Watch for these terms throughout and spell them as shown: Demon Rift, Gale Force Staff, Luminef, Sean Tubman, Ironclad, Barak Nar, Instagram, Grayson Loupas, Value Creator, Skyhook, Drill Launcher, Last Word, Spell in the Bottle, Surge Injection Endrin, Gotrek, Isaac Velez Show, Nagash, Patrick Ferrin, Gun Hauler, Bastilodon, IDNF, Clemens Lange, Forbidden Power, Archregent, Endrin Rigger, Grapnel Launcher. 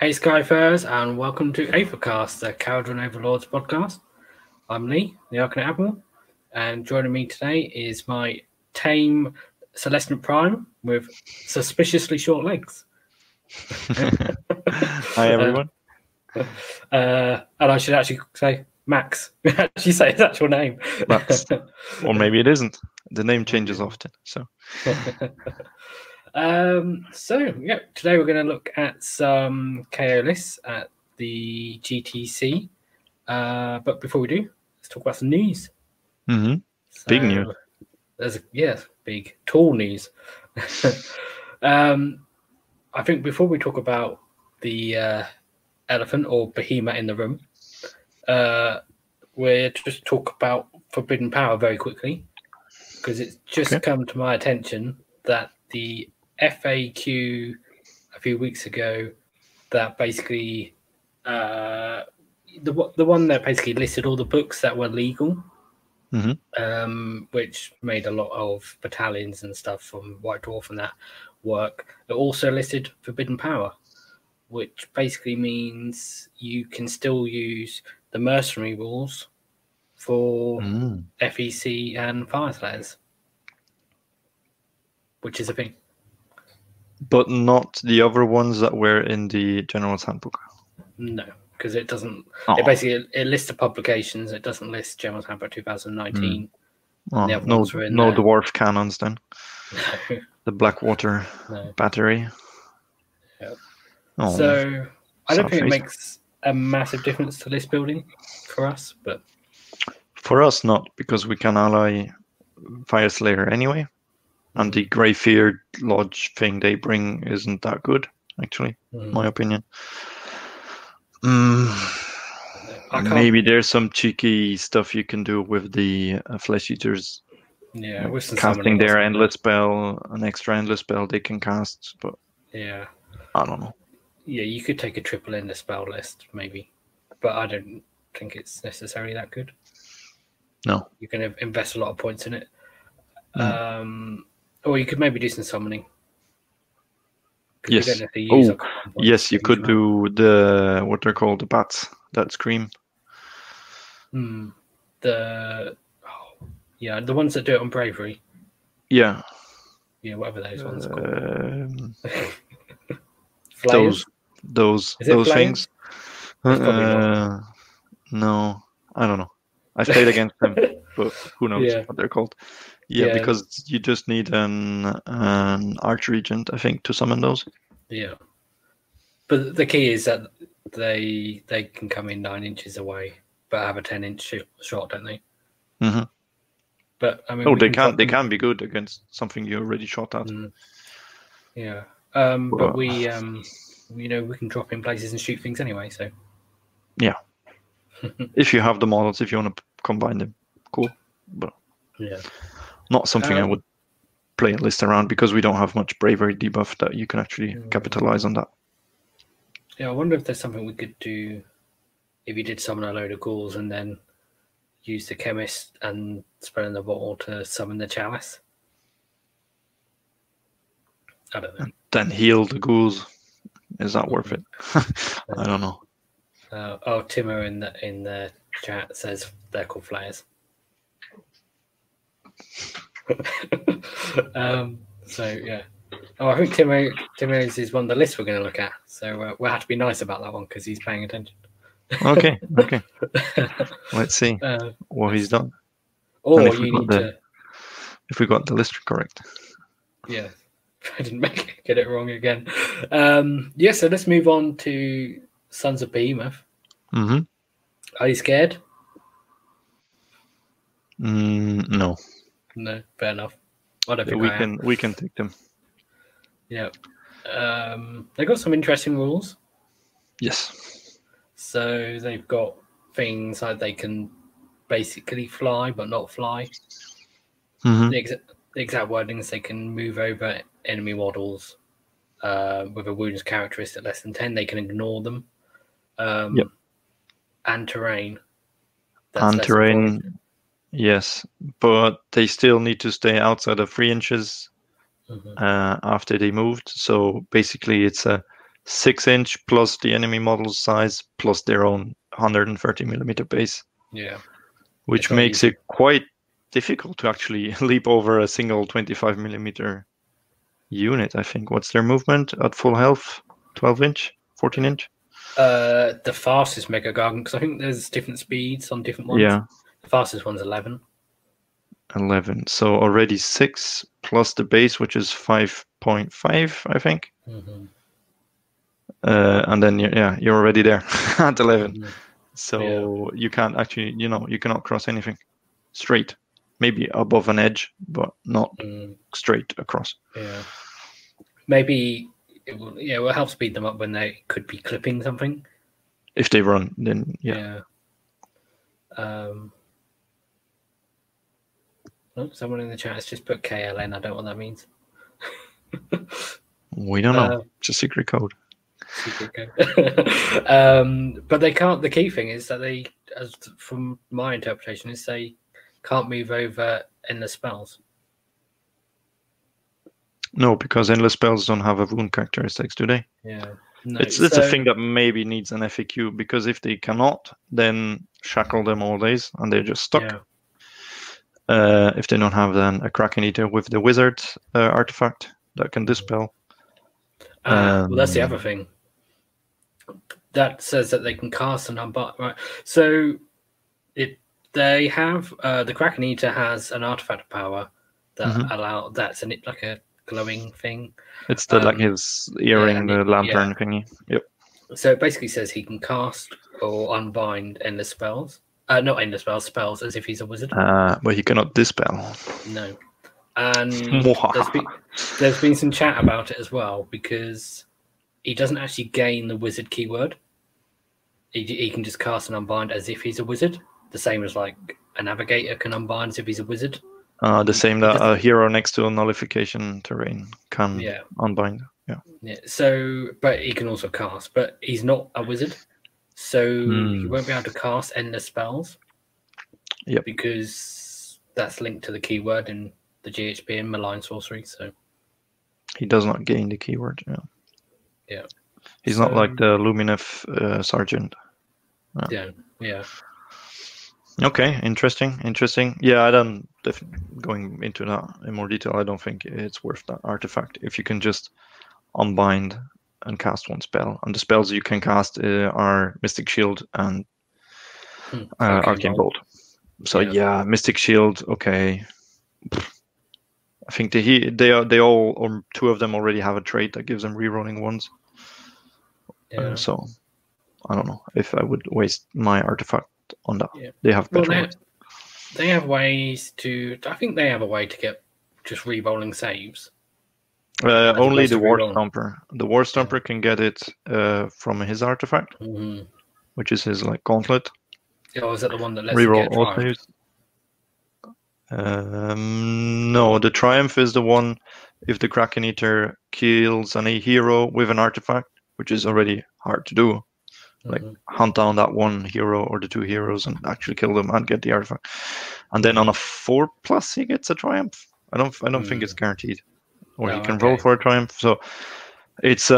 Hey Skyfarers, and welcome to Aethercast, the Caldron Overlords podcast. I'm Lee, the Arcanaut Admiral, and joining me today is my tame Celestin Prime with suspiciously short legs. Hi everyone. And I should actually say Max. Actually say his actual name. Max. Or maybe it isn't. The name changes often, so... today we're going to look at some KO lists at the GTC. But before we do, let's talk about some news. Mm-hmm. So, big news. Big, tall news. I think before we talk about the elephant or behemoth in the room, we'll just talk about Forbidden Power very quickly, because it's just come to my attention that the FAQ a few weeks ago that basically the one that basically listed all the books that were legal, which made a lot of battalions and stuff from White Dwarf and that work. It also listed Forbidden Power, which basically means you can still use the mercenary rules for FEC and Fire Slayers, which is a thing. But not the other ones that were in the General's Handbook? No, because it doesn't... Oh. It basically it lists the publications. It doesn't list General's Handbook 2019. Oh, no dwarf cannons, then? No. The Blackwater battery? Yeah. Oh, so, I don't think it makes a massive difference to list building for us, but... For us, not, because we can ally Fireslayer anyway. And the Greyfear Lodge thing they bring isn't that good, actually, in my opinion. Maybe there's some cheeky stuff you can do with the Flesh Eaters. Yeah, casting their endless spell, an extra endless spell they can cast, but yeah, I don't know. Yeah, you could take a triple endless spell list, maybe, but I don't think it's necessarily that good. No, you can invest a lot of points in it. Or you could maybe do some summoning. Yes. Yes, you could do the what they're called, the bats that scream. The ones that do it on bravery. Yeah. Yeah, whatever those ones are called. those things. No, I don't know. I've played against them, but who knows what they're called. Yeah, because you just need an Archregent, I think, to summon those. Yeah. But the key is that they can come in 9 inches away, but have a 10-inch shot, don't they? Mm-hmm. But I mean, they can be good against something you already shot at. Yeah. But we we can drop in places and shoot things anyway, so yeah. If you have the models, if you want to combine them, cool. But yeah. Not something I would play a list around, because we don't have much bravery debuff that you can actually capitalize on that. Yeah, I wonder if there's something we could do if you did summon a load of ghouls and then use the Chemist and Spell in the Bottle to summon the Chalice. I don't know. And then heal the ghouls. Is that worth it? I don't know. Timur in the chat says they're called flayers. I think Timmer's is one of the lists we're going to look at, so we'll have to be nice about that one because he's paying attention. okay Let's see what he's done, or if we got the list correct. I didn't get it wrong again. So let's move on to Sons of Behemoth. Are you scared? No. No, fair enough. I don't think we can take them. Yeah. They've got some interesting rules. Yes. So they've got things like they can basically fly but not fly. The exact wording is they can move over enemy models with a wounds characteristic less than 10. They can ignore them. And terrain. Yes, but they still need to stay outside of 3 inches after they moved. So basically, it's a 6-inch plus the enemy model's size plus their own 130mm base. Yeah. Which makes it quite difficult to actually leap over a single 25mm unit, I think. What's their movement at full health? 12-inch? 14-inch? The fastest Mega Gargant, because I think there's different speeds on different ones. Yeah. The fastest one's 11. 11. So already 6 plus the base, which is 5.5, I think. Mm-hmm. And then, you're already there at 11. Mm-hmm. So you can't actually, you cannot cross anything straight. Maybe above an edge, but not straight across. Yeah. Maybe it will, we'll help speed them up when they could be clipping something. If they run, then someone in the chat has just put KLN. I don't know what that means. We don't know. It's a secret code. But they can't. The key thing is that they, as from my interpretation, is they can't move over endless spells. No, because endless spells don't have a wound characteristics, do they? Yeah, no. It's a thing that maybe needs an FAQ, because if they cannot, then shackle them all days and they're just stuck. Yeah. If they don't have then a Kraken Eater with the wizard artifact that can dispel. Well, that's the other thing. That says that they can cast an unbar, right? So they have the Kraken Eater has an artifact power that that's like a glowing thing. It's the like his earring, the lantern thingy. Yep. So it basically says he can cast or unbind endless spells. Not endless spells, as if he's a wizard. But he cannot dispel. No. And there's been some chat about it as well, because he doesn't actually gain the wizard keyword. He can just cast and unbind as if he's a wizard, the same as like a navigator can unbind as if he's a wizard. The same that a hero next to a nullification terrain can unbind. Yeah. So, but he can also cast, but he's not a wizard. So you won't be able to cast endless spells, because that's linked to the keyword in the GHB and malign sorcery. So he does not gain the keyword. Yeah, he's not like the Luminef sergeant. No. Yeah. Okay, interesting. Yeah, I don't going into that in more detail. I don't think it's worth that artifact if you can just unbind and cast one spell, and the spells you can cast are Mystic Shield and Arcane Bolt. So Mystic Shield, okay. I think two of them already have a trait that gives them rerolling ones. Yeah. So I don't know if I would waste my artifact on that. Yeah. They have better ways. They have ways to. I think they have a way to get just rerolling saves. Only the War Stomper. The War Stomper can get it from his artifact, which is his like gauntlet. Oh, is that the one that lets reroll all saves? No, the Triumph is the one if the Kraken Eater kills any hero with an artifact, which is already hard to do. Like hunt down that one hero or the two heroes and actually kill them and get the artifact. And then on a 4+, he gets a Triumph. I don't think it's guaranteed. Or he can roll for a Triumph. So it's a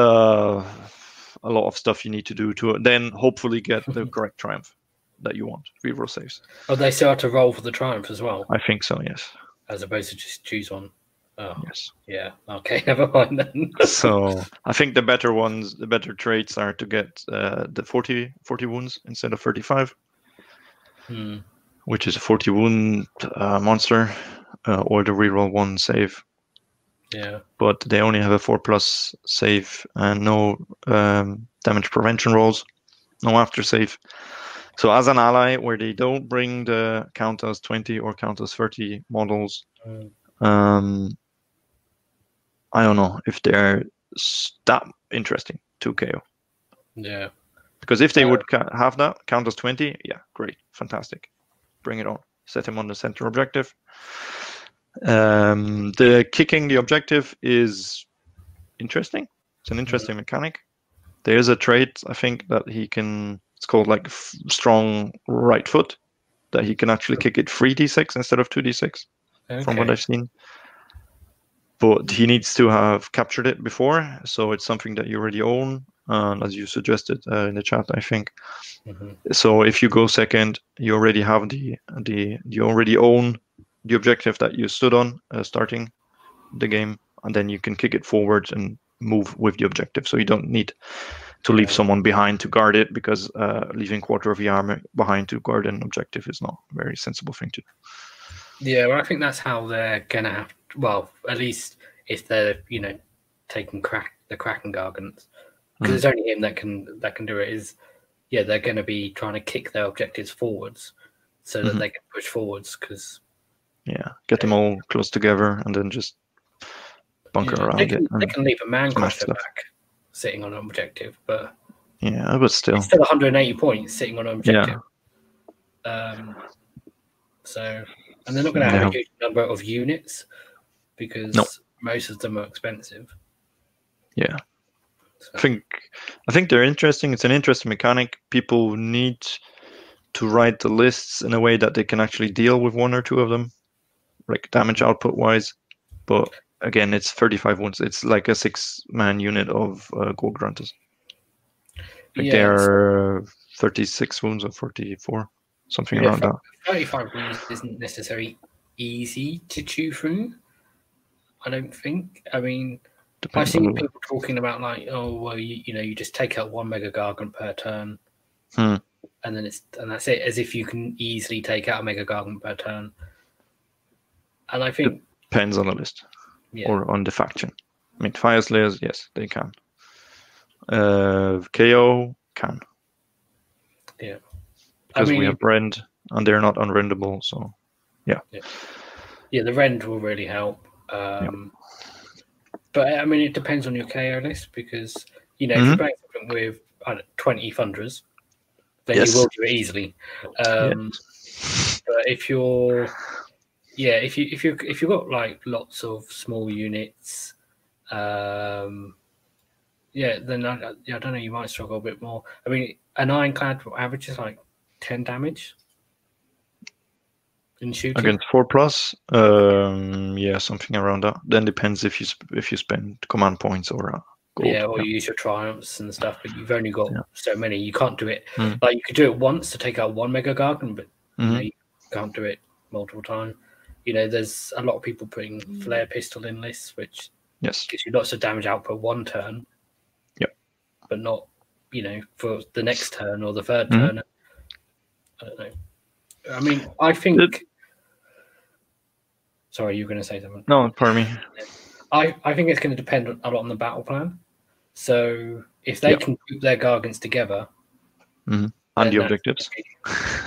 lot of stuff you need to do to then hopefully get the correct Triumph that you want. Reroll saves. Oh, they still have to roll for the Triumph as well? I think so, yes. As opposed to just choose one. Oh, yes. Yeah. Okay, never mind then. So I think the better traits are to get the 40 wounds instead of 35, which is a 40 wound monster, or the reroll one save. Yeah, but they only have a 4+ save and no damage prevention rolls, no after save. So as an ally, where they don't bring the count as 20 or count as 30 models, I don't know if they're that interesting to KO. Yeah, because if they would have that count as 20, great, fantastic, bring it on, set him on the center objective. The kicking the objective is interesting. It's an interesting mechanic. There is a trait, I think, that he can, it's called like strong right foot, that he can actually kick it 3d6 instead of 2d6, from what I've seen. But he needs to have captured it before, so it's something that you already own. as you suggested in the chat, I think. Mm-hmm. So if you go second, you already have you already own the objective that you stood on starting the game, and then you can kick it forward and move with the objective. So you don't need to leave someone behind to guard it, because leaving quarter of the army behind to guard an objective is not a very sensible thing to do. Yeah, well, I think that's how they're going to have, well, at least if they're, you know, taking the Kraken Gargants, because it's only him that can do it, is, yeah, they're going to be trying to kick their objectives forwards so that they can push forwards, because... Yeah, get them all close together and then just bunker around it. They can leave a man crusher back sitting on an objective, but... Yeah, but still... It's still 180 points sitting on an objective. Yeah. So... And they're not going to have a huge number of units, because most of them are expensive. Yeah. So. I think they're interesting. It's an interesting mechanic. People need to write the lists in a way that they can actually deal with one or two of them, like damage output-wise. But again, it's 35 wounds. It's like a 6-man unit of Gold Grunters. Like they are 36 wounds or 44. Something around that. 35 wounds isn't necessarily easy to chew through, I don't think. I mean, I've seen people talking about, like, oh, well, you know, you just take out one Mega Gargant per turn, and then that's it, as if you can easily take out a Mega Gargant per turn. And I think depends on the list or on the faction. I mean, Fire Slayers, yes, they can. KO can. Yeah. Because we have rend, and they're not unrendable, so yeah, the rend will really help. But I mean, it depends on your KO list, because, you know, if you're playing something with 20 Thunderers, then you will do it easily. But if you're if you've got, like, lots of small units, then I don't know, you might struggle a bit more. I mean, an Ironclad average is like 10 damage in shooting against 4+. Something around that. Then depends if you spend command points or gold. You use your triumphs and stuff, but you've only got so many. You can't do it. Like, you could do it once to take out one Mega Gargant, but you know, you can't do it multiple times. You know, there's a lot of people putting Flare Pistol in lists, which gives you lots of damage output one turn. Yep. But not, you know, for the next turn or the third turn. I don't know. I mean, I think. Sorry, you were going to say something. No, pardon me. I think it's going to depend a lot on the battle plan. So if they can group their Gargants together, and the objectives. So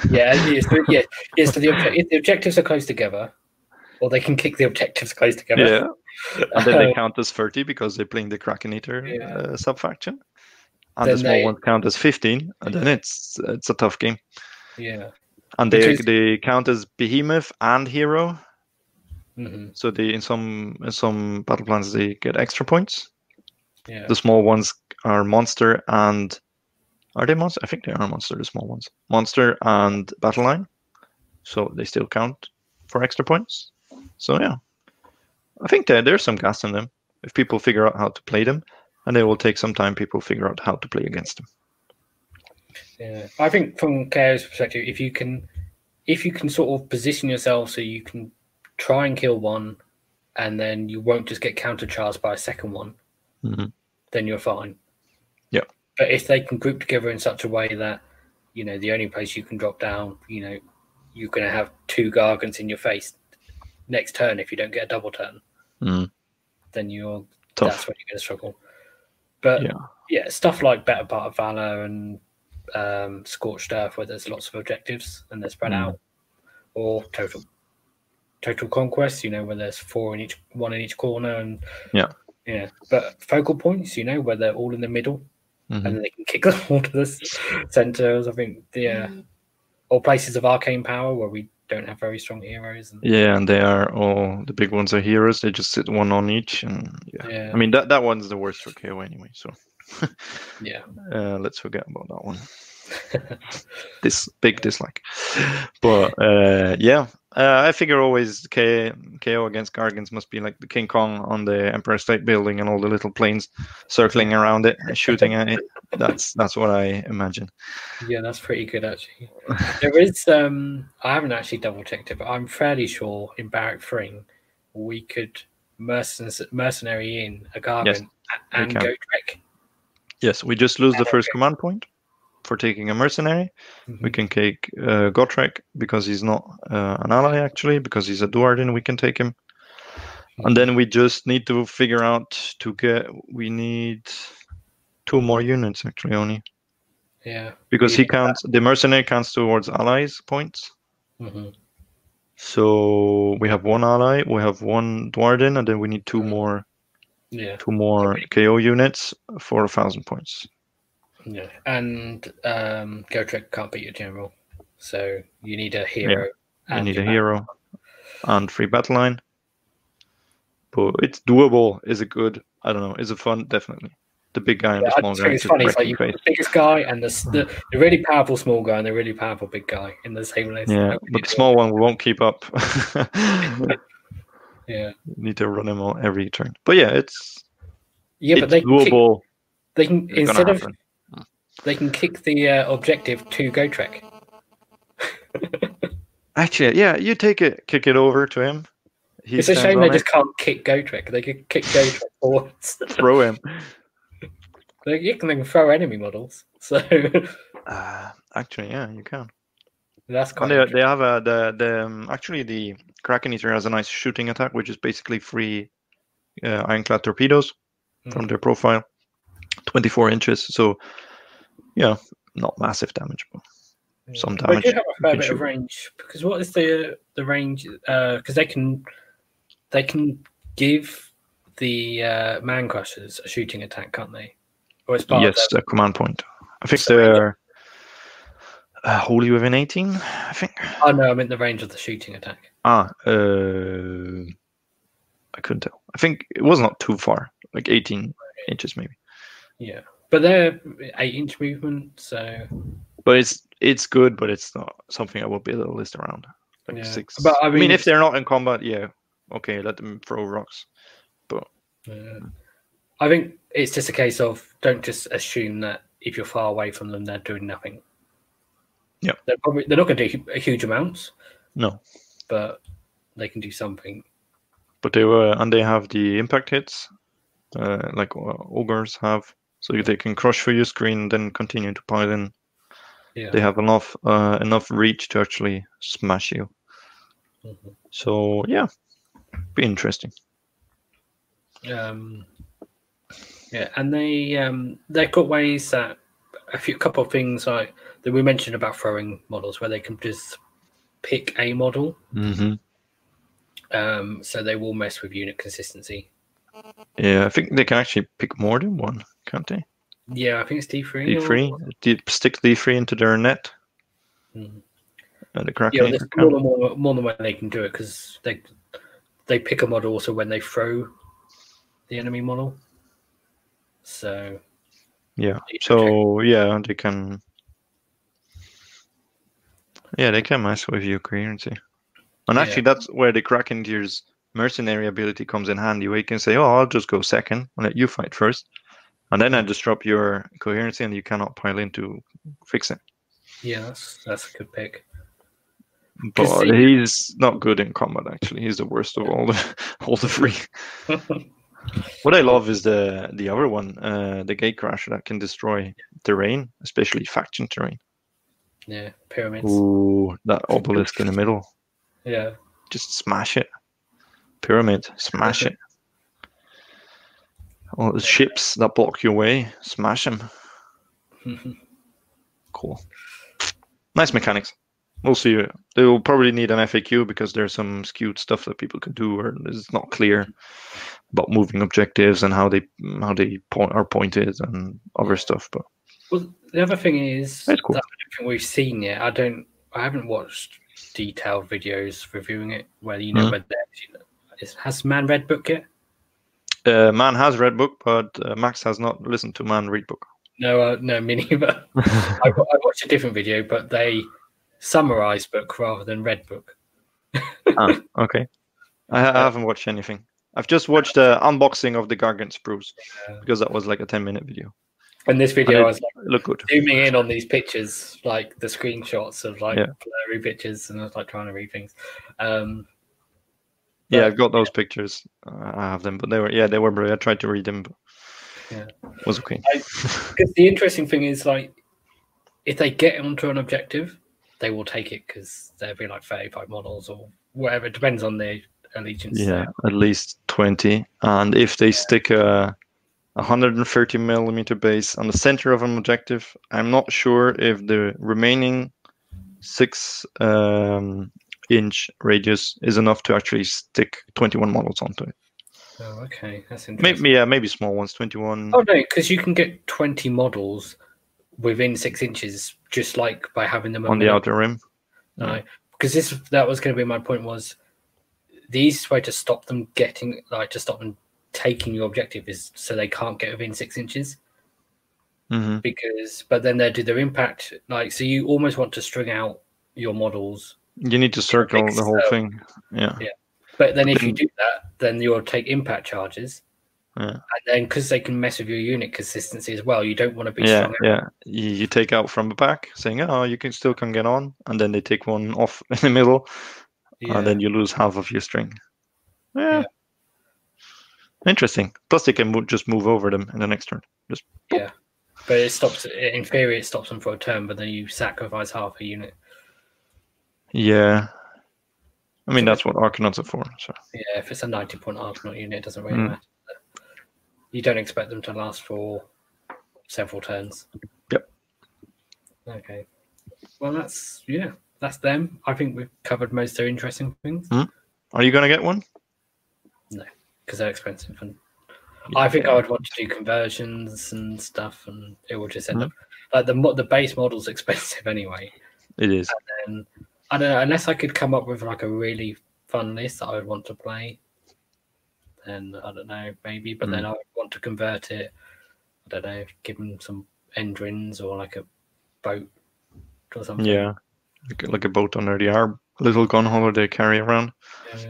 if the objectives are close together, or they can kick the objectives close together. Yeah. And then they count as 30 because they're playing the Kraken Eater sub-faction, and then the small ones count as 15, and then it's a tough game. Yeah, and they count as behemoth and hero, so they in some battle plans they get extra points. Yeah, the small ones are monster and are they monster? I think they are monster. The small ones, monster and battle line, so they still count for extra points. So yeah, I think there's some gas in them if people figure out how to play them, and it will take some time. People figure out how to play against them. Yeah, I think from KO's perspective, if you can sort of position yourself so you can try and kill one, and then you won't just get countercharged by a second one, then you're fine. Yeah. But if they can group together in such a way that, you know, the only place you can drop down, you know, you're going to have two Gargants in your face next turn if you don't get a double turn, then you're tough. That's when you're going to struggle. But yeah, stuff like Better Part of Valor and Scorched Earth, where there's lots of objectives and they're spread out, or total Conquest, you know, where there's one in each corner, and but focal points, you know, where they're all in the middle, and then they can kick them all to the centers. I think or places of arcane power where we don't have very strong heroes. And they are all the big ones are heroes. They just sit one on each, and I mean that one's the worst for KO anyway. So. Let's forget about that one. This big dislike, but I figure always KO against Gargants must be like the King Kong on the Empire State Building and all the little planes circling around it and shooting at it. That's what I imagine. Yeah, that's pretty good actually. There is I haven't actually double checked it, but I'm fairly sure in Barrack Fring we could mercenary in a Gargant and Gotrek. Yes, we just lose the first command point for taking a mercenary. Mm-hmm. We can take Gotrek because he's not an ally actually, because he's a Duarden, we can take him. And then we just need to figure out to get, we need two more units actually only. Yeah. Because he counts, the mercenary counts towards allies points. Mm-hmm. So we have one ally, we have one Duarden, and then we need two more KO units for 1,000 points. Yeah, and Gotrek can't beat your general, so you need a hero. Yeah. And you need a hero and free battle line. But it's doable. Is it good? I don't know. Is it fun? Definitely. The big guy and the small guy. It's funny. It's like you've got the biggest guy and the really powerful small guy and the really powerful big guy in the same list. Yeah, but the small one won't keep up. Yeah, you need to run them all every turn. But yeah, it's doable. They can kick the objective to Gotrek. Actually, yeah, you take it, kick it over to him. He it's a shame they just can't kick Gotrek. They could kick Gotrek forwards. Throw him. You can throw enemy models. So actually, yeah, you can. That's quite. And they have actually the Kraken Eater has a nice shooting attack, which is basically free Ironclad torpedoes from their profile, 24 inches. So. Yeah, not massive damage, but some damage. They do have a fair bit of range, because what is the range? Because they can give the man crushers a shooting attack, can't they? Or it's part of their... a command point. I think they're wholly within 18. I think. Oh no, I meant the range of the shooting attack. I couldn't tell. I think it was not too far, like 18 inches maybe. Yeah. But they're 8-inch movement, so. But it's good, but it's not something I would build a list around. Like six. But I mean, if they're not in combat, yeah, okay, let them throw rocks. But I think it's just a case of don't just assume that if you're far away from them, they're doing nothing. Yeah, they're not going to do huge amounts. No, but they can do something. But they have the impact hits, like ogres have. So they can crush through your screen, then continue to pile in. Yeah. They have enough reach to actually smash you. Mm-hmm. So yeah, be interesting. Yeah, and they've got ways that a couple of things that we mentioned about throwing models, where they can just pick a model. Mm-hmm. So they will mess with unit consistency. Yeah, I think they can actually pick more than one, can't they? Yeah, I think it's D3. Stick D3 into their net. Mm-hmm. The Kraken Eater can. More than when they can do it, because they pick a model also when they throw the enemy model. So. Yeah. So yeah, they can. Yeah, they can mess with your currency, and actually that's where the Kraken Eater's mercenary ability comes in handy, where you can say, I'll just go second and let you fight first, and then I disrupt your coherency and you cannot pile in to fix it. Yeah, that's a good pick. But he's not good in combat, actually. He's the worst of all the three. What I love is the other one, the Gatecrasher, that can destroy terrain, especially faction terrain. Yeah, pyramids. Ooh, that obelisk in the middle. Yeah. Just smash it. Pyramid, smash it. All the ships that block your way, smash them. Cool. Nice mechanics. We'll see. They will probably need an FAQ, because there's some skewed stuff that people can do, or it's not clear about moving objectives and how they are pointed and other stuff. But the other thing is, cool. That I don't think we've seen yet. I haven't watched detailed videos reviewing it. Whether you know whether they're actually. Has Man read book yet? Man has read book, but Max has not listened to Man read book. No, me neither. I watched a different video, but they summarized book rather than read book. Ah, okay. I haven't watched anything. I've just watched the unboxing of the Gargant sprues because that was like a 10-minute video. In this video, I was like, look good. Zooming in on these pictures, like the screenshots of like blurry pictures, and I was like trying to read things. Yeah, I've got those pictures. I have them, but they were they were blurry. I tried to read them, but it was okay. Because the interesting thing is, like, if they get onto an objective, they will take it because there'll be like 35 models or whatever. It depends on the allegiance. Yeah, at least 20. And if they stick a 130 millimeter base on the center of an objective, I'm not sure if the remaining 6-inch radius is enough to actually stick 21 models onto it. Oh, okay, that's interesting. Maybe, yeah, maybe small ones, 21. Oh no, because you can get 20 models within 6 inches, just like by having them on the outer rim. No, because that was going to be my point. Was the easiest way to stop them getting, like, to stop them taking your objective is so they can't get within 6 inches. Mm-hmm. Because, but then they do their impact. Like, so you almost want to string out your models. You need to circle the whole thing. Yeah. Yeah. But then if you do that, then you'll take impact charges. Yeah. And then because they can mess with your unit consistency as well, you don't want to be strong. Yeah, you take out from the back, saying, "Oh, you can still can get on," and then they take one off in the middle, and then you lose half of your string. Yeah, interesting. Plus, they can just move over them in the next turn. Just boop. Yeah, but it stops. In theory, it stops them for a turn, but then you sacrifice half a unit. Yeah. I mean, that's what Arcanauts are for. So. Yeah, if it's a 90-point Arcanaut unit, it doesn't really matter. You don't expect them to last for several turns. Yep. Okay. Well, that's them. I think we've covered most of their interesting things. Mm. Are you going to get one? No, because they're expensive. And I think I would want to do conversions and stuff, and it will just end up... Like, the base model's expensive anyway. It is. And then... I don't know, unless I could come up with like a really fun list that I would want to play, then I don't know, maybe, but then I would want to convert it. I don't know, give them some Endrins or like a boat or something. Yeah, like a boat under the arm, little gun hauler they carry around.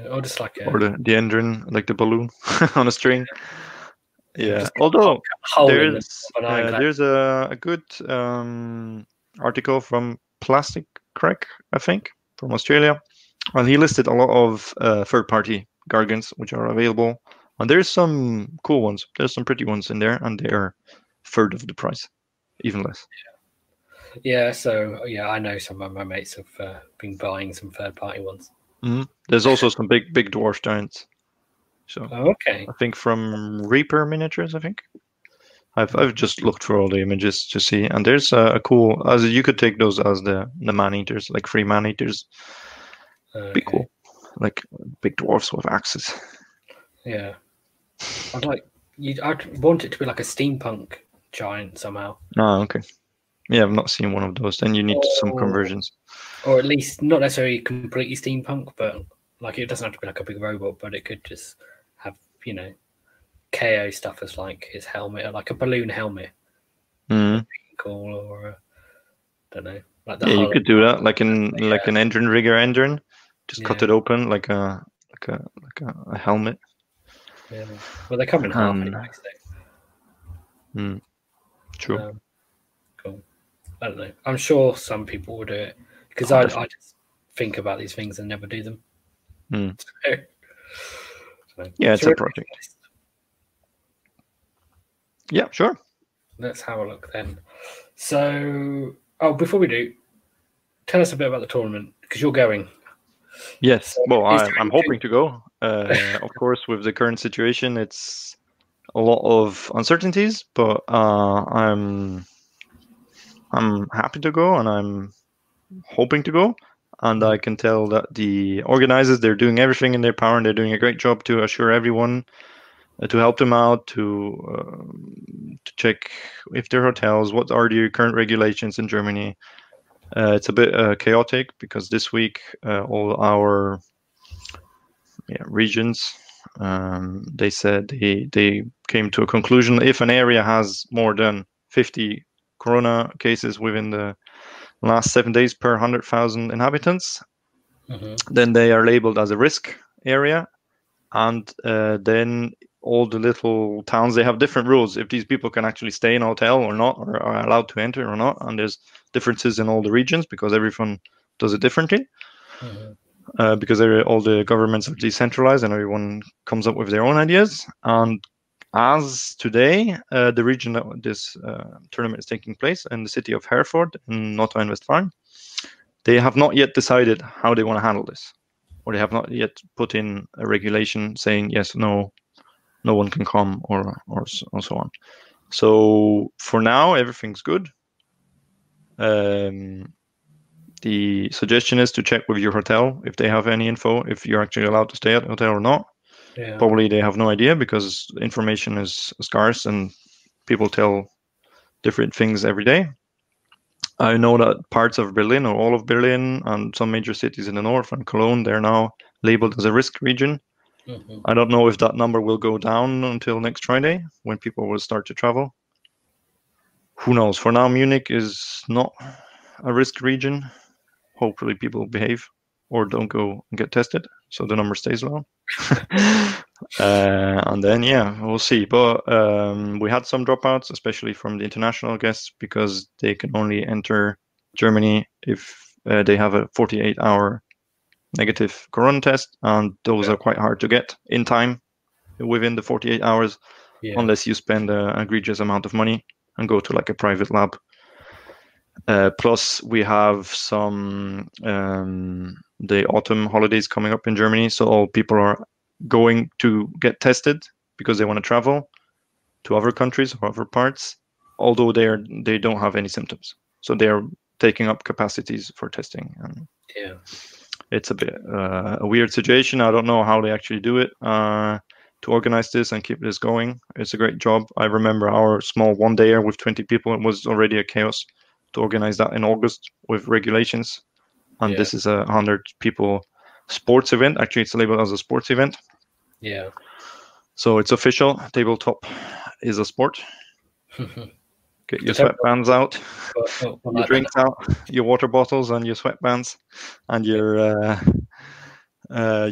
Or just like a... Or the Endrin, like the balloon on a string. Yeah, although there's a good article from Plastic Craig, I think, from Australia, and he listed a lot of third-party Gargants which are available, and there's some cool ones, there's some pretty ones in there, and they're third of the price, even less. Yeah, so yeah, I know some of my mates have been buying some third-party ones. There's also some big dwarf giants, so I think from Reaper Miniatures, I think. I've just looked for all the images to see, and there's a cool. As you could take those as the man-eaters, like free man-eaters. Be cool, like big dwarfs with axes. Yeah, I'd want it to be like a steampunk giant somehow. Oh, okay. Yeah, I've not seen one of those. Then you need some conversions, or at least not necessarily completely steampunk, but like it doesn't have to be like a big robot, but it could just have, you know, KO stuff as like his helmet, or like a balloon helmet. Cool, or I don't know. Like the you could do that, like an Endrin Rigger Endrin. Just cut it open like a helmet. Yeah. Well, they come in half anyway, so. True. Cool. I don't know. I'm sure some people will do it because I just think about these things and never do them. So, yeah, it's a project. Yeah, sure. Let's have a look then. So, before we do, tell us a bit about the tournament, because you're going. Yes, well, I'm hoping to go. Of course, with the current situation, it's a lot of uncertainties, but I'm happy to go, and I'm hoping to go. And I can tell that the organizers, they're doing everything in their power, and they're doing a great job to assure everyone to help them out, to check if there are hotels, what are the current regulations in Germany. It's a bit chaotic because this week all our regions, they said they came to a conclusion if an area has more than 50 corona cases within the last 7 days per 100,000 inhabitants, Then they are labeled as a risk area, and then all the little towns, they have different rules if these people can actually stay in a hotel or not, or are allowed to enter or not, and there's differences in all the regions because everyone does it differently. Because all the governments are decentralized and everyone comes up with their own ideas. And as today, the region that this tournament is taking place in, the city of Hereford in North Rhine-Westphalia, they have not yet decided how they want to handle this, or they have not yet put in a regulation saying yes, no, no one can come, or so on. So for now, everything's good. The suggestion is to check with your hotel if they have any info, if you're actually allowed to stay at the hotel or not. Yeah. Probably they have no idea because information is scarce and people tell different things every day. I know that parts of Berlin or all of Berlin and some major cities in the north and Cologne, they're now labeled as a risk region. I don't know if that number will go down until next Friday when people will start to travel. Who knows? For now, Munich is not a risk region. Hopefully people behave or don't go and get tested, so the number stays low. And then, yeah, we'll see. But we had some dropouts, especially from the international guests, because they can only enter Germany if they have a 48-hour negative corona test, and those are quite hard to get in time within the 48 hours, unless you spend an egregious amount of money and go to like a private lab. Plus, we have some the autumn holidays coming up in Germany, so all people are going to get tested because they want to travel to other countries or other parts, although they don't have any symptoms, so they are taking up capacities for testing. And it's a bit a weird situation. I don't know how they actually do it to organize this and keep this going. It's a great job. I remember our small one-dayer with 20 people. It was already a chaos to organize that in August with regulations, and this is a 100-people sports event. Actually, it's labeled as a sports event. Yeah. So it's official. Tabletop is a sport. Get your sweatbands out, your drinks out, your water bottles, and your sweatbands, and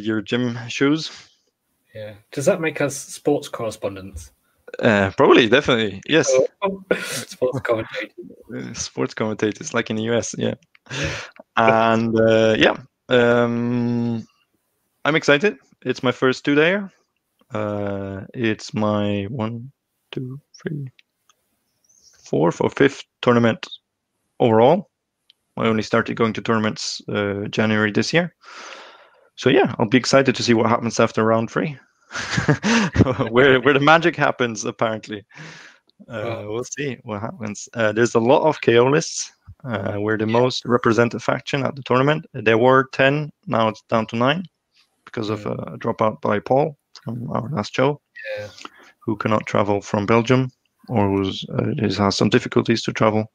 your gym shoes. Yeah. Does that make us sports correspondents? Probably, definitely, yes. Sports commentators. Sports commentators, like in the US, yeah. And yeah, I'm excited. It's my first two-day. It's my 4th or 5th tournament overall. I only started going to tournaments January this year. So yeah, I'll be excited to see what happens after round 3. where the magic happens, apparently. We'll see what happens. There's a lot of KO lists. We're the most represented faction at the tournament. There were 10, now it's down to 9 because of a dropout by Paul from our last show, who cannot travel from Belgium, or who's has some difficulties to travel.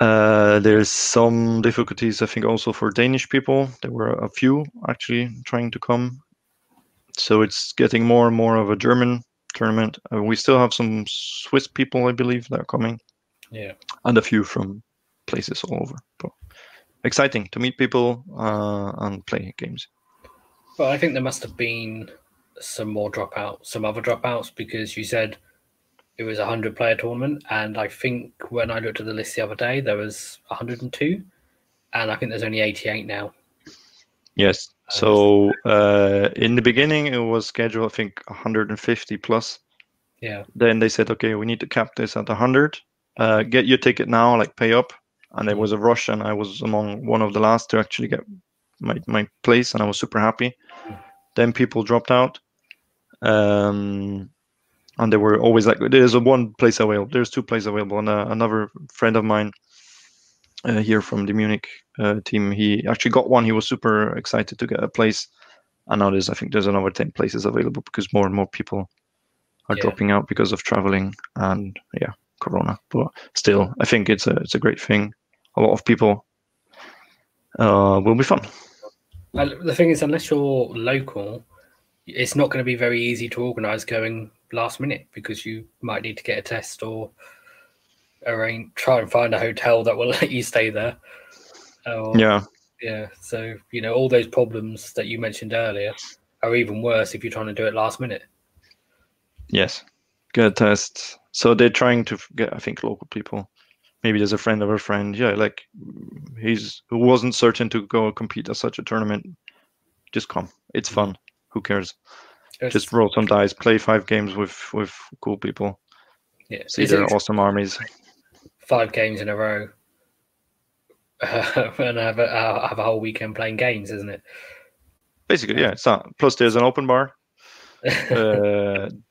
There's some difficulties, I think, also for Danish people. There were a few actually trying to come. So it's getting more and more of a German tournament. We still have some Swiss people, I believe, that are coming. Yeah. And a few from places all over. But exciting to meet people and play games. Well, I think there must have been some other dropouts, because you said it was a 100-player tournament. And I think when I looked at the list the other day, there was 102. And I think there's only 88 now. Yes. So in the beginning, it was scheduled, I think, 150 plus. Yeah. Then they said, okay, we need to cap this at 100. Get your ticket now, like pay up. And it was a rush, and I was among one of the last to actually get my place, and I was super happy. Then people dropped out. And they were always like, there's one place available. There's 2 places available. And another friend of mine here from the Munich team, he actually got one. He was super excited to get a place, and now I think there's another 10 places available because more and more people are dropping out because of traveling and corona. But still, I think it's a great thing. A lot of people will be fun. The thing is, unless you're local, it's not going to be very easy to organize going last minute, because you might need to get a test or try and find a hotel that will let you stay there. Yeah, so, you know, all those problems that you mentioned earlier are even worse if you're trying to do it last minute. Yes, good test. So they're trying to get, I think, local people. Maybe there's a friend of a friend. Yeah, like who wasn't certain to go compete at such a tournament. Just come. It's fun. Who cares? Just roll some dice. Play 5 games with cool people. Yeah, see their awesome armies. 5 games in a row, and have a whole weekend playing games, isn't it? Basically, yeah. It's not. Plus, there's an open bar.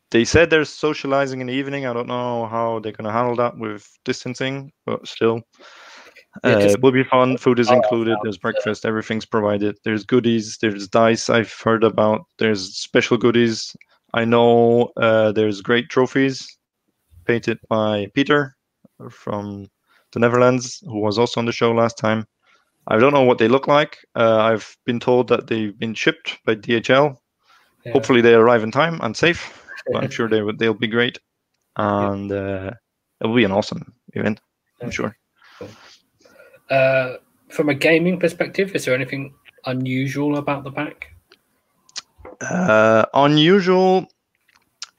They said they're socializing in the evening. I don't know how they're going to handle that with distancing, but still. Yeah, it will be fun. Food is included. There's breakfast. Everything's provided. There's goodies. There's dice I've heard about. There's special goodies. I know there's great trophies painted by Peter from the Netherlands, who was also on the show last time. I don't know what they look like. I've been told that they've been shipped by DHL. Yeah. Hopefully they arrive in time and safe. But I'm sure they'll be great. And it will be an awesome event, I'm sure. Cool. From a gaming perspective, is there anything unusual about the pack? Unusual?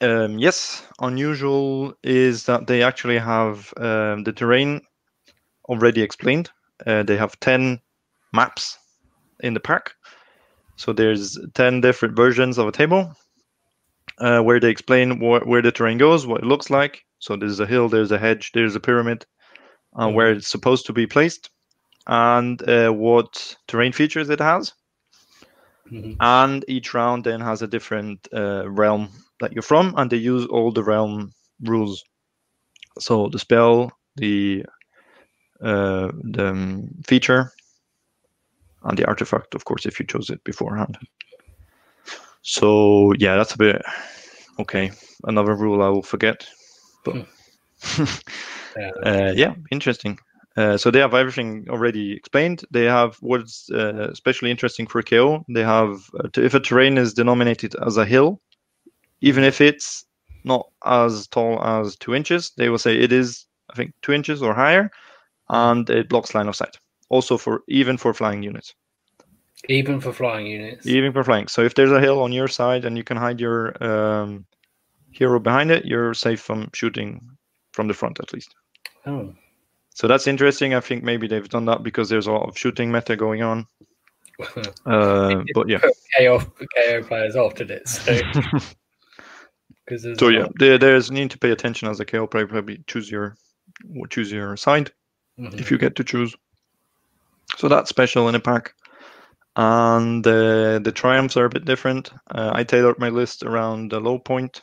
Yes. Unusual is that they actually have the terrain already explained. They have 10 maps in the pack. So there's 10 different versions of a table where they explain where the terrain goes, what it looks like. So there's a hill, there's a hedge, there's a pyramid, where it's supposed to be placed, and what terrain features it has. Mm-hmm. And each round then has a different realm that you're from, and they use all the realm rules. So the spell, the feature, and the artifact, of course, if you chose it beforehand. So yeah, that's a bit okay. Another rule I will forget, but yeah, interesting. So they have everything already explained. They have what's especially interesting for KO. They have if a terrain is denominated as a hill, even if it's not as tall as 2 inches, they will say it is, I think, 2 inches or higher, and it blocks line of sight. Also even for flying units. Even for flying units? Even for flying. So if there's a hill on your side and you can hide your hero behind it, you're safe from shooting from the front, at least. Oh. So that's interesting. I think maybe they've done that because there's a lot of shooting meta going on. But yeah. KO players after it. So, so yeah, there's need to pay attention as a KO player. Probably choose your side, mm-hmm, if you get to choose. So that's special in a pack. And the triumphs are a bit different. I tailored my list around the low point,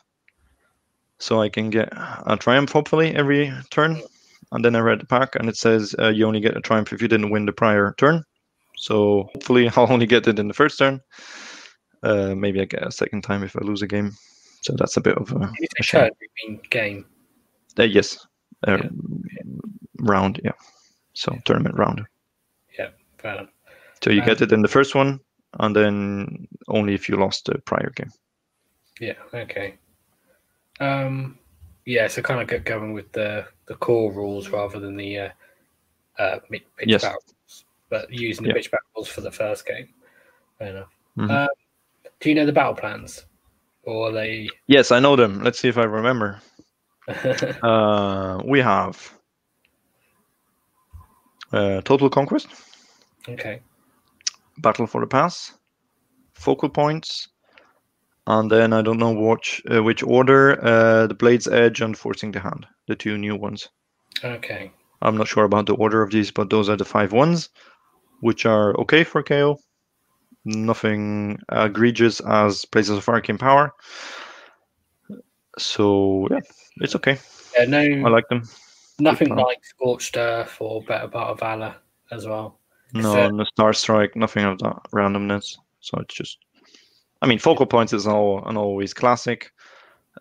so I can get a triumph hopefully every turn. And then I read the pack, and it says you only get a triumph if you didn't win the prior turn. So hopefully I'll only get it in the first turn. Maybe I get a second time if I lose a game. So that's a bit of a shame. Game. Yes. Yeah. Round, yeah. So yeah. Tournament round. Yeah, fair enough. So you get it in the first one, and then only if you lost the prior game. Yeah, okay. Yeah, so kind of get going with the core rules rather than the pitch battle rules, but using the pitch battle rules for the first game. Fair enough. Mm-hmm. Do you know the battle plans? Or are they... Yes, I know them. Let's see if I remember. We have Total Conquest. Okay. Battle for the Pass, Focal Points, and then I don't know which order, the Blade's Edge and Forcing the Hand, the two new ones. Okay. I'm not sure about the order of these, but those are the 5 ones, which are okay for KO. Nothing egregious as Places of Arcane Power. So, yeah, it's okay. Yeah, no, I like them. Nothing like Scorched Earth or Better Part of Valor as well. No, no Star Strike, nothing of that randomness. So it's just, I mean, Focal Points is an always classic.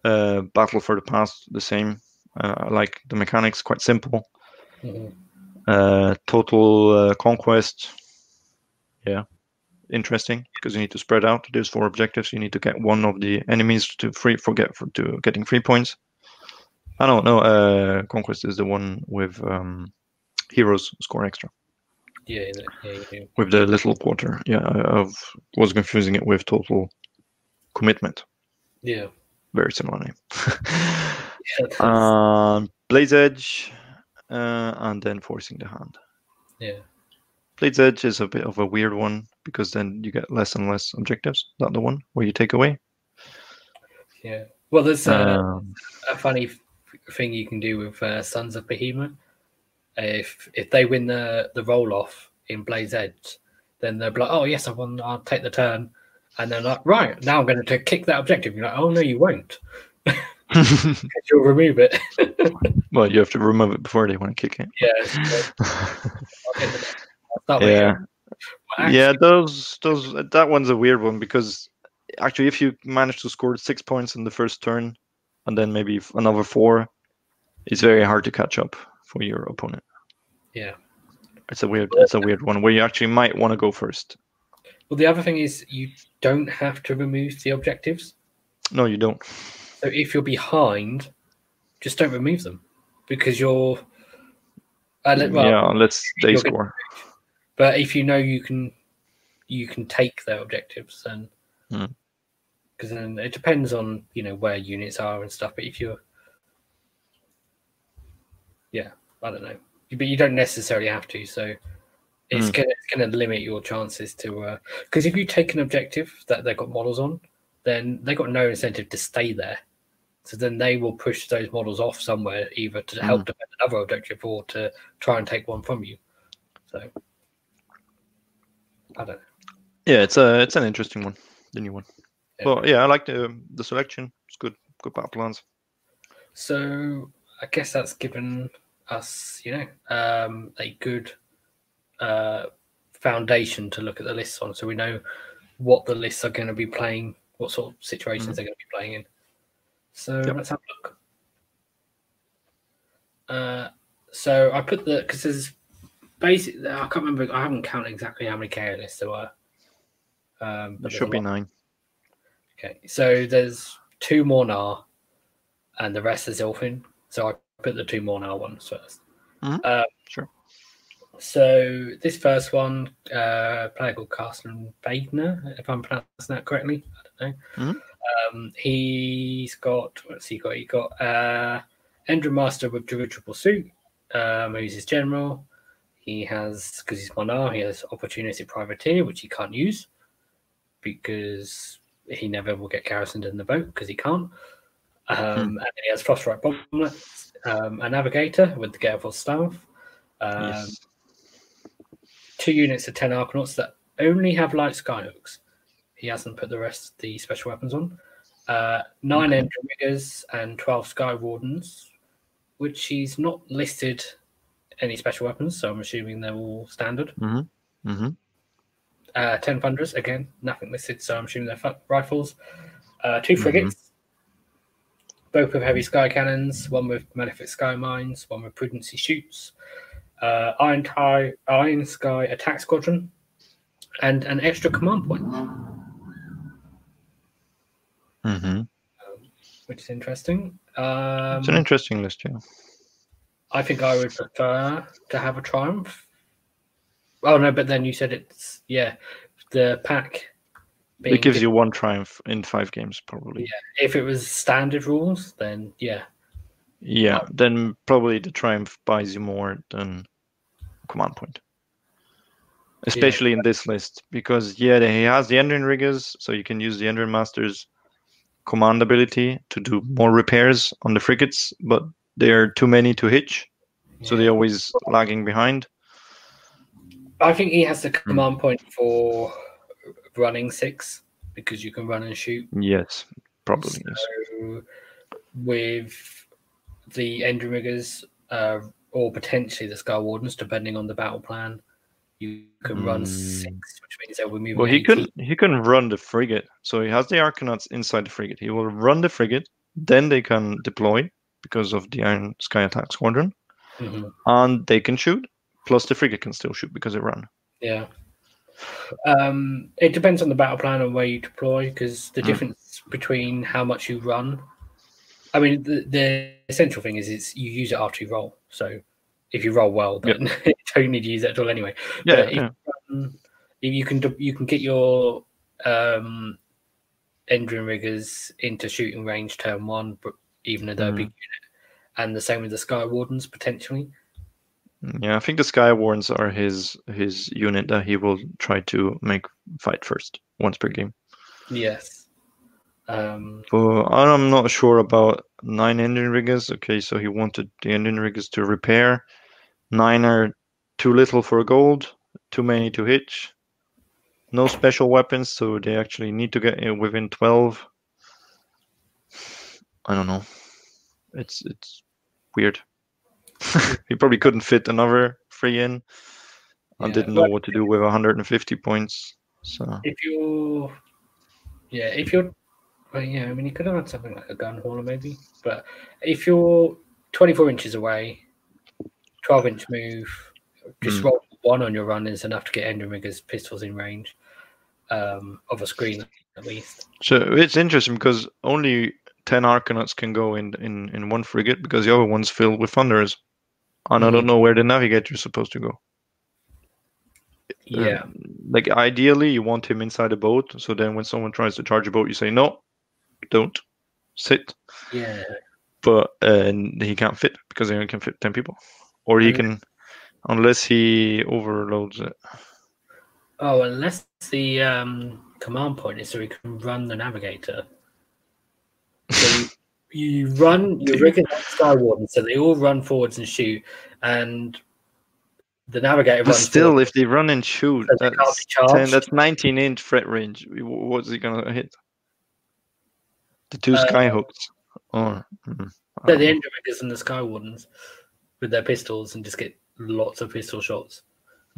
Battle for the Past, the same. I like the mechanics, quite simple. Mm-hmm. Total Conquest, yeah, interesting because you need to spread out. There's 4 objectives. You need to get one of the enemies to getting 3 points. I don't know. Conquest is the one with heroes score extra. Yeah. With the little quarter. Yeah, I was confusing it with Total Commitment. Yeah. Very similar name. Blade's Edge, and then Forcing the Hand. Yeah. Blade's Edge is a bit of a weird one, because then you get less and less objectives. Not the one where you take away. Yeah. Well, there's a funny thing you can do with Sons of Behemoth. If they win the roll-off in Blade's Edge, then they'll be like, oh, yes, I won. I'll take the turn. And they're like, right, now I'm going to kick that objective. You're like, oh, no, you won't. You'll remove it. Well, you have to remove it before they want to kick it. Yeah. Yeah, that one's a weird one, because actually if you manage to score 6 points in the first turn and then maybe another 4, it's very hard to catch up for your opponent. Yeah. It's a weird one where you actually might want to go first. Well, the other thing is you don't have to remove the objectives. No, you don't. So if you're behind, just don't remove them, because you're... unless they score. But if you know you can take their objectives, then... Because then it depends on, where units are and stuff. But if you're... Yeah, I don't know. But you don't necessarily have to, so... It's going to limit your chances to... Because if you take an objective that they've got models on, then they've got no incentive to stay there. So then they will push those models off somewhere, either to help defend another objective or to try and take one from you. So, I don't know. Yeah, it's an interesting one, the new one. Yeah. Well, yeah, I like the selection. It's good battle plans. So, I guess that's given us, a good... foundation to look at the lists on, so we know what the lists are going to be playing, what sort of situations they're going to be playing in. So let's have a look. So I put the, because there's basically, I can't remember, I haven't counted exactly how many KO lists there were. There should be 9. Okay, so there's 2 more NAR and the rest is Zilfin. So I put the 2 more NAR ones first. Sure. So this first one, player called Carsten Wagner, if I'm pronouncing that correctly, I don't know. He's got, what's he got? He got Endrin Master with Dirigible Suit, who's his general. He has, because he's Monar, he has Opportunistic Privateer, which he can't use because he never will get garrisoned in the boat because he can't. And then he has Frostwrite Bomblet, a Navigator with the Gatefold Staff. 2 units of 10 Arcanauts that only have light Skyhooks. He hasn't put the rest of the special weapons on. 9 Endrin Riggers and 12 Sky Wardens, which he's not listed any special weapons, so I'm assuming they're all standard. 10 Thunderers, again, nothing listed, so I'm assuming they're rifles. 2 Frigates, both with heavy Sky Cannons, one with Malefic Sky Mines, one with Prudency Shoots. Iron Sky Attack Squadron, and an extra command point, which is interesting. It's an interesting list, yeah. I think I would prefer to have a Triumph. Oh no, but then you said it's the pack. It gives you 1 Triumph in 5 games, probably. Yeah, if it was standard rules, then yeah, then probably the Triumph buys you more than command point, especially in this list, because he has the Endrin Riggers, so you can use the Endrin Master's command ability to do more repairs on the frigates, but they are too many to hitch, so they're always lagging behind. I think he has the command point for running 6 because you can run and shoot. Yes, probably. So with the Endrin Riggers, or potentially the Sky Wardens, depending on the battle plan, you can run 6, which means that we're moving. Well, he can run the frigate, so he has the Arcanauts inside the frigate. He will run the frigate, then they can deploy because of the Iron Sky Attack Squadron, and they can shoot. Plus, the frigate can still shoot because it ran. Yeah, it depends on the battle plan and where you deploy, because the difference between how much you run. I mean, the essential thing is you use it after you roll. So if you roll well, then yep. You don't need to use that at all anyway. Yeah, but if you can get your Endrin Riggers into shooting range turn one, even though they're big unit, and the same with the Sky Wardens potentially. Yeah, I think the Sky Wardens are his unit that he will try to make fight first once per game. Yes. So I'm not sure about 9 Endrin Riggers. Okay, so he wanted the Endrin Riggers to repair. 9 are too little for gold, too many to hitch. No special weapons, so they actually need to get within 12. I don't know. It's weird. He probably couldn't fit another 3 in. I didn't know what to do with 150 points. So I mean, you could have had something like a gun hauler maybe, but if you're 24 inches away, 12-inch move, just roll 1 on your run is enough to get Endrin Rigger's pistols in range of a screen at least. So it's interesting because only 10 Arcanauts can go in 1 frigate because the other one's filled with Thunderers. And I don't know where the Navigator is supposed to go. Yeah. Like, ideally, you want him inside a boat, so then when someone tries to charge a boat, you say, no, don't. Sit. Yeah. But he can't fit because he only can fit 10 people. Or he can, unless he overloads it. Oh, unless the command point is so he can run the Navigator. So you run your Rigger Sky Warden, so they all run forwards and shoot, and the Navigator runs. But still, forward. If they run and shoot, so that's 19-inch threat range. What's he gonna hit? The 2 Skyhooks, or so the Endrin Riggers and the Sky Wardens with their pistols, and just get lots of pistol shots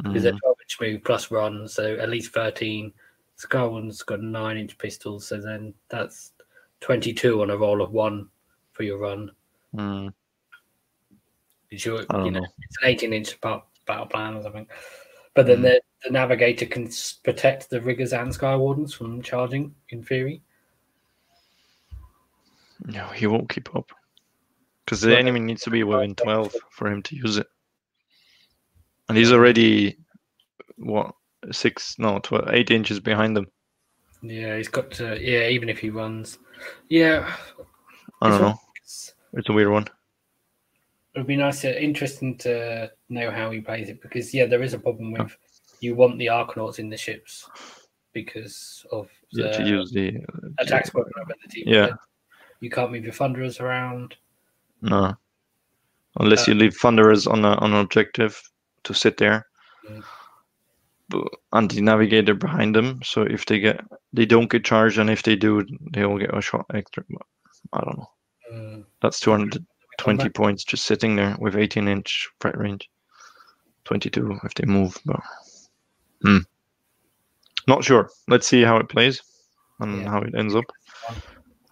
because they're 12-inch move plus run, so at least 13. Sky Warden's got 9-inch pistols, so then that's 22 on a roll of 1 for your run. It's an 18-inch battle plan or something. But then the Navigator can protect the Riggers and Sky Wardens from charging, in theory. No, he won't keep up. Because the enemy needs to be within 12 for him to use it. And he's already, 8 inches behind them. Yeah, he's got to. Yeah, even if he runs. Yeah. I don't know. It's a weird one. It would be interesting to know how he plays it because, yeah, there is a problem with you want the Arcanauts in the ships because of the to use the attack squadron ability. Yeah. You can't move your Thunderers around. No. Unless you leave Thunderers on an objective to sit there. Yeah. And the Navigator behind them, so if they don't get charged, and if they do, they all get a shot extra. I don't know. That's 220 points just sitting there with 18-inch threat range. 22 if they move, but not sure. Let's see how it plays and how it ends up.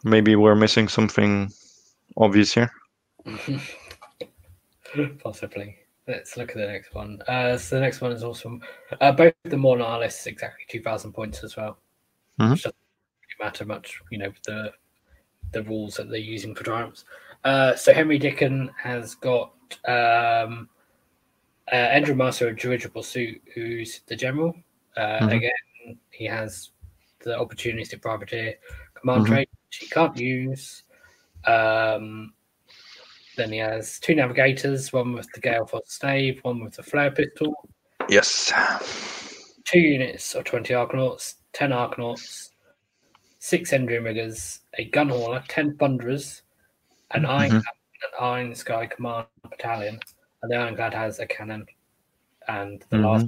Maybe we're missing something obvious here. Possibly. Let's look at the next one. So the next one is awesome. Both of them on our list, exactly 2,000 points as well. Which doesn't really matter much, you know, with the rules that they're using for triumphs. So Henry Dickon has got Endrin Master of Dirigible Suit, who's the general. Again, he has the opportunistic privateer command trait, which he can't use. Then he has 2 Navigators, one with the Gale Force Stave, one with the Flare Pistol. Yes. 2 units of 20 Arcanauts, 10 Arcanauts, 6 Endrin Riggers, a Gun Hauler, 10 Thunderers, an Iron Sky Command Battalion, and the Ironclad has a cannon. And the last.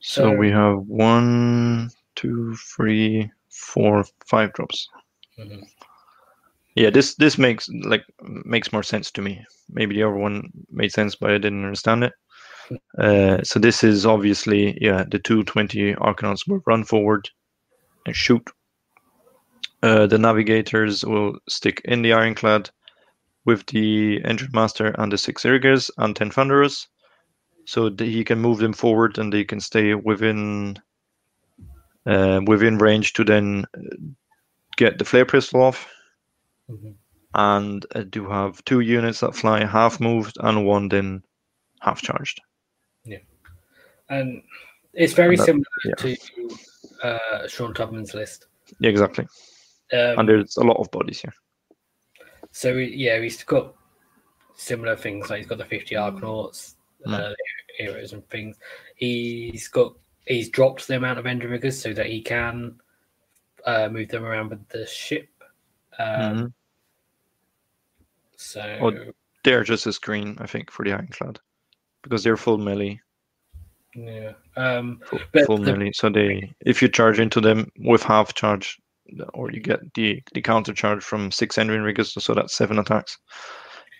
So we have 1, 2, 3, 4, 5 drops. Yeah, this makes more sense to me. Maybe the other one made sense, but I didn't understand it. So this is obviously the 220 Arcanauts will run forward and shoot. The Navigators will stick in the Ironclad with the Endrin Master and the 6 Riggers and 10 Thunderers, so that he can move them forward and they can stay within range to then get the Flare Pistol off. and I do have two units that fly half moved and one then half charged. Yeah, and it's very similar to Sean Tubman's list. Yeah, exactly. And there's a lot of bodies here. So yeah, he's got similar things. Like he's got the 50 Arcanauts, heroes and things. He's dropped the amount of Endrin Riggers so that he can move them around with the ship. So they're just a screen, I think, for the Ironclad, because they're full melee. Yeah. Full melee. So they, if you charge into them with half charge, or you get the counter charge from 6 Endrin Riggers, so that's 7 attacks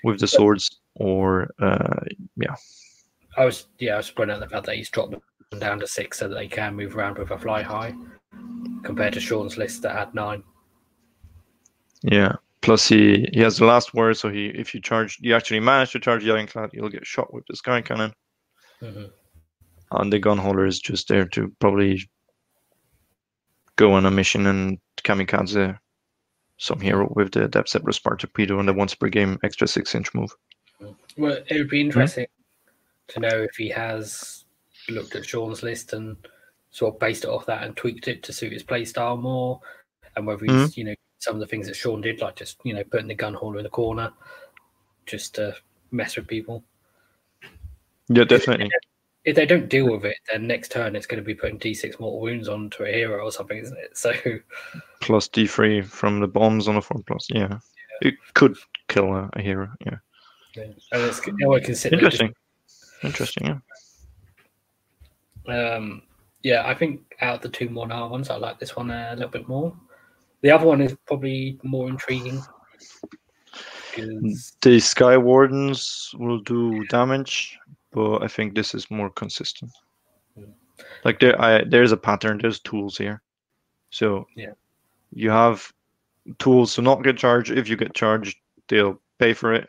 with the swords. Or I was pointing out the fact that he's dropped them down to 6 so that they can move around with a fly high, compared to Sean's list that had 9. Yeah. Plus he has the last word, so if you actually manage to charge the Ironclad, you'll get shot with the Sky Cannon. And the Gun Hauler is just there to probably go on a mission and kamikaze some hero with the Depth Set Spar Torpedo and the once per game extra 6-inch move. Well, it would be interesting to know if he has looked at Sean's list and sort of based it off that and tweaked it to suit his playstyle more, and whether he's, some of the things that Sean did, like just, putting the Gun Hauler in the corner just to mess with people. Yeah, definitely. If they don't deal with it, then next turn it's going to be putting D6 mortal wounds onto a hero or something, isn't it? So plus D3 from the bombs on a 4+. Yeah, it could kill a hero. Yeah, and it's interesting. Yeah. I think out of the two Monarch ones, I like this one a little bit more. The other one is probably more intriguing. The Sky Wardens will do damage, but I think this is more consistent. Like there's a pattern. There's tools here, so you have tools to not get charged. If you get charged, they'll pay for it.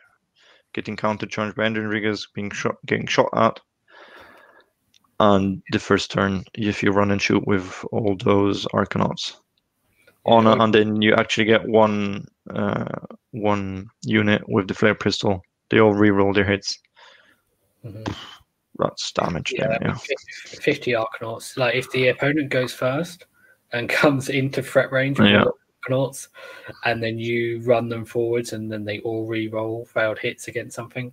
Getting counter charged by Endrin Riggers, getting shot at, and the first turn, if you run and shoot with all those Arcanauts, and then you actually get one unit with the Flare Pistol. They all reroll their hits. That's damage. 50 Arcanauts. Like if the opponent goes first and comes into threat range with Arcanauts, and then you run them forwards, and then they all re-roll failed hits against something,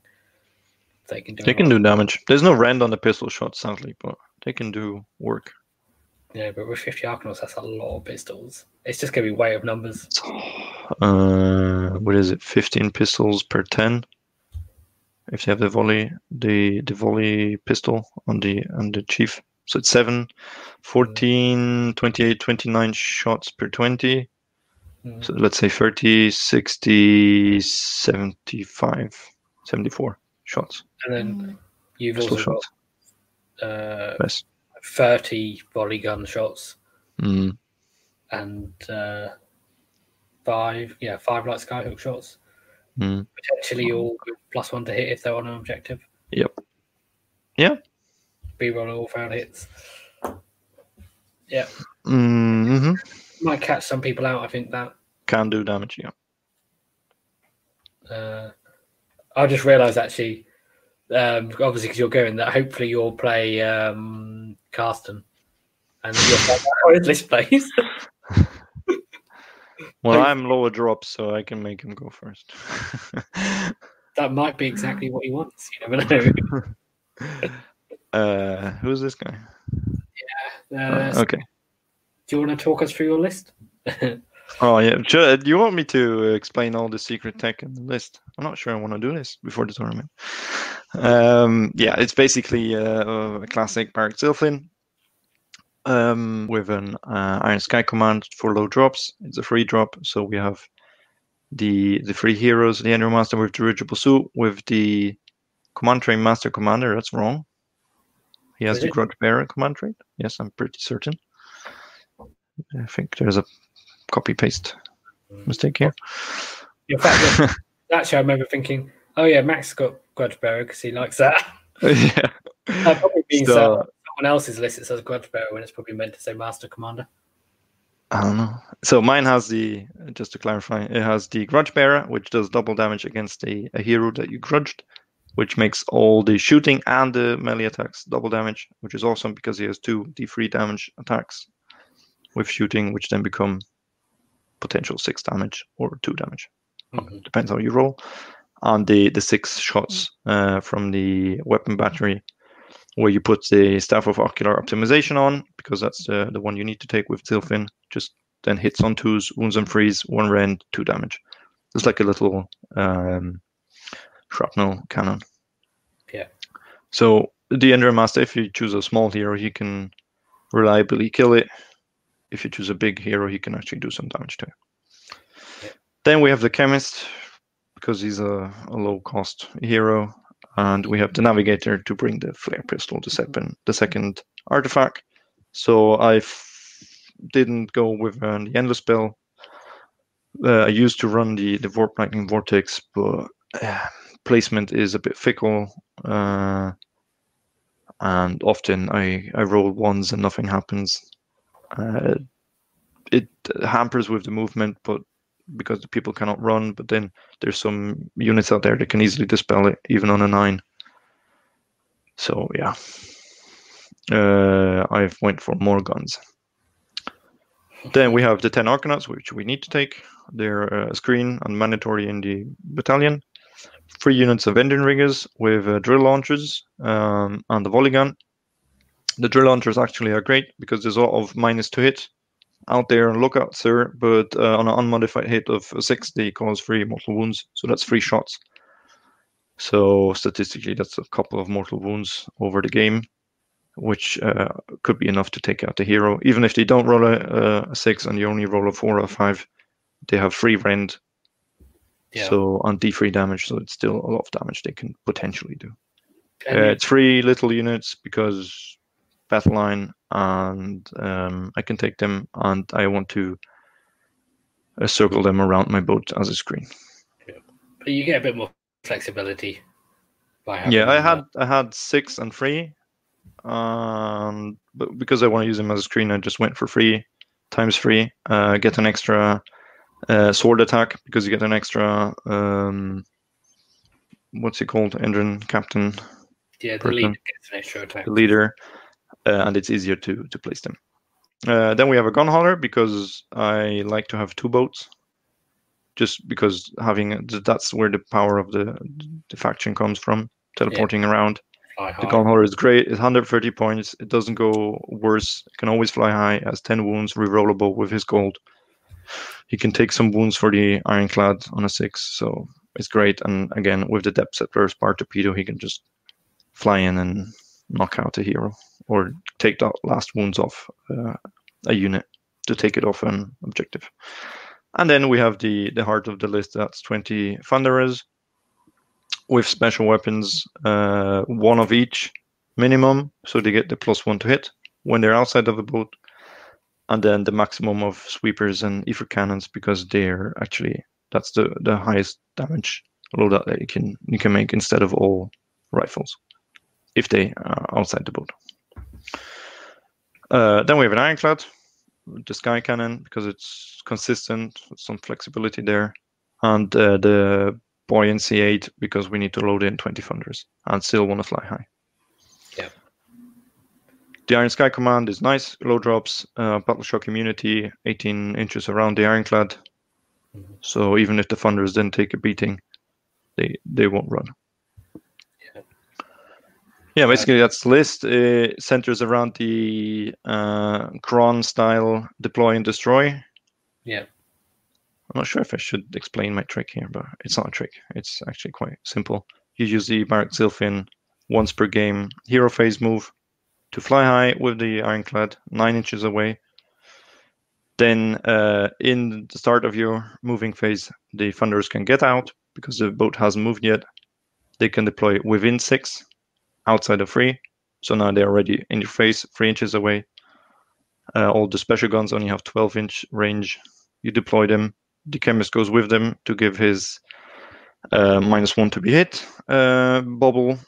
they can do. They can do damage. There's no rend on the pistol shot, sadly, but they can do work. Yeah, but with 50 Arcanauts, that's a lot of pistols. It's just going to be weight of numbers. What is it? 15 pistols per 10. If they have the volley, the volley pistol on the chief, so it's 7, 14, 28, 29 shots per 20. So let's say 30, 60, 75, 74 shots. And then you've got 30 volley gun shots and 5 light skyhook shots. Potentially all +1 to hit if they're on an objective. Yep. Yeah. B-roll all found hits. Yeah. Might catch some people out, I think that. Can do damage, yeah. I just realised, actually, obviously because you're going, that hopefully you'll play Carsten. And you'll play that list plays. Well, I'm lower drop, so I can make him go first. That might be exactly what he wants. You never know. Who's this guy? Yeah. Okay. Do you want to talk us through your list? Oh, yeah. Do you want me to explain all the secret tech in the list? I'm not sure I want to do this before the tournament. It's basically a classic Barak Zilfin. With an Iron Sky Command for low drops. It's a free drop, so we have the free heroes, the Endrin Master with Dirigible Suit, with the command trait Master Commander. That's wrong. He has the Grudge Bearer command trait. Yes, I'm pretty certain. I think there's a copy-paste mistake here. In fact, actually, I remember thinking, oh yeah, Max got Grudge Bearer because he likes that. Yeah. That probably means that. Else's list it says Grudge Bearer when it's probably meant to say Master Commander. I don't know. So mine has the, just to clarify, it has the Grudge Bearer, which does double damage against a hero that you grudged, which makes all the shooting and the melee attacks double damage, which is awesome because he has two D3 damage attacks with shooting, which then become potential 6 damage or 2 damage. Mm-hmm. Depends how you roll. And the 6 shots from the weapon battery, where you put the Staff of Ocular Optimization on, because that's the one you need to take with Zilfin. Just then hits on 2s, wounds and freeze, 1 rend, 2 damage. It's like a little shrapnel cannon. Yeah. So the Endrin Master, if you choose a small hero, he can reliably kill it. If you choose a big hero, he can actually do some damage too. Yeah. Then we have the Chemist, because he's a low-cost hero. And we have the Navigator to bring the Flare Pistol, the second artifact. So I didn't go with the Endless Spell. I used to run the Warp Lightning Vortex, but placement is a bit fickle. And often I roll 1s and nothing happens. It hampers with the movement, but because the people cannot run, but then there's some units out there that can easily dispel it, even on a 9. So yeah, I've went for more guns. Then we have the 10 Arcanauts, which we need to take. They're screen and mandatory in the battalion. 3 units of Endrin Riggers with Drill Launchers and the Volley Gun. The Drill Launchers actually are great because there's a lot of -2 hit out there on lookout, sir, but on an unmodified hit of 6, they cause 3 mortal wounds, so that's 3 shots. So statistically, that's a couple of mortal wounds over the game, which could be enough to take out the hero. Even if they don't roll a 6 and you only roll a 4 or a 5, they have 3 rend, yeah. So on D3 damage, so it's still a lot of damage they can potentially do. Okay. 3 little units, because battle line, and I can take them, and I want to circle them around my boat as a screen. But you get a bit more flexibility by having them. I had 6 and 3, but because I want to use them as a screen, I just went for 3 times 3. Get an extra sword attack because you get an extra what's he called? Endrin Captain. Yeah, the leader gets an extra attack. The leader. And it's easier to place them. Then we have a Gun Hauler, because I like to have 2 boats, just because that's where the power of the faction comes from, teleporting around. The Gun Hauler is great. It's 130 points. It doesn't go worse. It can always fly high. Has 10 wounds, rerollable with his gold. He can take some wounds for the Ironclad on a 6, so it's great. And again, with the Depth Settler, Spar Torpedo, he can just fly in and knock out a hero, or take that last wounds off a unit to take it off an objective. And then we have the heart of the list. That's 20 Thunderers with special weapons, 1 of each minimum, so they get the +1 to hit when they're outside of the boat, and then the maximum of Sweepers and Ether Cannons, because they're actually, that's the highest damage loadout that you can make instead of all rifles, if they are outside the boat. Then we have an Ironclad, the Sky Cannon, because it's consistent, some flexibility there, and the Buoyancy 8, because we need to load in 20 Thunders and still want to fly high. Yeah. The Iron Sky Command is nice, low drops, Battle Shock immunity, 18 inches around the Ironclad, mm-hmm. So even if the Thunders then take a beating, they won't run. Yeah, basically that's the list. It centers around the Kron style deploy and destroy. Yeah. I'm not sure if I should explain my trick here, but it's not a trick. It's actually quite simple. You use the Barak Zilfin once per game hero phase move to fly high with the Ironclad 9 inches away. Then in the start of your moving phase, the Thunderers can get out because the boat hasn't moved yet. They can deploy within 6. Outside of 3, so now they're already in your face, 3 inches away. All the special guns only have 12-inch range. You deploy them. The Chemist goes with them to give his -1 to be hit bubble.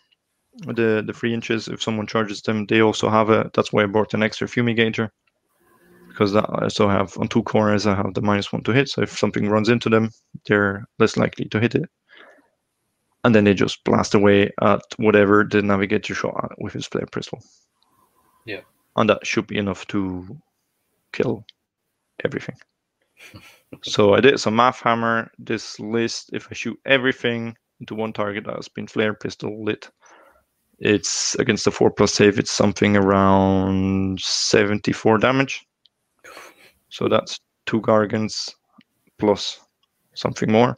The 3 inches, if someone charges them, they also have that's why I bought an extra Fumigator, because I also have on two corners, I have the -1 to hit. So if something runs into them, they're less likely to hit it. And then they just blast away at whatever the Navigator shot at with his Flare Pistol. Yeah. And that should be enough to kill everything. So I did some math hammer. This list, if I shoot everything into one target that has been Flare Pistol lit, it's against the 4+ save, it's something around 74 damage. So that's 2 Gargants plus something more.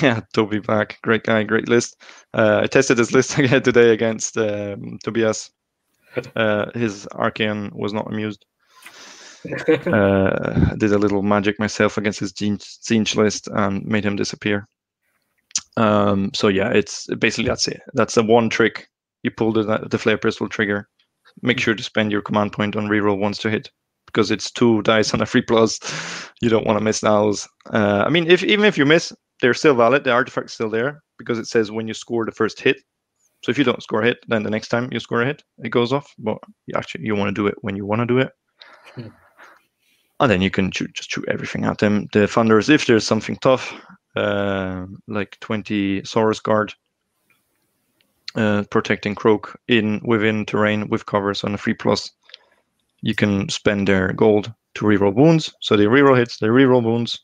Yeah, Toby back, great guy, great list. I tested this list again today against Tobias. His Archeon was not amused. I did a little magic myself against his Zinch list and made him disappear. So yeah, it's basically that's it. That's the one trick. You pull the Flare Pistol trigger. Make sure to spend your command point on reroll once to hit, because it's 2 dice and a 3+. You don't want to miss those. I mean, even if you miss, they're still valid. The artifact's still there because it says when you score the first hit. So if you don't score a hit, then the next time you score a hit, it goes off. But actually, you want to do it when you want to do it. Hmm. And then you can just shoot everything at them. The Thunderers, if there's something tough, like 20 Saurus Guard, protecting Croak within terrain with covers on a 3+, you can spend their gold to reroll wounds. So they reroll hits, they reroll wounds.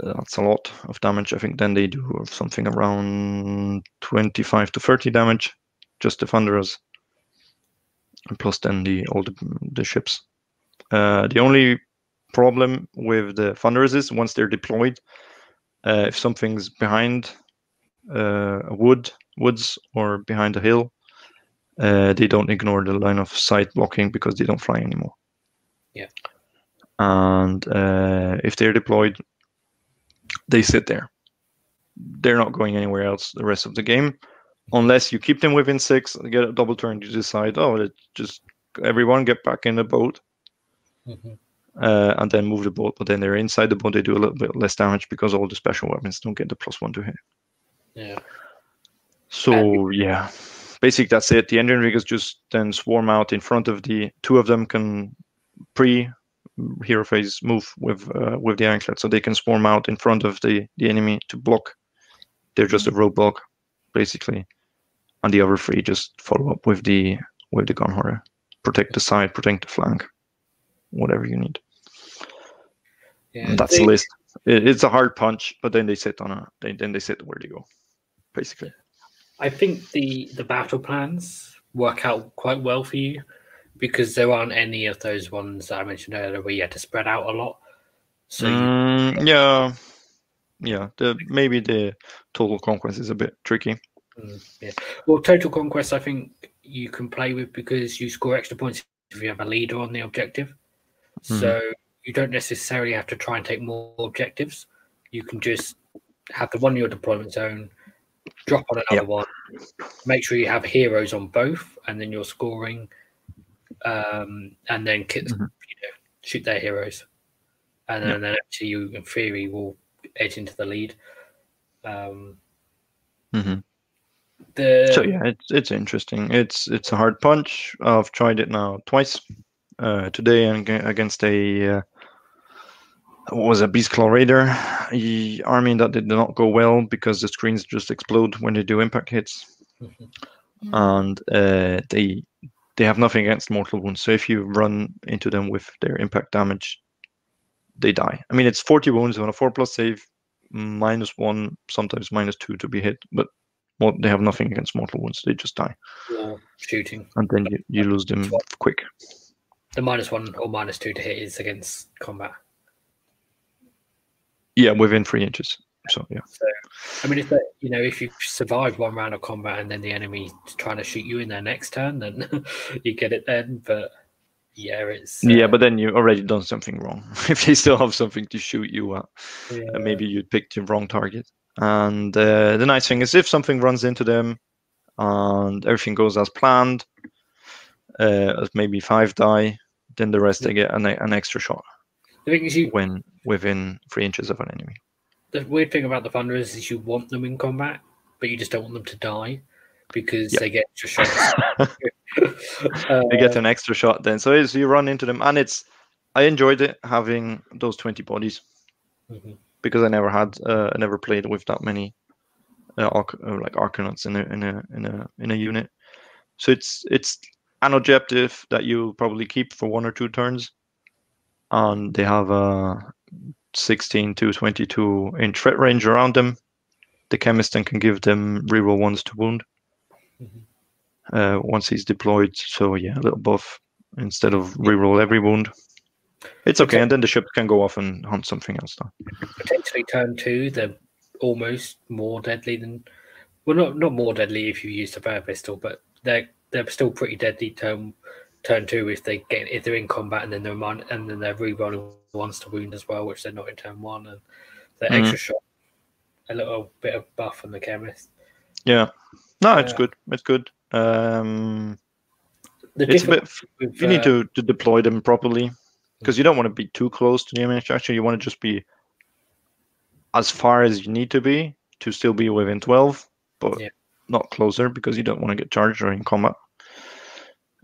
That's a lot of damage. I think then they do something around 25 to 30 damage, just the Thunderers, and plus then all the ships. The only problem with the Thunderers is once they're deployed, if something's behind a woods or behind a hill, they don't ignore the line of sight blocking because they don't fly anymore. Yeah. And if they're deployed, they sit there. They're not going anywhere else the rest of the game, unless you keep them within 6, get a double turn, you decide, oh, just everyone get back in the boat. Mm-hmm. And then move the boat, but then they're inside the boat, they do a little bit less damage because all the special weapons don't get the +1 to hit. Yeah. So yeah, basically that's it. The Endrin Riggers just then swarm out in front of the two of them can pre-hero phase move with the Ironclad, so they can swarm out in front of the enemy to block. They're just a roadblock, basically. And the other 3 just follow up with the Gun Hauler, protect the side, protect the flank, whatever you need. Yeah, that's the list. It's a hard punch, but then they sit on a. Then they sit where they go, basically. I think the battle plans work out quite well for you because there aren't any of those ones that I mentioned earlier where you had to spread out a lot. So yeah. Maybe the Total Conquest is a bit tricky. Yeah. Well, Total Conquest, I think you can play with because you score extra points if you have a leader on the objective. So you don't necessarily have to try and take more objectives. You can just have the one in your deployment zone, drop on another one, make sure you have heroes on both, and then you're scoring, and then shoot their heroes. And then actually you, in theory, will edge into the lead. So yeah, it's interesting. It's a hard punch. I've tried it now twice. Today against a Beast Claw Raider army that did not go well because the screens just explode when they do impact hits, and they have nothing against mortal wounds. So if you run into them with their impact damage, they die. I mean, it's 40 wounds on a 4+ save, -1, sometimes -2 to be hit, but they have nothing against mortal wounds. They just die. Yeah, shooting, and then you lose them quick. The -1 or -2 to hit is against combat. Yeah, within 3 inches. So yeah. So, I mean, if you survive one round of combat and then the enemy's trying to shoot you in their next turn, then you get it then. But yeah, it's but then you already done something wrong. If they still have something to shoot you at, maybe you picked the wrong target. And the nice thing is, if something runs into them, and everything goes as planned, maybe 5 die. Then the rest they get an extra shot. The thing is, when within 3 inches of an enemy. The weird thing about the Thunderers is you want them in combat, but you just don't want them to die. because they get extra shots. They get an extra shot then. So as you run into them, and it's, I enjoyed it having those 20 bodies because I never had, I never played with that many like Arcanauts in a unit. So it's an objective that you probably keep for 1 or 2 turns, and they have a 16 to 22 in threat range around them. The Chemist then can give them reroll 1s to wound once he's deployed. So yeah, a little buff instead of reroll every wound. It's okay, and then the ship can go off and hunt something else now. Potentially turn 2, they're almost more deadly than, well, not more deadly if you use the Flare Pistol, but they're still pretty deadly turn 2 if they get, if they're in combat, and then they're rerolling 1s to wound as well, which they're not in turn 1, and the extra shot, a little bit of buff on the Chemist. Yeah, no, it's good. It's good. It's a bit. With, you need to deploy them properly, because you don't want to be too close to the manufacturer. You want to just be as far as you need to be to still be within 12, but not closer, because you don't want to get charged or in combat.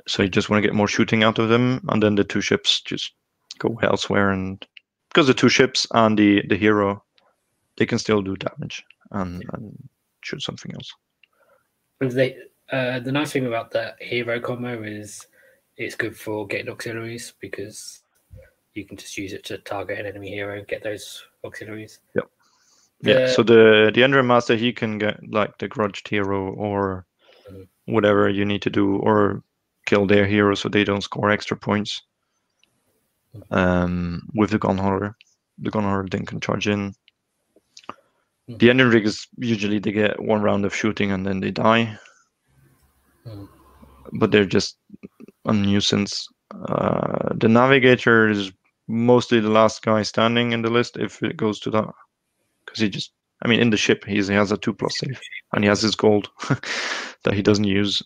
So you just want to get more shooting out of them, and then the 2 ships just go elsewhere. And because the 2 ships and the hero, they can still do damage and shoot something else. And they, the nice thing about that hero combo is it's good for getting auxiliaries, because you can just use it to target an enemy hero and get those auxiliaries. Yep. Yeah. So the Endrin Master, he can get like the grudged hero or whatever you need to do, or kill their hero so they don't score extra points. With the Gun Hauler, then can charge in. The Endrin Riggers, usually they get 1 round of shooting and then they die. But they're just a nuisance. The Navigator is mostly the last guy standing in the list if it goes to that. Because he just, I mean, in the ship, he has a 2+ save. And he has his gold that he doesn't use.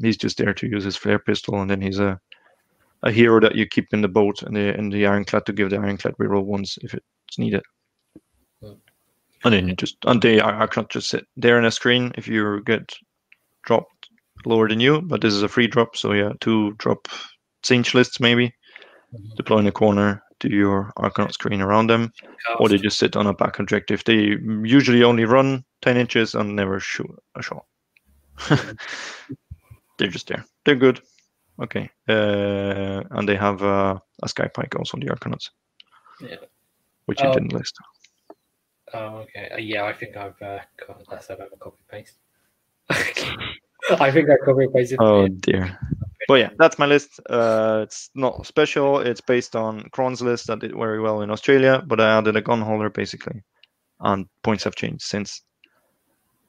He's just there to use his Flare Pistol. And then he's a hero that you keep in the boat and in the Ironclad to give the Ironclad reroll 1s if it's needed. And then you just, and they can't just sit there in a screen if you get dropped lower than you, but this is a free drop, so yeah, 2 drop cinch lists maybe, deploy in a corner to your Arcanaut screen around them, or they just sit on a back objective. They usually only run 10 inches and never shoot a shot. They're just there. They're good. Okay. And they have a Sky Pike also, the Arcanauts, which you didn't list. Oh, okay. Yeah, I think I've got that set up a copy paste. I think I copy pasted. Oh dear. But yeah, that's my list. It's not special. It's based on Kron's list that did very well in Australia, but I added a Gun Hauler basically, and points have changed since.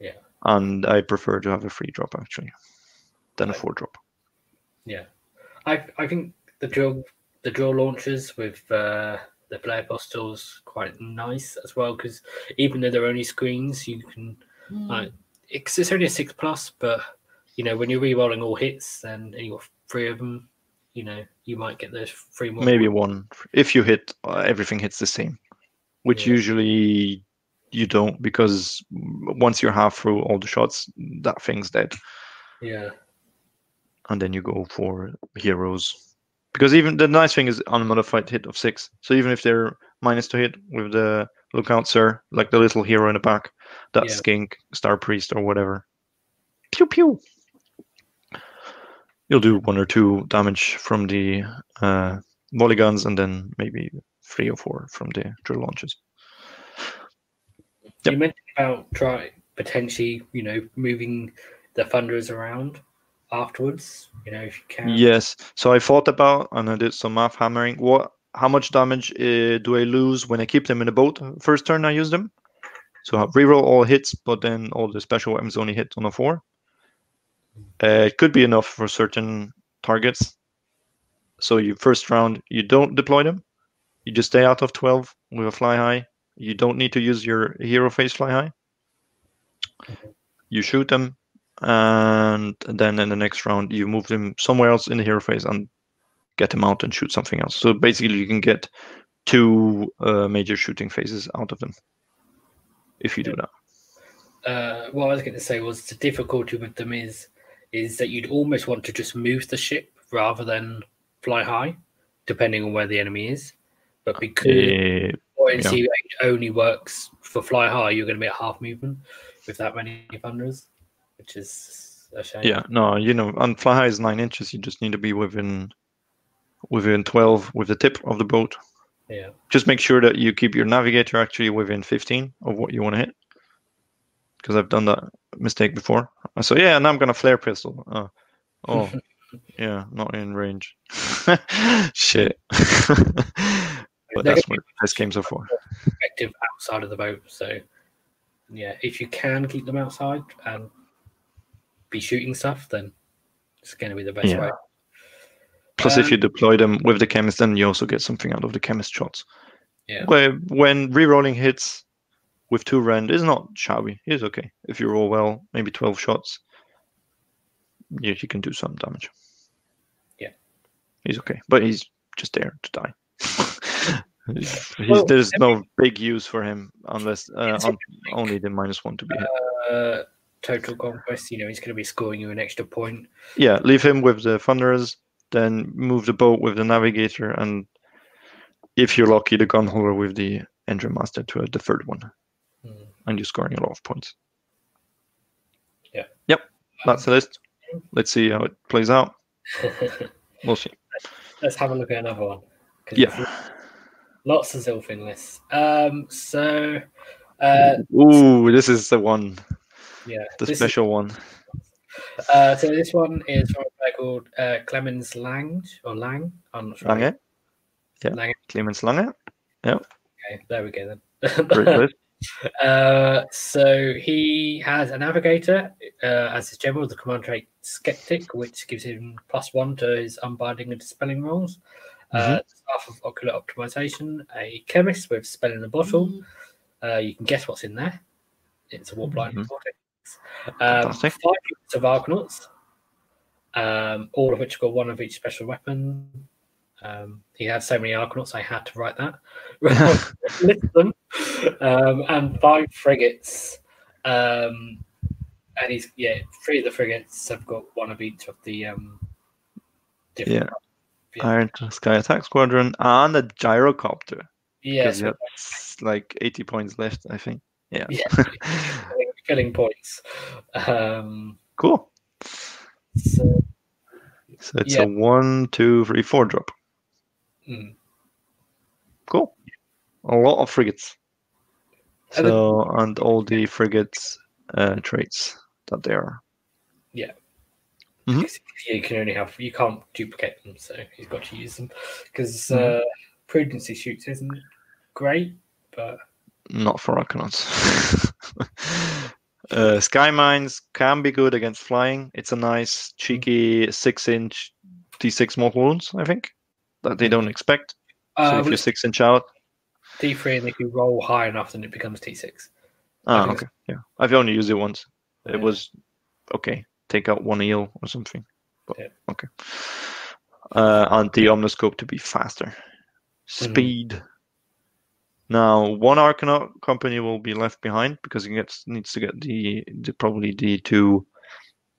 Yeah. And I prefer to have a free drop actually, than a 4 drop. Yeah, I think the drill launchers with. The Flare Pistol's quite nice as well, because even though they're only screens, you can. It's only a 6+, but you know when you're rerolling all hits and you got 3 of them, you know you might get those 3 more. Maybe 1 if you hit everything hits the same, which usually you don't, because once you're half through all the shots, that thing's dead. Yeah. And then you go for heroes. Because even the nice thing is unmodified hit of 6. So even if they're -2 hit with the lookout, sir, like the little hero in the back, that skink, star priest, or whatever, pew pew, you'll do 1 or 2 damage from the volley guns, and then maybe 3 or 4 from the drill launches. You mentioned about potentially, you know, moving the Thunderers around afterwards, you know, if you can. Yes, so I thought about, and I did some math hammering, how much damage do I lose when I keep them in the boat first turn I use them. So I reroll all hits, but then all the special weapons only hit on a 4. It could be enough for certain targets, so you first round you don't deploy them, you just stay out of 12 with a fly high. You don't need to use your hero phase fly high. You shoot them, and then in the next round you move them somewhere else in the hero phase and get them out and shoot something else. So basically you can get 2 major shooting phases out of them if you do that. what I was going to say was the difficulty with them is that you'd almost want to just move the ship rather than fly high, depending on where the enemy is. But because buoyancy only works for fly high, you're going to be at half movement with that many Thunderers, which is a shame. Yeah, no, you know, and fly high is 9 inches. You just need to be within 12 with the tip of the boat. Yeah. Just make sure that you keep your navigator actually within 15 of what you want to hit, because I've done that mistake before. So yeah, and I'm gonna flare pistol. Oh, yeah, not in range. Shit. But that's what this came so far. Effective outside of the boat. So yeah, if you can keep them outside and be shooting stuff, then it's going to be the best way. Plus, if you deploy them with the chemist, then you also get something out of the chemist shots. Yeah. When rerolling hits with 2 rend is not shabby. It's okay. If you roll well, maybe 12 shots, yeah, he can do some damage. Yeah. He's okay. But he's just there to die. There's no big use for him unless only the -1 to be hit. Total conquest, you know, he's going to be scoring you an extra point. Yeah, leave him with the Thunderers. Then move the boat with the navigator, and if you're lucky, the gun hauler with the Endrin Master to the third one, and you're scoring a lot of points. Yeah. Yep, that's the list. Let's see how it plays out. We'll see. Let's have a look at another one. Yeah. Lots of Zilfin lists. Ooh, this is the one. Yeah. The special one. So this one is from a guy called Clemens Lange, or Lang, I'm not sure. Lange? Yeah, Lange. Clemens Lange, yeah. Okay, there we go then. Great. So he has a navigator as his general, the command trait Skeptic, which gives him +1 to his unbinding and dispelling rolls. Staff of Ocular Optimization, a chemist with Spell in the Bottle. You can guess what's in there. It's a Warp Lightning Vortex. 5 units of Arcanauts, all of which got 1 of each special weapon. He had so many Arcanauts I had to write that. List them. And 5 frigates. And he's 3 of the frigates have got 1 of each of the different Iron Sky Attack Squadron and a gyrocopter. Yeah, so that's like 80 points left, I think. Yeah. Filling points. Cool. So it's a 1, 2, 3, 4 drop. Cool. A lot of frigates. And all the frigates traits that they are. Yeah. You can't duplicate them, so you've got to use them. Because prudency shoots isn't great, but not for Arcanauts. Sky mines can be good against flying. It's a nice cheeky 6-inch D6 mortal wounds, I think, that they don't expect. So if you're 6-inch out, D3, and if you roll high enough, then it becomes T6. Ah, okay. Yeah, I've only used it once. It was okay. Take out 1 eel or something. But, okay. And the Omniscope to be faster. Speed. Now, 1 Arcanaut company will be left behind because he needs to get probably the 2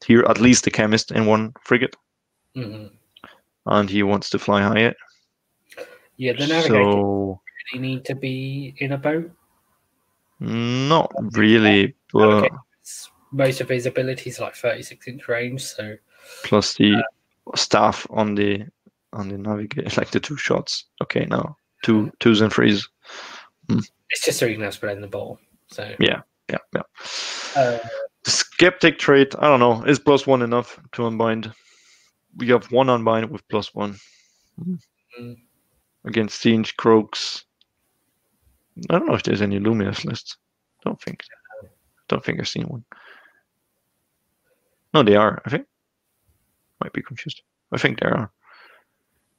here, at least the chemist in 1 frigate, and he wants to fly high it. Yeah, the navigator. So, really need to be in a boat. Not really. But most of his abilities like 36-inch range, so plus the staff on the navigator, like the 2 shots. Okay, now 2s and 3s. It's just so you can have Spell in the Bottle. So yeah. The Skeptic trait, I don't know. Is +1 enough to unbind? We have 1 unbind with +1 against Siege Croaks. I don't know if there's any Luminous lists. Don't think I've seen one. No, they are. I think. Might be confused. I think there are.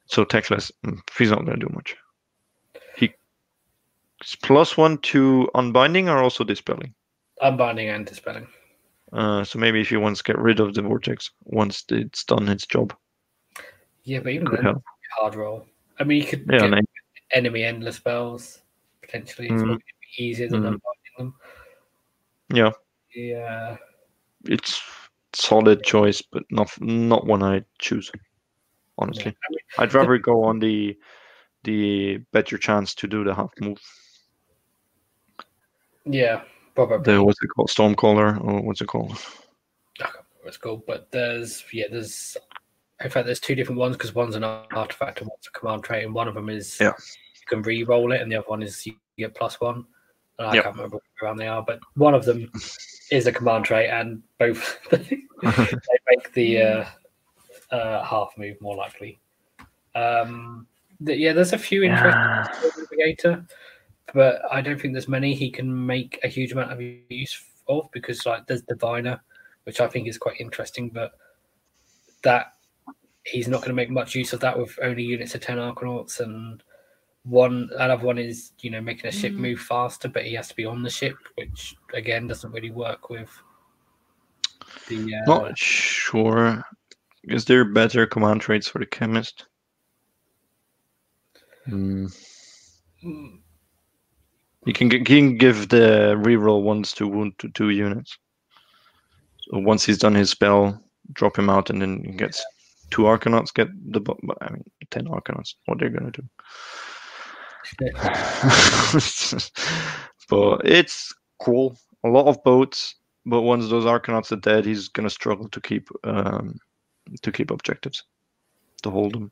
So Techless, he's not going to do much. It's +1 to unbinding or also dispelling? Unbinding and dispelling. So maybe if you want to get rid of the vortex once it's done its job. Yeah, but even then, hard roll. I mean, you could get enemy endless spells, potentially. It's easier than unbinding them. Yeah. Yeah. It's solid choice, but not one I choose. Honestly, yeah, I mean, I'd rather go on the better chance to do the half move. Yeah, probably. The, what's it called? Stormcaller, or what's it called? I can't remember what it's called, but there's in fact there's two different ones, because one's an artifact and one's a command trait, and one of them is you can re-roll it, and the other one is you get +1. And I can't remember where around they are, but one of them is a command trait, and both they make the half move more likely. There's a few interesting Navigator, but I don't think there's many he can make a huge amount of use of, because like there's Diviner, which I think is quite interesting, but that he's not going to make much use of that with only units of 10 Arcanauts, and another one is making a ship move faster, but he has to be on the ship, which again doesn't really work with the. Not sure. Is there better command traits for the Chemist? You can give the reroll ones to wound to 2 units. So once he's done his spell, drop him out, and then he gets 2 Arcanauts. Get the 10 Arcanauts. What they're gonna do? But it's cool. A lot of boats, but once those Arcanauts are dead, he's gonna struggle to keep objectives, to hold them.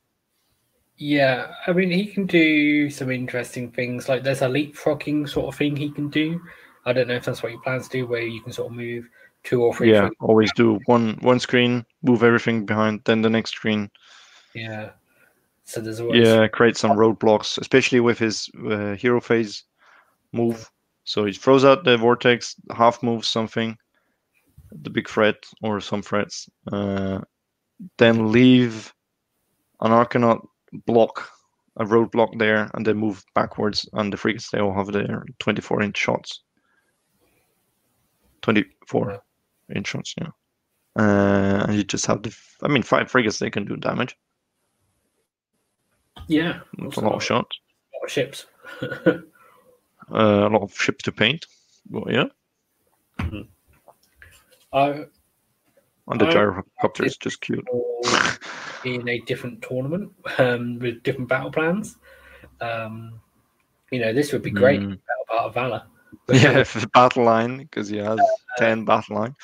Yeah, I mean, he can do some interesting things. Like there's a leapfrogging sort of thing he can do. I don't know if that's what he plans to do, where you can sort of move 2 or 3. Yeah, screens. Always do one screen, move everything behind, then the next screen. Yeah. So there's always create some roadblocks, especially with his hero phase move. So he throws out the vortex, half moves something, the big threat or some threats, then leave an Arcanaut block, a roadblock there, and then move backwards, and the frigates, they all have their 24-inch shots. 24-inch shots, yeah. And you just have 5 frigates, they can do damage. Yeah. That's a lot of shots. A lot of ships. A lot of ships to paint. Well, yeah. Mm-hmm. And the gyrocopter is just cute. In a different tournament with different battle plans. This would be great. Battle of Valor. Yeah, for the battle line, because he has 10 battle line.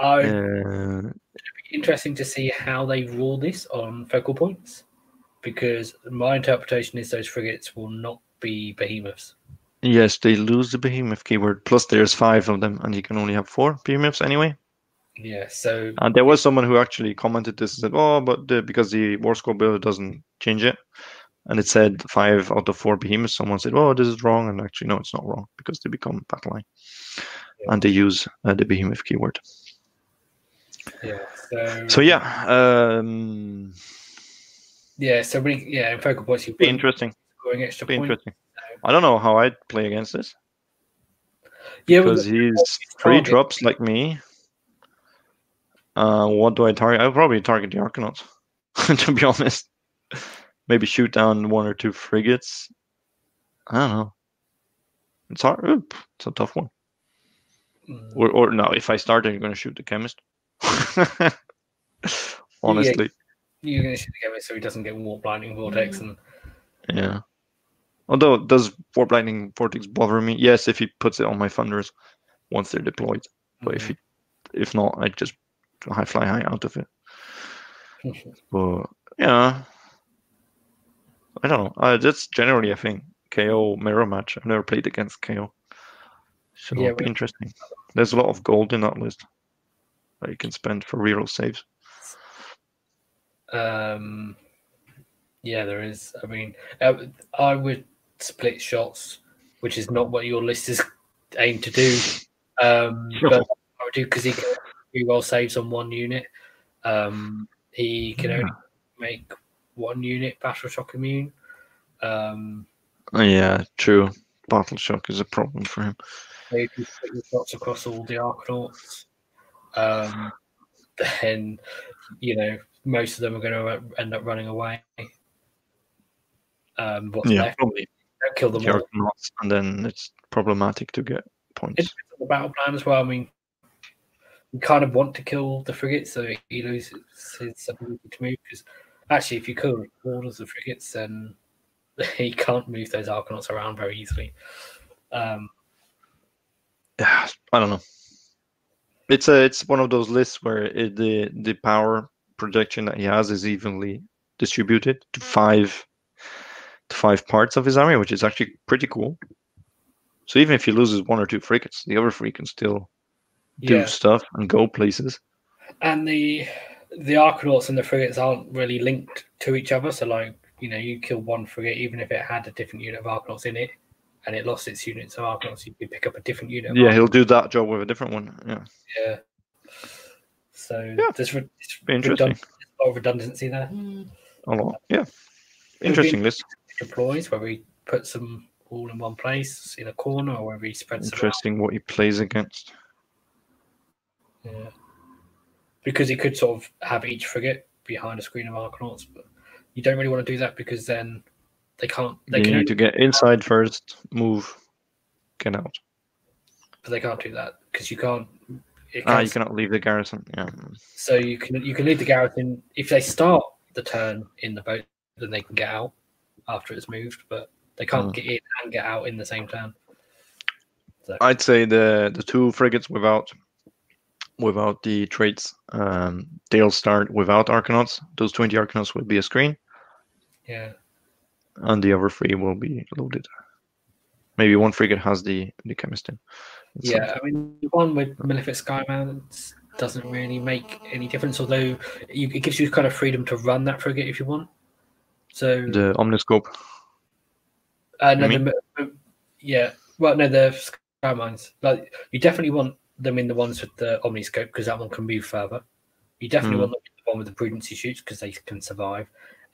It would be interesting to see how they rule this on focal points, because my interpretation is those frigates will not be behemoths. Yes, they lose the behemoth keyword. Plus, there's 5 of them, and you can only have 4 behemoths anyway. Yeah, so... And there was someone who actually commented this and said, because the War Score Builder doesn't change it, and it said 5 out of 4 behemoths, someone said, this is wrong, and actually, no, it's not wrong, because they become battle line, and they use the behemoth keyword. Yeah, so yeah. In focal points, you'd be interesting. Scoring extra points. Interesting. So. I don't know how I'd play against this. Yeah, because he's 3 drops like me. What do I target? I'll probably target the Arcanauts, to be honest. Maybe shoot down 1 or 2 frigates. I don't know. It's hard. Oop, it's a tough one. Or no, if I start, I'm going to shoot the Chemist. Honestly. Yeah, you're going to shoot the Chemist so he doesn't get Warp Lightning Vortex. Yeah. Although, does Warp Lightning Vortex bother me? Yes, if he puts it on my Thunderers once they're deployed. But if not, I just... fly high out of it. But yeah, I don't know. That's generally, I think, KO mirror match. I've never played against KO, so it'll be interesting. There's a lot of gold in that list that you can spend for reroll saves. Yeah, there is. I mean, I would split shots, which is not what your list is aimed to do. But I would do, because he can reroll saves on 1 unit. He can only make 1 unit Battle Shock immune. True. Battle Shock is a problem for him. He can put your shots across all the Arcanauts. Then, most of them are going to end up running away. What's left? Probably. Don't kill them all. And then it's problematic to get points. It depends the battle plan as well. I mean, we kind of want to kill the frigate so he loses his ability to move, because actually if you kill all of the frigates, then he can't move those Arcanauts around very easily. I don't know. It's one of those lists where the power projection that he has is evenly distributed to five parts of his army, which is actually pretty cool. So even if he loses one or two frigates, the other three can still do stuff and go places. And the Arcanauts and the frigates aren't really linked to each other. So like, you know, you kill one frigate, even if it had a different unit of Arcanauts in it, and it lost its units of Arcanauts, you could pick up a different unit. Yeah, he'll do that job with a different one. Yeah. Yeah. So yeah. There's interesting. A lot of redundancy there. A lot. Yeah. Interesting list. Deploys where we put some all in one place in a corner, or where he spreads. Interesting what he plays against. Yeah. Because he could sort of have each frigate behind a screen of Arcanauts, but you don't really want to do that because then they can't. They can need to get inside first, move, get out. But they can't do that because you can't. You cannot leave the garrison. Yeah. So you can leave the garrison if they start the turn in the boat, then they can get out after it's moved. But they can't get in and get out in the same turn. So. I'd say the two frigates without the traits, they'll start without Arcanauts. Those 20 Arcanauts will be a screen. Yeah. And the other three will be loaded. Maybe one frigate has the chemist in. Yeah, I mean, the one with Malefic Skyman doesn't really make any difference, although it gives you kind of freedom to run that frigate if you want. So the Omniscope. The Skymines. Like, you definitely want them in the ones with the Omniscope because that one can move further. You definitely want them in the one with the Prudency Shoots because they can survive.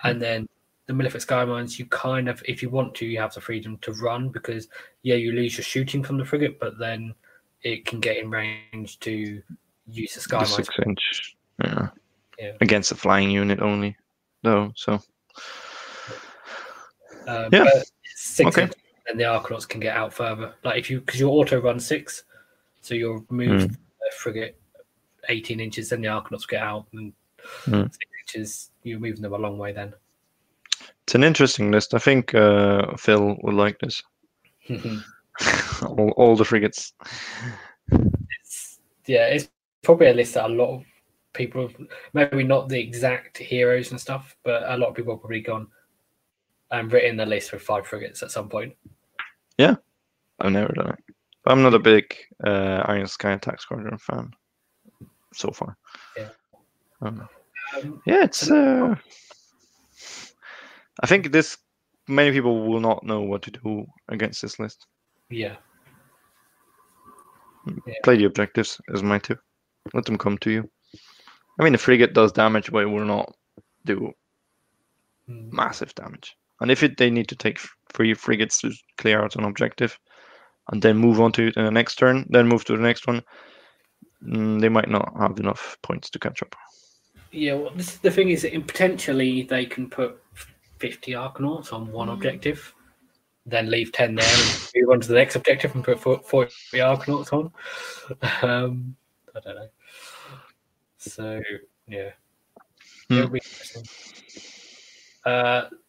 And then the Malefic Skymines, you kind of, if you want to, you have the freedom to run because, yeah, you lose your shooting from the frigate, but then it can get in range to use the Skymines. 6-inch, yeah. Against a flying unit only, though, so. But 6 inches, and the Arcanauts can get out further. Like because your auto run 6, so you'll move the frigate 18 inches, then the Arcanauts get out, and 6 inches, you're moving them a long way then. It's an interesting list. I think Phil would like this. all the frigates. It's probably a list that a lot of people, maybe not the exact heroes and stuff, but a lot of people have probably gone and written the list with 5 frigates at some point. Yeah, I've never done it. But I'm not a big Iron Sky Attack Squadron fan so far. Yeah. It's... I think many people will not know what to do against this list. Yeah. Play the objectives as my tip. Let them come to you. I mean, the frigate does damage, but it will not do massive damage. And if they need to take 3 frigates to clear out an objective and then move on to it in the next turn, then move to the next one, they might not have enough points to catch up. Yeah, well, the thing is that potentially they can put 50 Arcanauts on one objective, then leave 10 there and move on to the next objective and put 40 Arcanauts on. I don't know. So, yeah. It'll be interesting.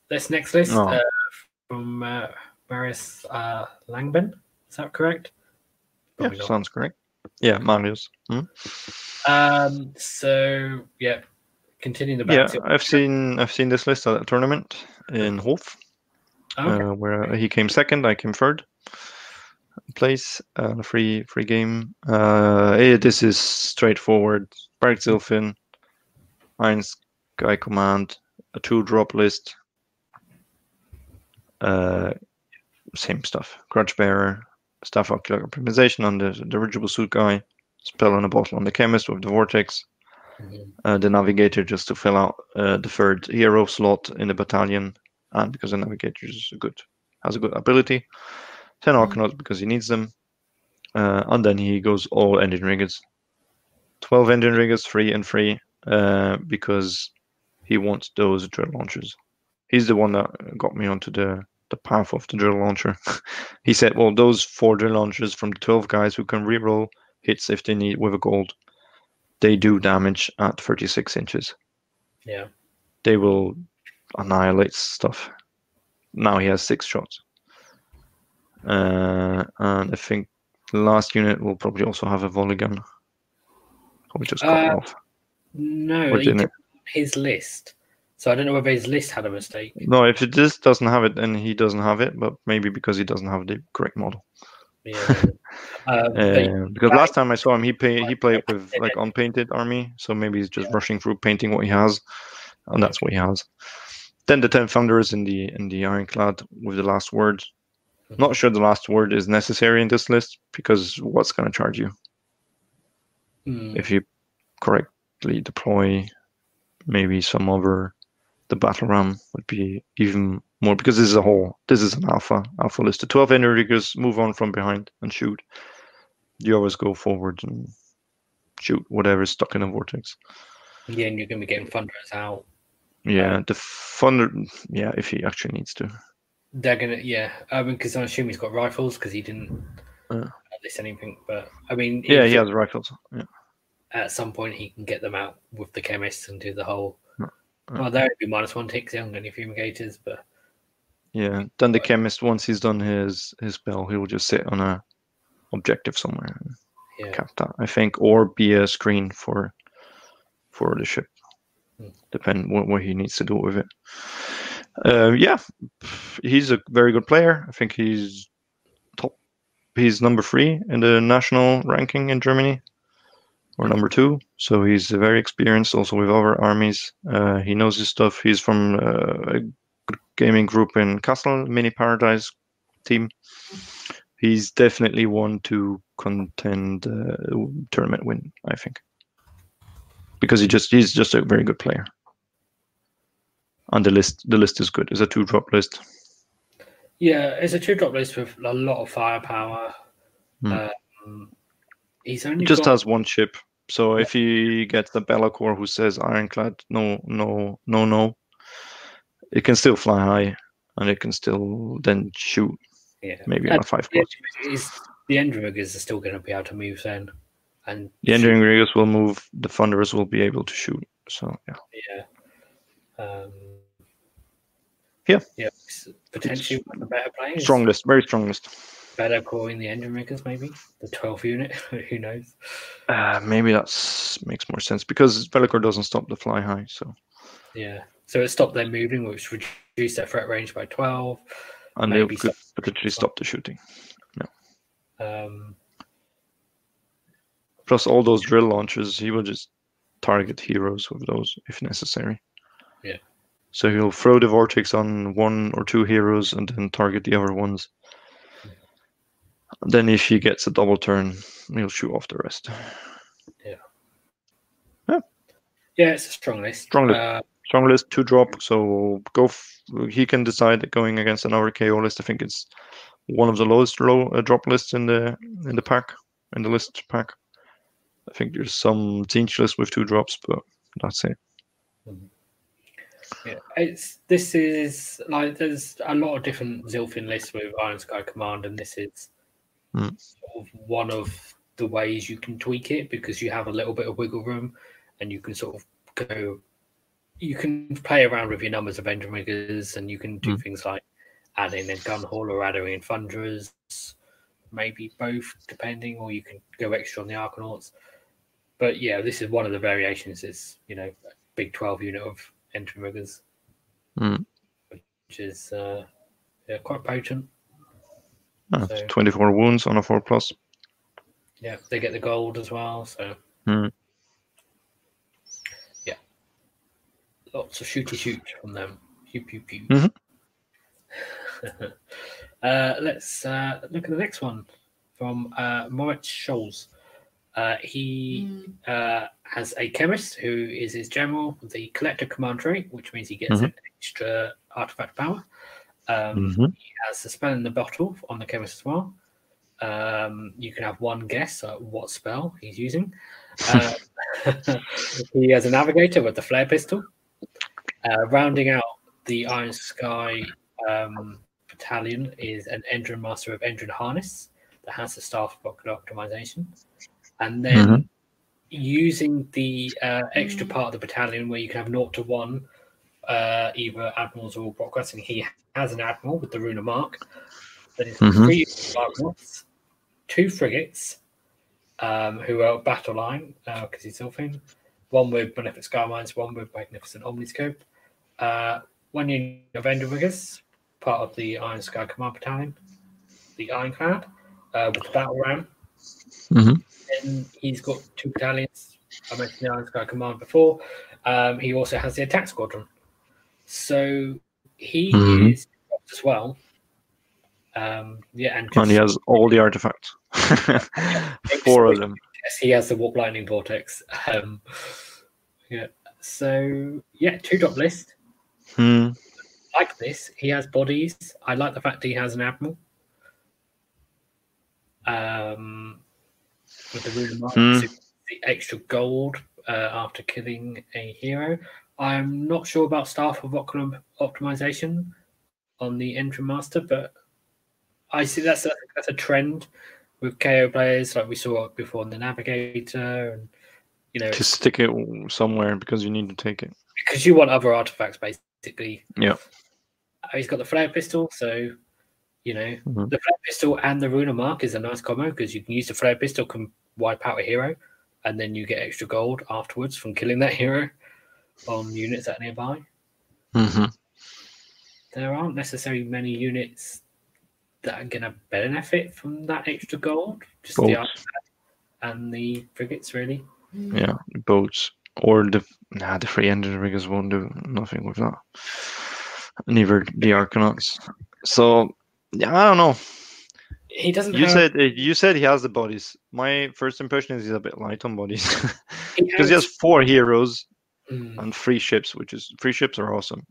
This next list from Marius Langben. Is that correct? Probably sounds correct. Yeah, Marius. Continuing the battle. Yeah, I've seen this list at a tournament in Hof, where he came second, I came third place. Free game. This is straightforward. Barak Zilfin, Iron Sky Command, a 2-drop list. Same stuff. Grudge Bearer, Staff of Ocular Optimization on the Dirigible Suit guy, Spell in a Bottle on the Chemist with the Vortex. The Navigator just to fill out the 3rd hero slot in the battalion, and because the Navigator is has a good ability. 10 Arcanauts because he needs them, and then he goes all Endrin Riggers. 12 Endrin Riggers, 3 and 3, because he wants those Drill Launchers. He's the one that got me onto the the path of the drill launcher. He said, well, those 4 drill launchers from the 12 guys who can reroll hits if they need with a gold, they do damage at 36 inches. Yeah. They will annihilate stuff. Now he has 6 shots. And I think the last unit will probably also have a volley gun. Or just cut it off. No, or didn't it? His list. So I don't know whether his list had a mistake. No, if it just doesn't have it, then he doesn't have it, but maybe because he doesn't have the correct model. Yeah. Because last time I saw him, he played with like unpainted army, so maybe he's just rushing through painting what he has, and that's what he has. Then the 10 Thunderers in the Ironclad with the Last Word. Not sure the Last Word is necessary in this list, because what's going to charge you? If you correctly deploy maybe some other... The Battle Ram would be even more, because this is a whole. This is an alpha list. The 12 Endrin Riggers move on from behind and shoot. You always go forward and shoot whatever is stuck in a vortex. Yeah, and you're going to be getting Thunderers out. Yeah, the Thunder. Yeah, if he actually needs to. They're gonna. Yeah, I mean, because I assume he's got rifles because he didn't list anything. But I mean, yeah, he has rifles. Yeah. At some point, he can get them out with the Chemist and do the whole. Well, that would be -1 ticks down any Fumigators, but yeah. Then the Chemist, once he's done his spell, he will just sit on a objective somewhere and cap that, I think, or be a screen for the ship, depending what he needs to do with it. Yeah, he's a very good player. I think he's top. He's number 3 in the national ranking in Germany. Or number 2, so he's very experienced also with other armies. He knows his stuff. He's from a gaming group in Kassel, Mini Paradise team. He's definitely one to contend tournament win, I think, because he's just a very good player. And the list is good. It's a 2-drop list. Yeah, it's a 2-drop list with a lot of firepower. He's only has one ship. So if he gets the Bellacor who says Ironclad, no, it can still fly high, and it can still then shoot. Yeah, maybe on a 5+. The Endrin Riggers are still going to be able to move then, and the Endrin Riggers will move. The Thunderers will be able to shoot. So yeah, potentially one of the better players. Strong list, very strong list. Better calling the Endrin Riggers, maybe the 12th unit. Who knows? Maybe that makes more sense because Velikor doesn't stop the fly high, so yeah. So it stopped them moving, which reduced their threat range by 12, and maybe they could potentially stop the shooting. Yeah. Plus all those drill launchers, he will just target heroes with those if necessary. Yeah. So he'll throw the vortex on 1 or 2 heroes and then target the other ones. Then if he gets a double turn, he'll shoot off the rest. Yeah, it's a strong list. Strong list, 2-drop. So he can decide going against another KO list. I think it's one of the lowest drop lists in the pack, in the list pack. I think there's some Zinch list with 2 drops, but that's it. Yeah, this is like there's a lot of different Zilfin lists with Iron Sky Command, and this is. Sort of one of the ways you can tweak it because you have a little bit of wiggle room and you can sort of go, you can play around with your numbers of Endrin Riggers and you can do things like add in a Gun Hauler or adding in Thunderers, maybe both depending, or you can go extra on the Arcanauts. But yeah, this is one of the variations. It's, you know, a big 12 unit of Endrin Riggers, which is quite potent. 24 wounds on a 4+. Yeah, they get the gold as well. So yeah, lots of shooty shoot from them. Pew pew pew. Let's look at the next one from Moritz Scholz. He has a Chemist who is his general, the Collector Command trait, which means he gets an extra artifact power. He has the Spell in the Bottle on the Chemist as well. You can have one guess at what spell he's using. He has a Navigator with the Flare Pistol. Rounding out the Iron Sky Battalion is an Endrin Master of Endrin Harness that has the Staff of Ocular Optimization. And then using the extra part of the battalion where you can have 0 to 1, either admirals or broadcasting, he has an admiral with the Runa Mark. That is 3 admirals, 2 frigates, who are battle line, because he's Zilfin, one with Beneficent Skymines, one with Magnificent Omniscope, 1 unit of Endrin Riggers, part of the Iron Sky Command Battalion, the Ironclad, with the Battle Ram. Then he's got 2 battalions. I mentioned the Iron Sky Command before. He also has the Attack Squadron. So he is as well. And he has all the artifacts. 4 of them. Yes, he has the Warp Lightning Vortex. So, 2-drop list. Like this, he has bodies. I like the fact that he has an admiral. With the Rune Mark, the extra gold after killing a hero. I'm not sure about Staff of Oculum Optimization on the Endrin Master, but I see that's a trend with KO players, like we saw before in the Navigator, and to stick it somewhere because you need to take it because you want other artifacts basically. He's got the Flare Pistol, so the Flare Pistol and the Runa Mark is a nice combo because you can use the Flare Pistol, can wipe out a hero, and then you get extra gold afterwards from killing that hero on units that are nearby. There aren't necessarily many units that are going to benefit from that extra gold, just boats. The artifact and the frigates, really. Boats or the free Endrin Riggers won't do nothing with that, neither the Arcanauts. So, I don't know. He doesn't. You said he has the bodies. My first impression is he's a bit light on bodies because he has 4 heroes and 3 ships, which is 3 ships are awesome,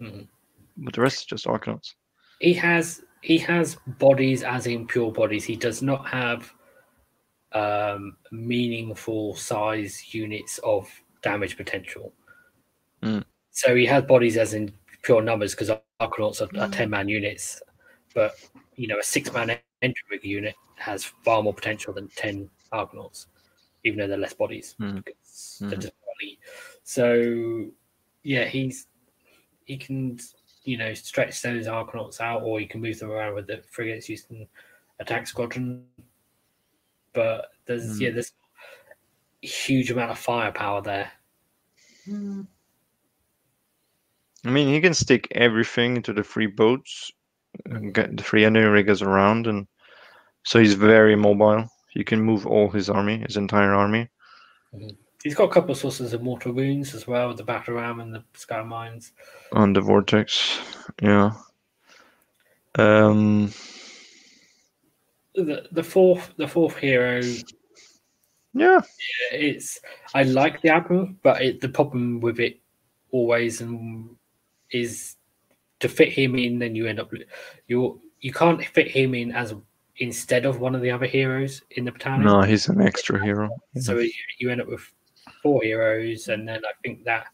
but the rest is just Arcanauts. He has bodies as in pure bodies. He does not have meaningful size units of damage potential. So he has bodies as in pure numbers because Arcanauts are 10-man units. But, a 6-man Endrin Rigger unit has far more potential than 10 Arcanauts, even though they're less bodies. They're just really... So, he can... stretch those Arcanauts out, or you can move them around with the frigates using Attack Squadron. But there's there's a huge amount of firepower there. I mean, he can stick everything into the 3 boats and get the 3 Endrin Riggers around, and so he's very mobile. You can move all his army, his entire army. He's got a couple of sources of mortal wounds as well, with the Battle Ram and the Sky Mines. And the Vortex, the fourth hero. I like the Admiral, but the problem with it always is to fit him in. Then you end up you can't fit him in as instead of one of the other heroes in the battalion. No, he's an extra hero. So you end up with 4 heroes, and then I think that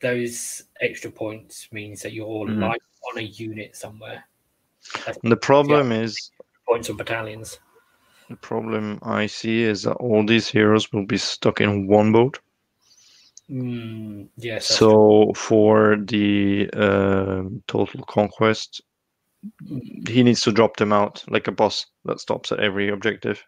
those extra points means that you're like on a unit somewhere. And the problem is points on battalions. The problem I see is that all these heroes will be stuck in 1 boat. Yes. So for the total conquest, he needs to drop them out like a boss that stops at every objective.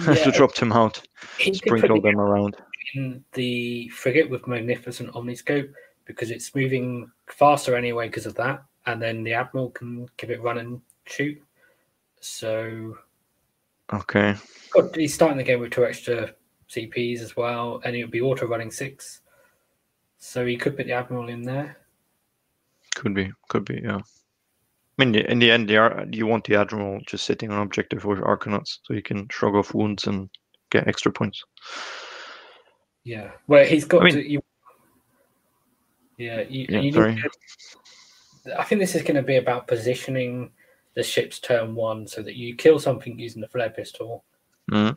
Has to drop them out, sprinkle them around. In the frigate with Magnificent Omniscope, because it's moving faster anyway because of that, and then the Admiral can give it run and shoot. So, he's starting the game with 2 extra CPs as well, and it'll be auto running 6. So he could put the Admiral in there. Could be, yeah. I mean, in the end, you want the Admiral just sitting on objective with Arcanauts, so you can shrug off wounds and get extra points. I think this is going to be about positioning the ship's turn 1 so that you kill something using the Flare Pistol. Then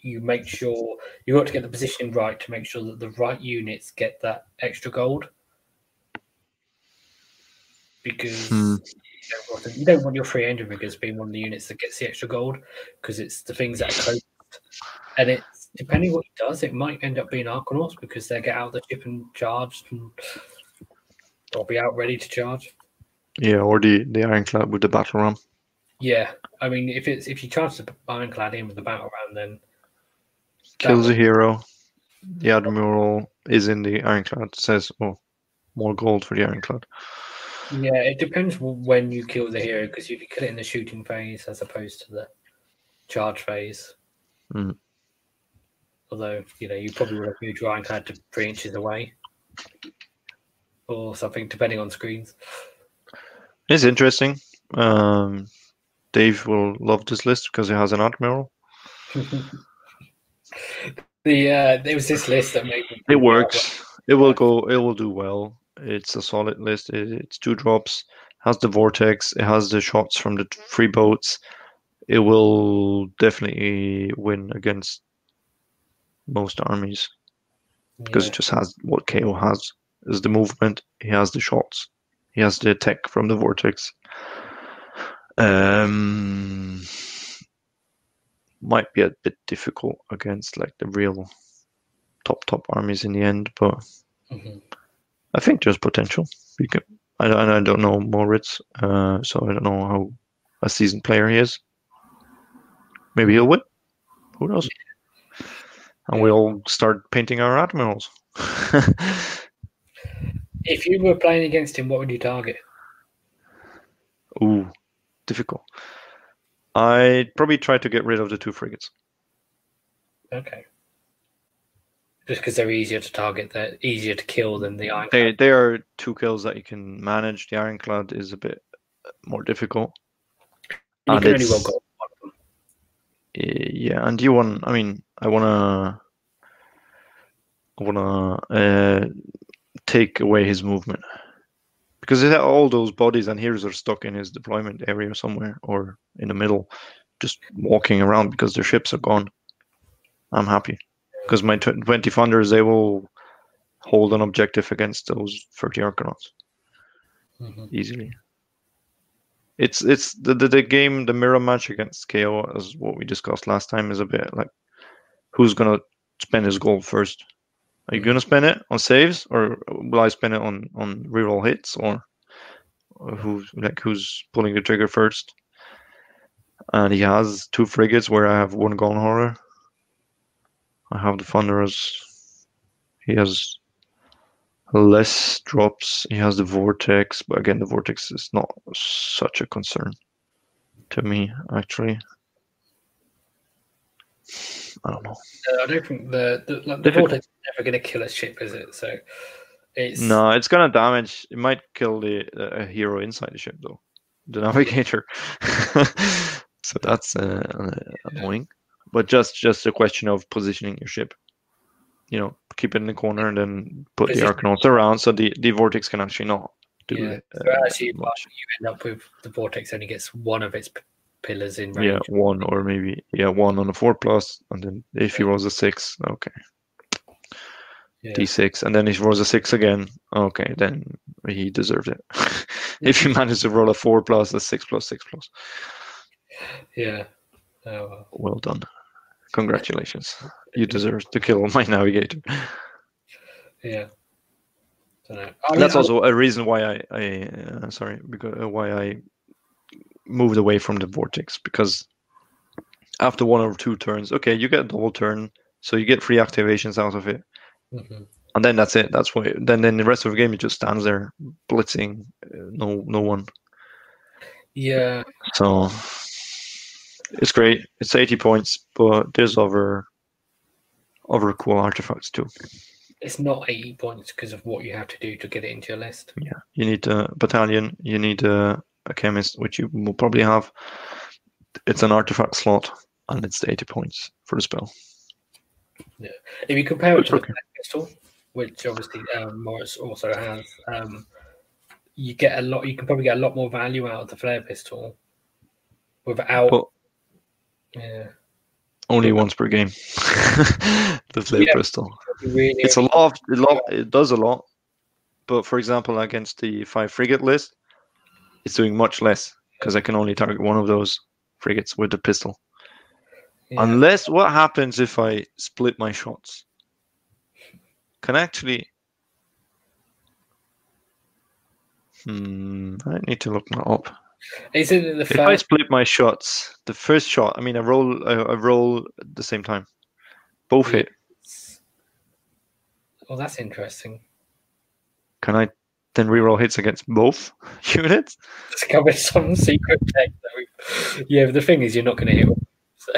you make sure you got to get the positioning right to make sure that the right units get that extra gold. because you don't want your free Endrin Riggers being one of the units that gets the extra gold, because it's the things that are closed. And it's, depending what he does, it might end up being Arcanauts because they get out of the ship and charged, and they'll be out ready to charge. Yeah, or the Ironclad with the Battle Ram. Yeah, I mean, if you charge the Ironclad in with the Battle Ram, then kills a hero. The Admiral is in the Ironclad, says, oh, more gold for the Ironclad. Yeah, it depends when you kill the hero, because if you kill it in the shooting phase as opposed to the charge phase. Mm. Although, you know, you probably would have moved your Ironclad to 3 inches away or something, depending on screens. It's interesting. Dave will love this list because it has an Admiral. There was this list that made it works. It will go. It will do well. It's a solid list. It's 2 drops. Has the vortex. It has the shots from the 3 boats. It will definitely win against most armies because it just has what KO has: is the movement. He has the shots. He has the attack from the vortex. Might be a bit difficult against like the real top armies in the end, but I think there's potential. I don't know Moritz, so I don't know how a seasoned player he is. Maybe he'll win. Who knows? And we'll start painting our admirals. If you were playing against him, what would you target? Ooh, difficult. I'd probably try to get rid of the 2 frigates. Okay. Just because they're easier to target, they're easier to kill than the Ironclad. They are 2 kills that you can manage. The Ironclad is a bit more difficult. And you can only well go one of them. Yeah, and you want? I mean, I wanna take away his movement, because all those bodies and heroes are stuck in his deployment area somewhere, or in the middle, just walking around because their ships are gone. I'm happy because my 20 Thunderers, they will hold an objective against those 30 Arcanauts easily. It's the game, the mirror match against KO, as what we discussed last time, is a bit like who's gonna spend his gold first. Are you gonna spend it on saves, or will I spend it on reroll hits, or who's pulling the trigger first? And he has 2 frigates where I have 1 Gun Hauler. I have the Thunderers. He has less drops. He has the vortex, but again, the vortex is not such a concern to me, actually. I don't know. I don't think the vortex is never going to kill a ship, is it? So it's no, it's going to damage. It might kill a hero inside the ship, though. The Navigator. So that's annoying. But just a question of positioning your ship. You know, keep it in the corner and then put the Arcanauts around so the vortex can actually not do it. So actually, you end up with the vortex only gets one of its pillars in range. Yeah, one, or maybe one on a 4+, and then if he rolls a 6, okay, d6, and then if he rolls a 6 again, okay, then he deserved it. If you manage to roll a 4+, a 6+, 6+, yeah, well done, congratulations, you deserve to kill my Navigator. Yeah. That's also a reason why I moved away from the vortex, because after 1 or 2 turns, okay, you get a double turn, so you get 3 activations out of it, and then that's it. That's why. Then the rest of the game it just stands there blitzing, no one. Yeah. So it's great. It's 80 points, but there's other cool artifacts too. It's not 80 points because of what you have to do to get it into your list. Yeah, you need a battalion. You need a chemist, which you will probably have. It's an artifact slot, and it's the 80 points for the spell. Yeah, if you compare it to the Flare Pistol, which obviously Morris also has, you get a lot. You can probably get a lot more value out of the Flare Pistol without. Well, only once per game. The Flare Pistol. Really, it's a lot. It does a lot. But for example, against the 5 frigate list, it's doing much less because I can only target one of those frigates with the pistol. Yeah. Unless what happens if I split my shots? Can I actually... I need to look that up. Isn't it the fact... If I split my shots, the first shot, I mean, I roll at the same time. Both hit. Well, that's interesting. Can I then reroll hits against both units? Discover some secret tech, though. Yeah, but the thing is, you're not going to hit them. So.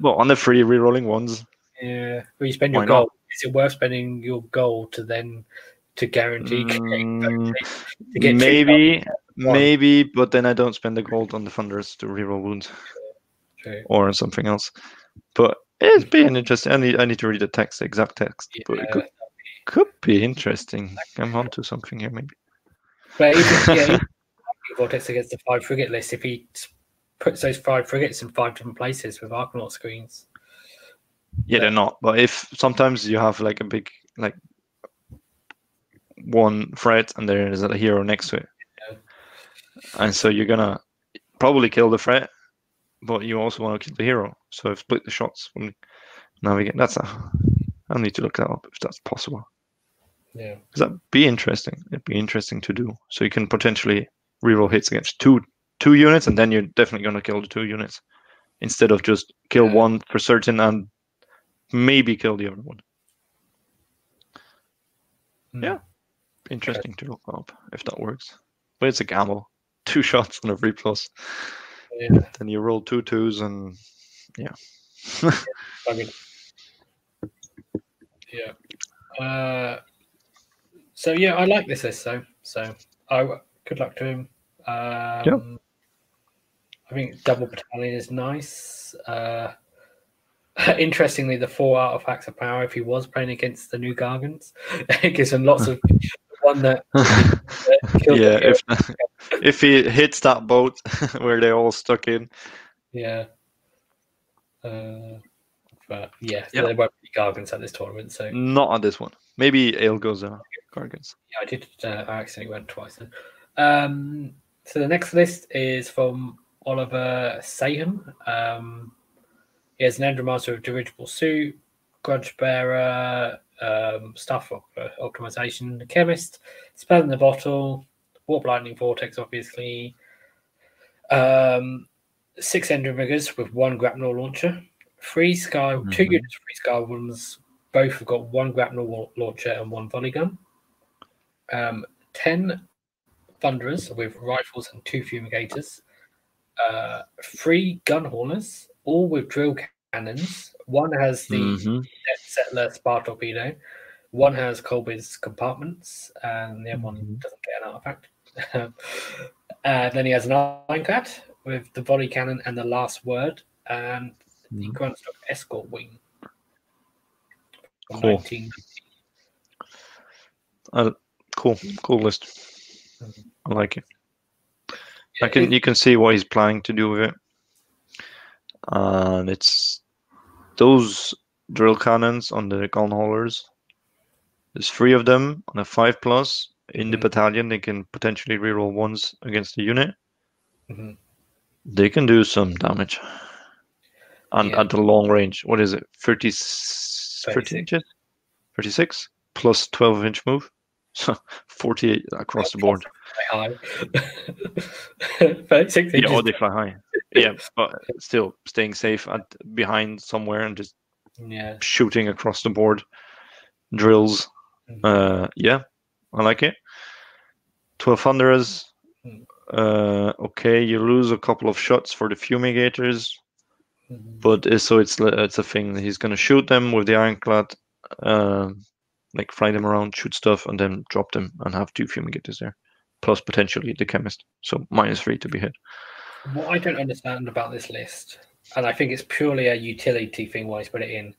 Well, on the free rerolling ones. Yeah, well, you spend your gold. Is it worth spending your gold to then to guarantee? To get maybe, but then I don't spend the gold on the Thunderers to reroll wounds, or on something else. But it's being interesting. I need to read the text, the exact text, yeah, but it could be interesting. I'm onto something here, maybe. But even, yeah, Vortex against the 5 frigate list. If he puts those 5 frigates in 5 different places with Arcanaut screens. Yeah, they're not. But if sometimes you have like a big, like one threat and there is a hero next to it. Yeah. And so you're going to probably kill the threat, but you also want to kill the hero. So split the shots from Navigate. I'll need to look that up if that's possible. Yeah. Because that'd be interesting. It'd be interesting to do. So you can potentially reroll hits against two units, and then you're definitely going to kill the 2 units instead of just kill one for certain and maybe kill the other one. Yeah. Interesting to look up if that works. But it's a gamble. 2 shots and a free plus. Yeah. Then you roll 2 twos and I like this list though. So good luck to him. I think double battalion is nice. Interestingly, the 4 artifacts of power, if he was playing against the new Gargants, it gives him lots of one that kills if he hits that boat where they're all stuck in. Yeah. But there won't be Gargants at this tournament. So not on this one. Maybe Ale goes Gargants. Yeah, I did. I accidentally went twice then. So the next list is from Oliver Sahan. He has an Endrin Master of Dirigible Suit, Grudge Bearer, Staff of Optimization, Chemist, Spell in the Bottle, Warp Lightning Vortex, obviously, 6 Endrin Riggers with 1 grapnel launcher, 2 units of 3 Sky Wardens, both have got 1 grapnel launcher and 1 volley gun, 10 Thunderers with rifles and 2 Fumigators, 3 Gun Haulers, all with drill cannons. One has the Settler spar torpedo, one has Colby's compartments, and the other one doesn't get an artifact. Then he has an Ironclad with the volley cannon and the Last Word, and the Grunstock escort wing. Cool. Cool list. I like it. Yeah, you can see what he's planning to do with it. And it's those drill cannons on the gun haulers. There's 3 of them on a 5+ in the battalion. They can potentially reroll ones against the unit. They can do some damage. And at the long range, what is it? 30 inches? 36 plus 12-inch move. 48 across the board. Fly high. 36 inches. Yeah, they fly high. Yeah, but still staying safe behind somewhere and just shooting across the board drills. I like it. 12 Thunderers. You lose a couple of shots for the Fumigators, but it's a thing. He's going to shoot them with the Ironclad, like fly them around, shoot stuff, and then drop them and have 2 Fumigators there, plus potentially the Chemist. So -3 to be hit. What I don't understand about this list, and I think it's purely a utility thing why he's put it in,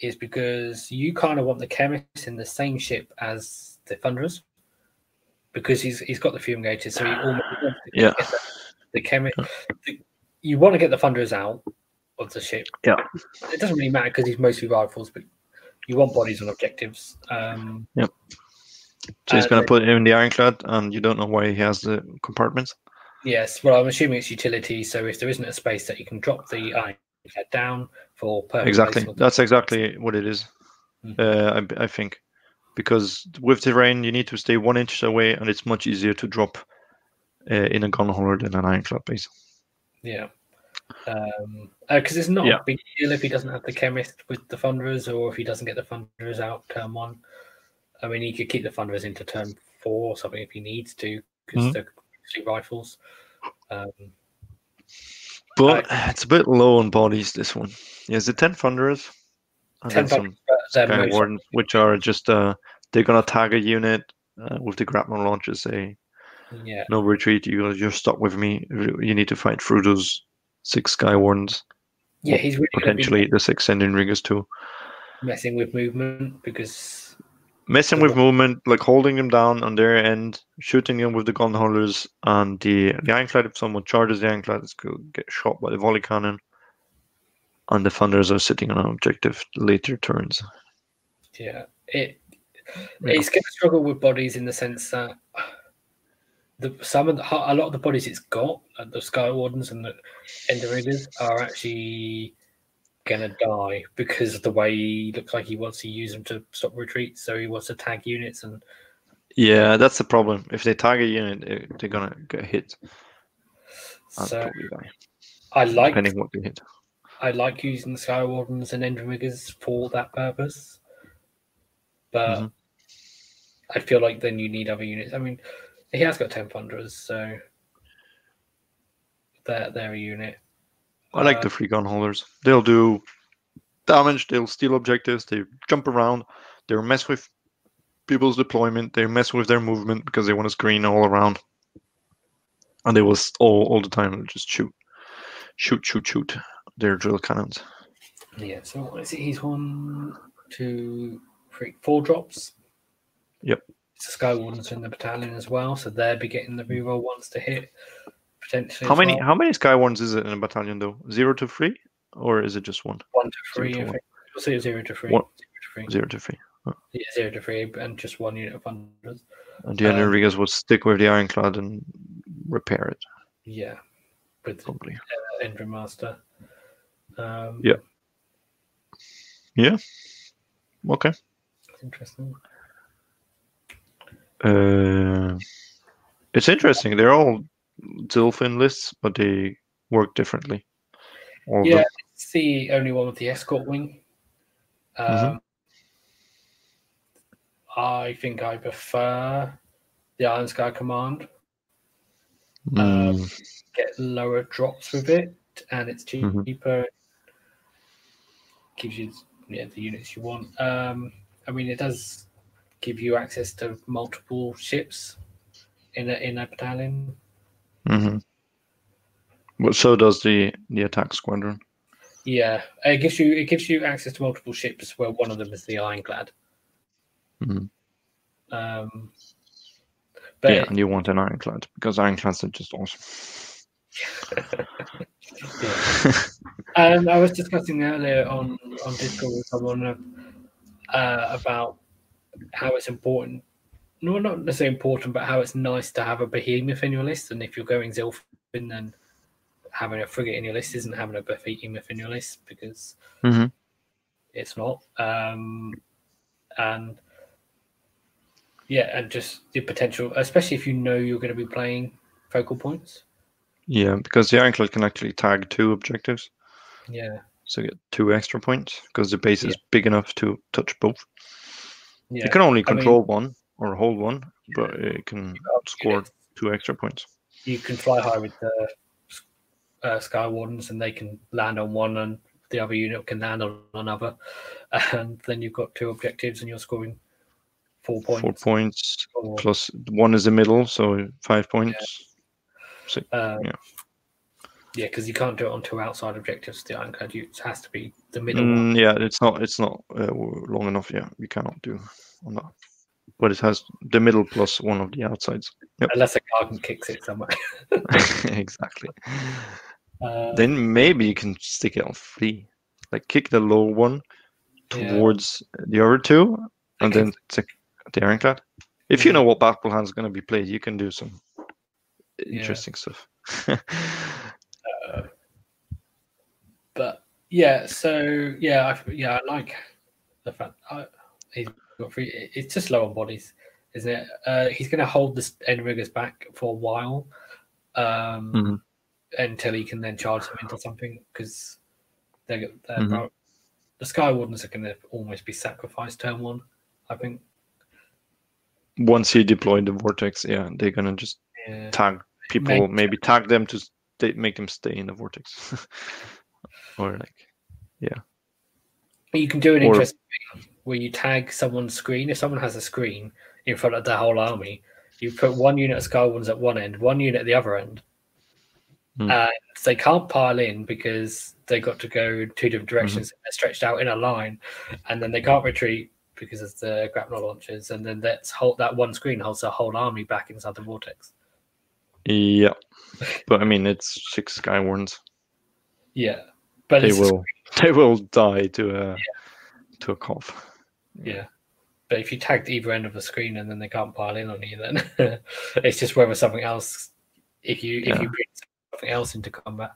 is because you kind of want the Chemist in the same ship as the Thunderers, because he's got the Fumigators, so he almost the Chemist. You want to get the Thunderers out of the ship. Yeah, it doesn't really matter because he's mostly rifles, but you want bodies on objectives. So he's going to put him in the Ironclad, and you don't know why he has the compartments? Yes, well, I'm assuming it's utility, so if there isn't a space that you can drop the Ironclad down for... Exactly, that's exactly what it is, I think. Because with terrain, you need to stay 1 inch away, and it's much easier to drop in a gun hauler than an Ironclad base. Yeah. Because it's not a big deal if he doesn't have the Chemist with the Thunderers, or if he doesn't get the Thunderers out turn one. I mean, he could keep the Thunderers into turn 4 or something if he needs to, because they're actually rifles. But it's a bit low on bodies, this one. Yeah, is it 10 Thunderers? And 10 Thunderers, Sky Warden, which are just, they're going to tag a unit with the grapnel launchers, say, no retreat, you're stuck with me. You need to fight through those 6 Sky Wardens. Yeah, he's really potentially the 6 Endrin Riggers too. Messing with movement, because... Messing with movement, like holding them down on their end, shooting them with the gun holders, and the Ironclad, if someone charges the Ironclad, it's going to get shot by the volley cannon, and the Thunderers are sitting on an objective later turns. Yeah, it's going to struggle with bodies in the sense that a lot of the bodies it's got, like the Sky Wardens and the Endrin Riggers, are actually... gonna die because of the way he looks like he wants to use them to stop retreats, so he wants to tag units. And yeah, that's the problem. If they tag a unit, they're gonna get hit. So depending what they hit. I like using the Sky Wardens and Endrin Riggers for that purpose, but I feel like then you need other units. I mean, he has got 10 Thunderers, so they're a unit. I like the free gun holders. They'll do damage, they'll steal objectives, they jump around, they'll mess with people's deployment, they mess with their movement because they want to screen all around. And they will all the time just shoot their drill cannons. Yeah, so what is it? He's 1, 2, 3, 4 drops. Yep. It's the Sky Wardens in the battalion as well, so they'll be getting the reroll ones to hit. How many Sky Wardens is it in a battalion though? 0 to 3, or is it just 1? 1 to 3. We'll say 0 to 3. 1, 0 to 3. 0 to 3. Oh. Yeah, 0 to 3, and just 1 unit of Thunderers. And the Endrin Riggers will stick with the Ironclad and repair it. Yeah, with probably Endrin Master. Yeah. Okay. Interesting. It's interesting. They're all Zilfin lists, but they work differently. Yeah, it's the only one with the escort wing. I think I prefer the Iron Sky Command. Get lower drops with it, and it's cheaper. Gives you the units you want. I mean, it does give you access to multiple ships in a battalion. Well, so does the attack squadron. Yeah, it gives you access to multiple ships, where one of them is the Ironclad. But yeah, and you want an Ironclad because Ironclads are just awesome. I was discussing earlier on Discord with someone about how it's important. No, not necessarily important, but how it's nice to have a behemoth in your list. And if you're going Zilfin, then having a frigate in your list isn't having a behemoth in your list, because it's not. And just the potential, especially if you know you're going to be playing focal points. Yeah, because the Ironclad can actually tag 2 objectives. Yeah. So you get 2 extra points because the base is big enough to touch both. Yeah. You can only control one. Or hold one, but it can score 2 extra points. You can fly high with the Sky Wardens, and they can land on one, and the other unit can land on another. And then you've got 2 objectives, and you're scoring 4 points. 4 points, plus 1 is the middle, so 5 points. Yeah, because you can't do it on 2 outside objectives. The Ironclad, it has to be the middle one. Yeah, it's not long enough. Yeah, you cannot do on that. But it has the middle plus 1 of the outsides. Yep. Unless a Gargant kicks it somewhere. Exactly. Then maybe you can stick it on 3. Like kick the low one towards the other 2, and then the Ironclad. If you know what battle hand's going to be played, you can do some interesting stuff. But yeah, so yeah, I like the fact he's got three. It's just low on bodies, isn't it? He's going to hold this Endriggers back for a while until he can then charge them into something, because the Sky Wardens are going to almost be sacrificed turn one, I think. Once you deploy the vortex, they're gonna just tag people, maybe tag them to make them stay in the vortex, or like, you can do an interesting thing where you tag someone's screen. If someone has a screen in front of their whole army, you put one unit of Sky Wardens at one end, one unit at the other end, and they can't pile in because they got to go two different directions. They're stretched out in a line, and then they can't retreat because of the grapnel launchers, and then that one screen holds the whole army back inside the vortex. Yeah, but I mean, it's 6 Sky Wardens. Yeah, but they will die to a cough. Yeah, but if you tagged either end of the screen and then they can't pile in on you, then it's just whether something else. If you bring something else into combat.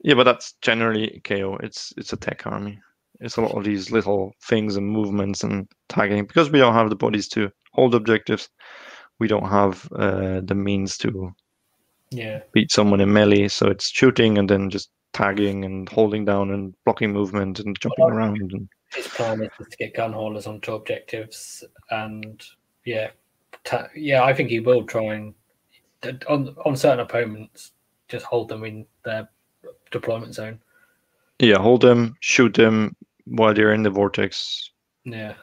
Yeah, but that's generally KO. It's a tech army. It's a lot of these little things and movements and tagging, because we don't have the bodies to hold objectives. We don't have the means to beat someone in melee. So it's shooting and then just tagging and holding down and blocking movement and jumping around. And his plan is to get gun haulers onto objectives. And I think he will try and, on certain opponents, just hold them in their deployment zone. Yeah, hold them, shoot them while they're in the vortex. Yeah.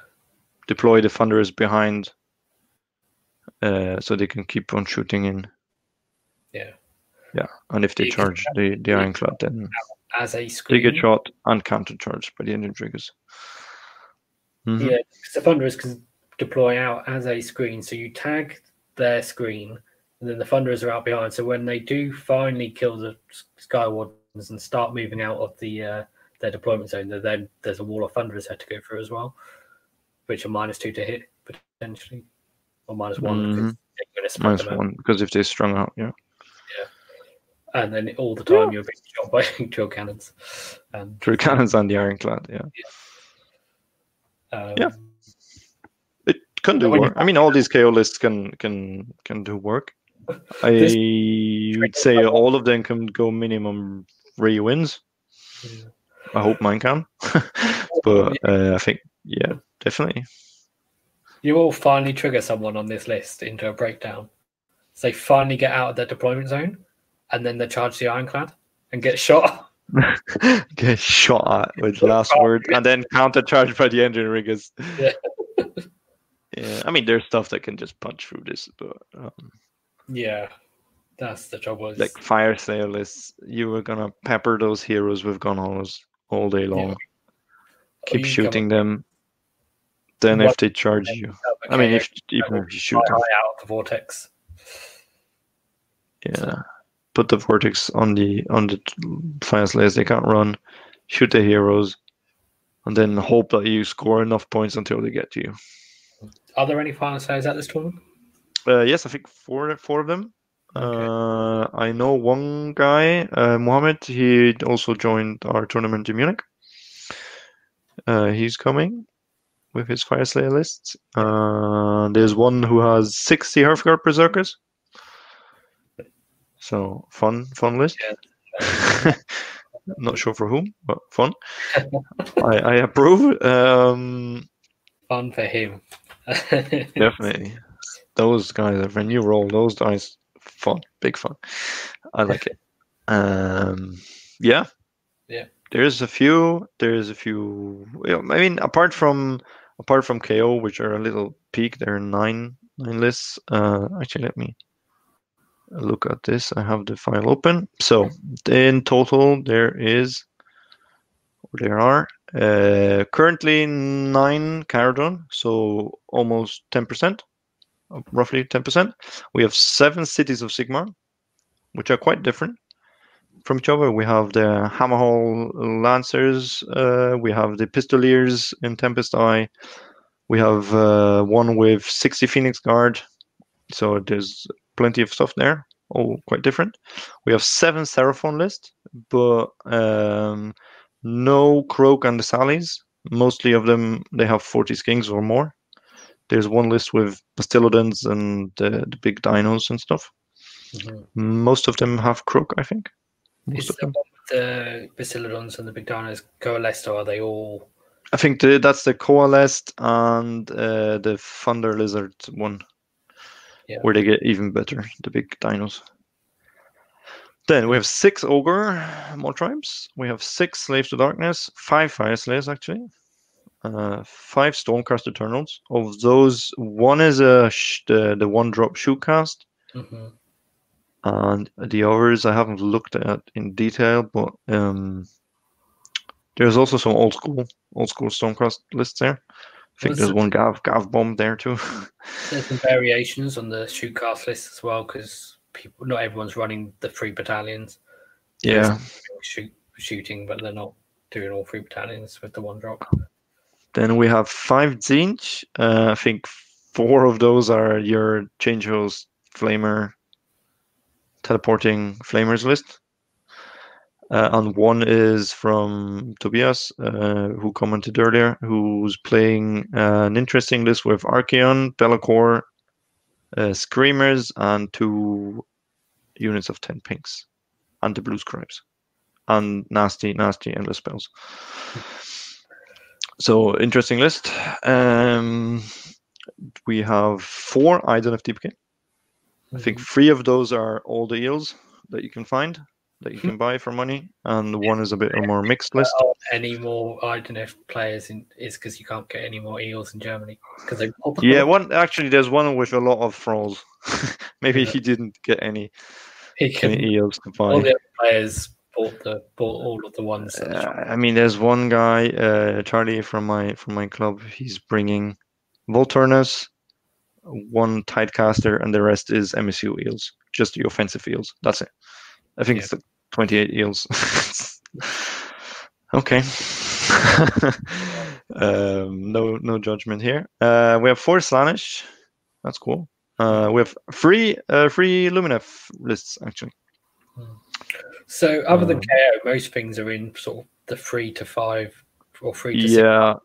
Deploy the Thunderers behind, so they can keep on shooting in. Yeah. Yeah, and if they charge the Ironclad, then as a screen, they get shot and counter charged by the Endrin Riggers. Yeah, the Thunderers can deploy out as a screen, so you tag their screen, and then the Thunderers are out behind. So when they do finally kill the Sky Warden and start moving out of the their deployment zone, then there's a wall of Thunderers had to go through as well, which are -2 to hit potentially, or -1 because they're going to -1 because if they're strung out, and then all the time you're being shot by drill cannons, and drill cannons and the Ironclad, it can do work. I mean, all these KO lists can do work. I would say all of them can go minimum 3 wins. Yeah. I hope mine can. But I think, definitely. You will finally trigger someone on this list into a breakdown. So they finally get out of their deployment zone, and then they charge the Ironclad and get shot. Get shot at with last word, and then countercharged by the Endrin Riggers. Yeah. I mean, there's stuff that can just punch through this, but... yeah, that's the trouble. Like fire sale lists, you were gonna pepper those heroes with gun haulers all day long. Yeah. Keep shooting them. Then if they charge you, I mean, if you shoot them out the vortex. Yeah, put the vortex on the fire slayers. They can't run. Shoot the heroes, and then hope that you score enough points until they get to you. Are there any fire slayers at this tournament? Yes, I think four of them. Okay. I know one guy, Mohammed. He also joined our tournament in Munich. He's coming with his Fire Slayer list. There's one who has 60 Hearthguard Berserkers. So fun list. Yeah. Not sure for whom, but fun. I approve. Fun for him. Definitely. Those guys, when you roll those dice, fun, big fun. I like it. Yeah. There's a few. I mean, apart from KO, which are a little peak, there are nine lists. Actually, let me look at this. I have the file open. So in total, there are currently 9 Caradon, so almost 10%. Roughly 10%. We have 7 cities of Sigmar, which are quite different from each other. We have the Hammerhall Lancers, we have the Pistoliers in Tempest Eye, We have one with 60 Phoenix Guard, so there's plenty of stuff there, all quite different. We have 7 Seraphon list, but no Croak and the Sallies. Mostly of them, they have 40 Skinks or more. There's one list with Bastilodons and the big dinos and stuff. Mm-hmm. Most of them have Croak, I think. Is the one with the Bastilodons and the big dinos coalesced, or are they all... I think that's the Coalesced and the Thunder Lizard one, where they get even better, the big dinos. Then we have 6 Ogre, more tribes. We have 6 Slaves to Darkness, 5 Fire Slayers, actually. 5 Stormcast Eternals. Of those, one is the one-drop shootcast. Mm-hmm. And the others I haven't looked at in detail, but there's also some old school Stormcast lists there. I think there's one Gav Bomb there too. There's some variations on the shootcast list as well, because not everyone's running the 3 battalions. Yeah, shooting, but they're not doing all 3 battalions with the one drop. Then we have 5 Zinj. I think 4 of those are your Change Host, Flamer, Teleporting Flamers list. And one is from Tobias, who commented earlier, who's playing an interesting list with Archeon, Belacor, Screamers, and 2 units of 10 pinks, and the Blue Scribes, and nasty endless spells. So, interesting list. We have 4 Idol of TPK. I think 3 of those are all the eels that you can find, that you can buy for money, and one is a bit more mixed list. Any more IDNF players is because you can't get any more eels in Germany. They one actually, there's one with a lot of thralls. Maybe he didn't get any eels to buy. All the other players bought all of the ones. I mean, there's one guy, Charlie from my club. He's bringing Volturnus, 1 Tidecaster, and the rest is MSU eels, just the offensive eels. That's it. I think it's 28 eels. Okay. No judgment here. We have 4 Slanish. That's cool. We have 3 Luminef lists, actually. So other than KO, most things are in sort of the 3 to 5 or 3 to 6. Yeah.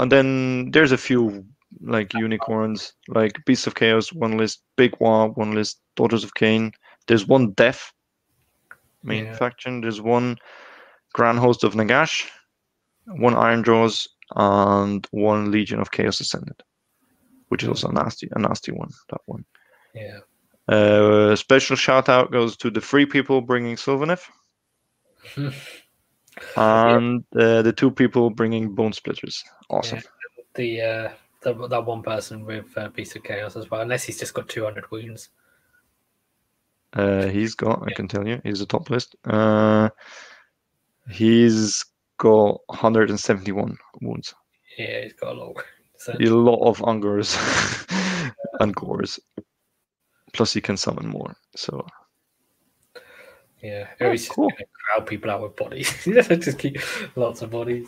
And then there's a few like unicorns, like Beasts of Chaos, 1 list, Big War, 1 list, Daughters of Cain. There's 1 Death main faction. There's 1 Grand Host of Nagash, 1 Iron Jaws, and 1 Legion of Chaos Ascended, which is also a nasty one. That one. Yeah. Special shout out goes to the 3 people bringing Sylvaneth, and the 2 people bringing Bone Splitters. Awesome. Yeah. That one person with Beast of Chaos as well, unless he's just got 200 wounds. He's got, I can tell you, he's a top list. He's got 171 wounds. Yeah, he's got a lot. A lot of Ungors and Gores. Plus, he can summon more. So, yeah, he's just going to crowd people out with bodies. Just keep lots of bodies.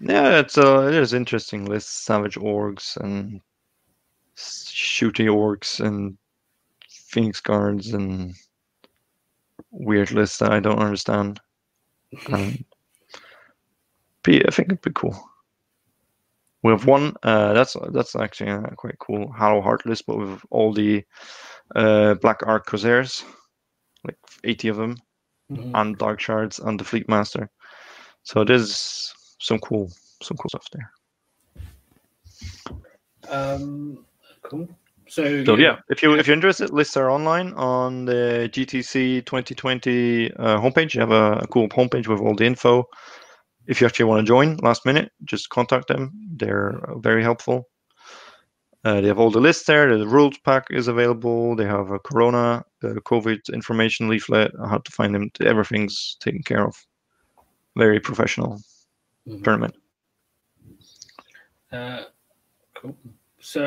Yeah, there's interesting lists, Savage Orcs and Shooty Orcs and Phoenix Guards and weird lists that I don't understand. I think it'd be cool. We have one, that's actually a quite cool Hollow Heart list, but with all the Black Ark Corsairs, like 80 of them, and Dark Shards and the Fleet Master. So there's some cool stuff there. Cool. So if you're interested, lists are online on the GTC 2020 homepage. You have a cool homepage with all the info. If you actually want to join last minute, just contact them. They're very helpful. They have all the lists there. The rules pack is available. They have a Corona, COVID information leaflet, how to find them. Everything's taken care of. Very professional tournament. Cool. So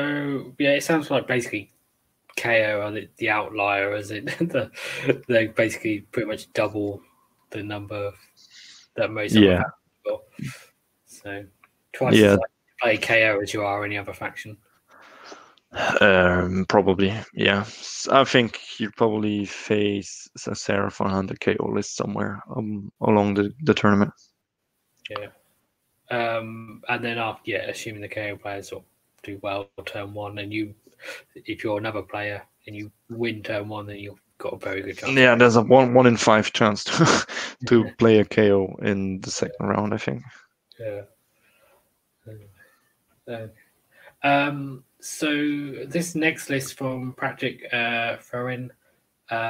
it sounds like basically KO are the outlier, as it they basically pretty much double the number that most. Yeah. Have. So, so twice as likely to play KO as you are any other faction. Probably, yeah. I think you probably face Sarah for 100 KO list somewhere along the tournament. Yeah. And then after, assuming the KO players will do well turn one, and you, if you're another player and you win turn one, then you've got a very good chance. Yeah, there's a one in five chance to play a KO in the second round, I think. Yeah. So this next list from Practic Ferrin, I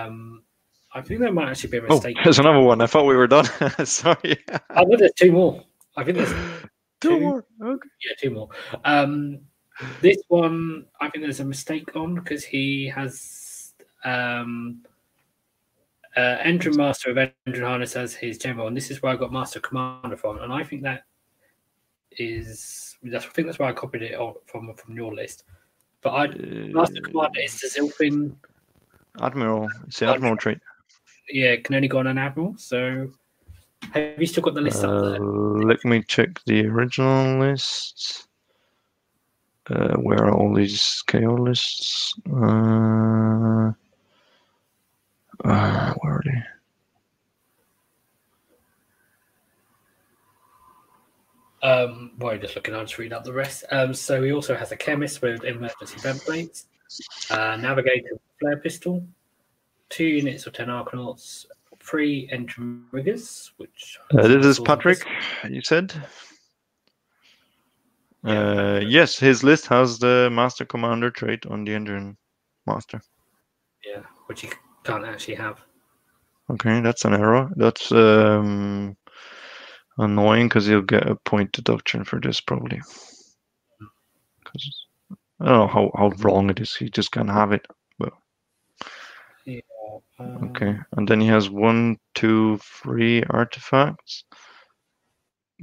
think there might actually be a mistake. Oh, there's another one. I thought we were done. Sorry. I think there's two more. I think there's two more. Okay. Yeah, two more. This one, I think there's a mistake on, because he has Endrin Master of Endrin Harness as his general, and this is where I got Master Commander from, and I think that is that's why I copied it from your list. But Master Commander is the Zilfin Admiral. It's the Admiral trait. Yeah, can only go on an Admiral. So have you still got the list up there? Let me check the original list. Where are all these KO lists? Where are they? Well, just looking, I'll just read out the rest. So he also has a Chemist with emergency vent plates, Navigator with Flare Pistol, 2 units of 10 Arcanauts, 3 Endrin Riggers, which... this is Patrick, you said? Yeah. Yes, his list has the Master Commander trait on the Endrin Master. Yeah, which you can't actually have. Okay, that's an error. That's... annoying, because you'll get a point deduction for this probably. Because I don't know how wrong it is. He just can't have it. But yeah, okay, and then he has 1, 2, 3 artifacts,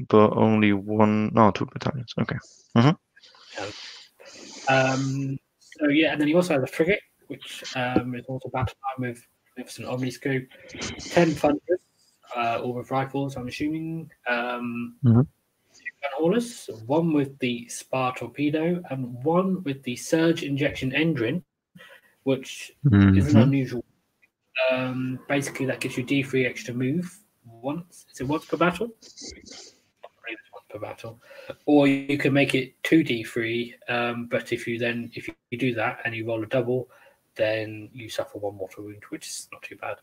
but only 2 battalions. Okay. So yeah, and then he also has a Frigate, which is also battle line with an Omniscope, 10 Thunderers. All with rifles, I'm assuming. 2 Gun Haulers, 1 with the Spar Torpedo, and 1 with the Surge Injection Endrin, which is an unusual. Basically, that gives you D3 extra move once. Is it once per battle? I believe it's once per battle. Or you can make it 2D3, but if you do that and you roll a double, then you suffer 1 mortal wound, which is not too bad.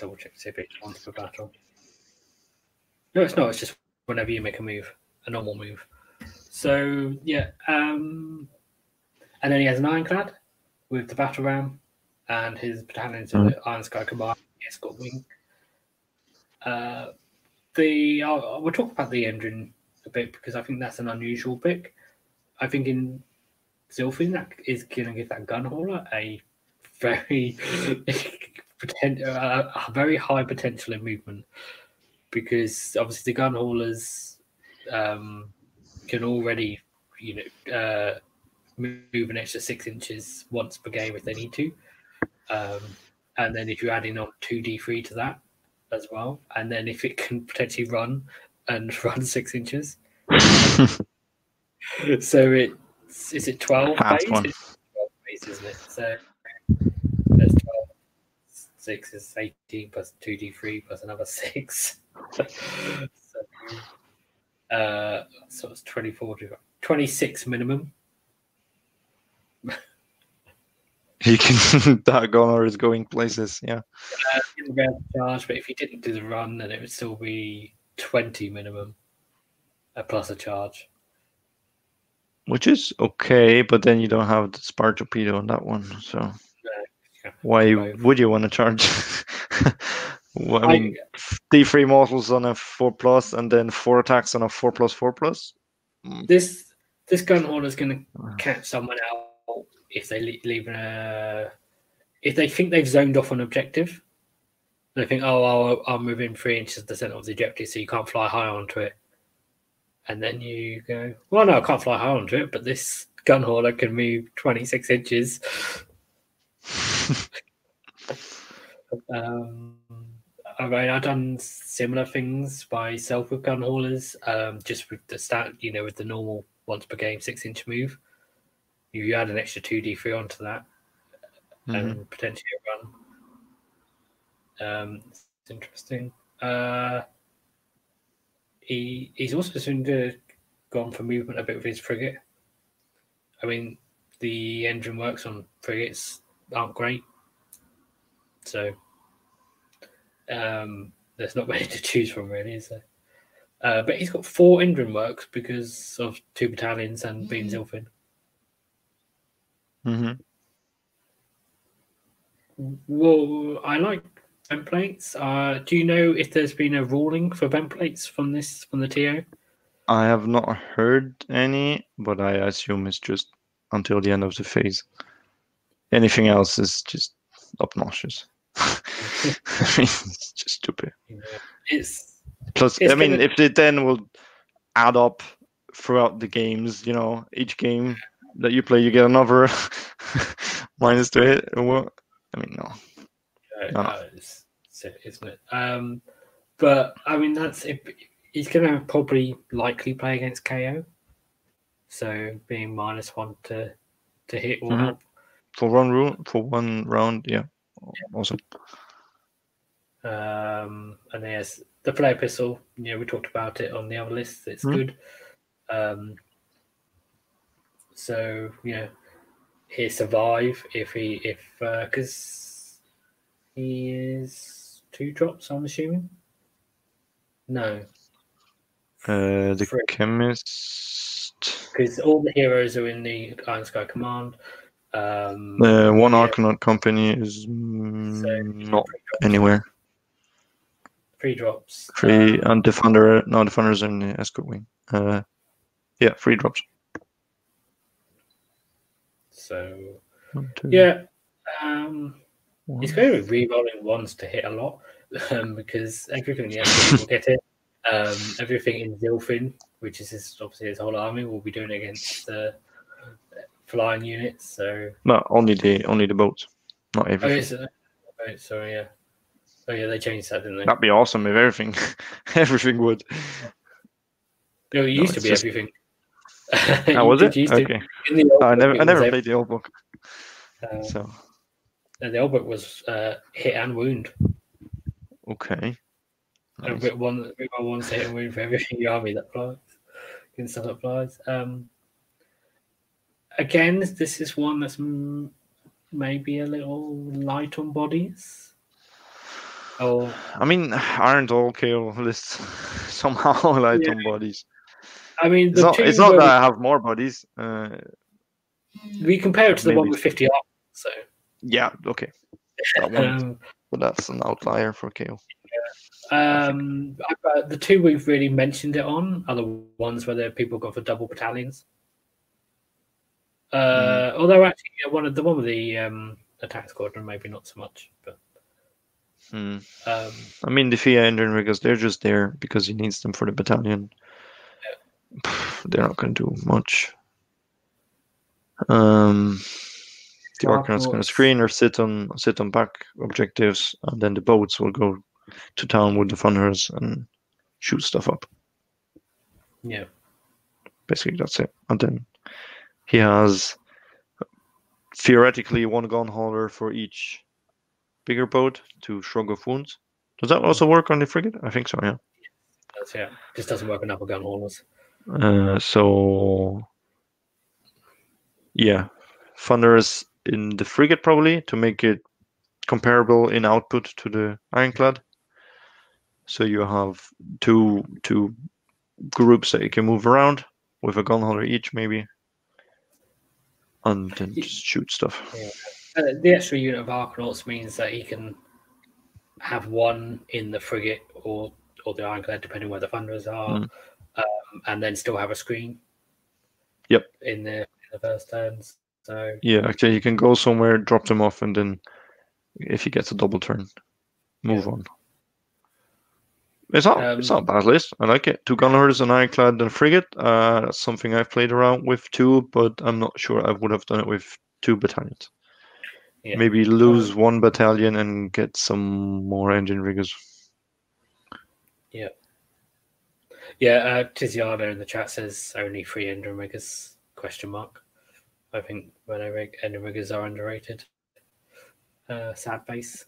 Double check to see if it's once per battle. No, it's not. It's just whenever you make a move, a normal move. So yeah, and then he has an Ironclad with the Battle Ram, and his battalions of the Iron Sky Command. He's got wing. We'll talk about the Endrin a bit, because I think that's an unusual pick. I think in Zilfin that is going to give that Gun Hauler a very very high potential in movement, because obviously the Gun Haulers can already move an extra 6 inches once per game if they need to, and then if you're adding on 2d3 to that as well, and then if it can potentially run 6 inches, so is it 12 bases? 12 bases, isn't it? So that's 12. 6 is 18 plus 2d3 plus another 6. So it's 26 minimum. That Gunner is going places, yeah. Charge, but if he didn't do the run, then it would still be 20 minimum, plus a charge. Which is okay, but then you don't have the Spar Torpedo on that one, so... Why would you want to charge? Well, I mean, D3 mortals on a 4+, and then 4 attacks on a 4+, 4+. This Gun Hauler is going to catch someone out if they leave if they think they've zoned off an objective. They think, oh, I'll move in 3 inches to the center of the objective, so you can't fly high onto it. And then you go, well, no, I can't fly high onto it, but this Gun Hauler can move 26 inches. I done similar things myself with gun haulers, just with the stat, you know, with the normal once per game 6-inch move. You add an extra 2d3 onto that, and potentially a run. It's interesting. He's also gone for movement a bit with his frigate. I mean, the engine works on frigates aren't great, so there's not many to choose from, really, is there? But he's got 4 Endrin works because of 2 battalions and being Zilfin. Well, I like templates. Do you know if there's been a ruling for templates from this, from the TO? I have not heard any, but I assume it's just until the end of the phase. Anything else is just obnoxious. I mean, it's just stupid. Yeah. Plus, I mean, if they then will add up throughout the games, you know, each game that you play, you get another minus to hit. Well, I mean, no. It's sick, isn't it? But I mean, that's it. He's going to probably likely play against KO, so being -1 to hit will help for one round. Yeah, awesome. And there's the flare pistol. You know, we talked about it on the other list. It's good. So you know, he'll survive because he is 2 drops. I'm assuming. No. The Free. Chemist, because all the heroes are in the Iron Sky Command. One Arcanaut company is not anywhere. 3 drops. 3 and the Thunderer. No, the Thunderer's in the escort wing. Yeah, 3 drops. So 1, 2. Yeah, he's going to be rerolling ones to hit a lot, because everything in the escort will get it. Everything in Zilfin, which is obviously his whole army, will be doing against the flying units. So no, only the boats, not everything. Sorry, yeah. Oh yeah, they changed that, didn't they? That'd be awesome if everything would. No, it used to be everything. How was it? Okay. I never played the old book. So the old book was hit and wound. Okay. Nice. One hit and wound for everything in the army that flies. Again, this is one that's maybe a little light on bodies. Oh, I mean, aren't all KO lists somehow light on bodies? I mean, it's not that I have more bodies. We compare it to the one with 50 arms, so yeah, okay. That one, but that's an outlier for KO. The 2 we've really mentioned it on are the ones where the people go for double battalions. Although actually, one with the attack squadron, maybe not so much. But I mean, the Fia Endrin Riggers, they're just there because he needs them for the battalion. Yeah. They're not going to do much. The Arcanaut's going to screen or sit on back objectives, and then the boats will go to town with the Thunderers and shoot stuff up. Yeah, basically that's it. And then he has theoretically 1 gun hauler for each bigger boat to shrug off wounds. Does that also work on the frigate? I think so. Yeah, that's it. Just doesn't work on upper gun haulers. So yeah, Thunderers in the frigate probably to make it comparable in output to the Ironclad. So you have two groups that you can move around with a gun hauler each, maybe, and then just shoot stuff. Yeah. The extra unit of Arcanauts means that he can have 1 in the frigate or the Ironclad, depending where the Thunderers are, and then still have a screen. Yep. In the first turns. So yeah, actually, you can go somewhere, drop them off, and then if he gets a double turn, move on. It's not a bad list. I like it. 2 gun haulers, an Ironclad, and frigate. That's something I've played around with too, but I'm not sure I would have done it with 2 battalions. Yeah. Maybe lose 1 battalion and get some more engine riggers. Yep. Yeah, Tiziana in the chat says only 3 Endrin Riggers, question mark. I think Endrin Riggers are underrated. Sad base.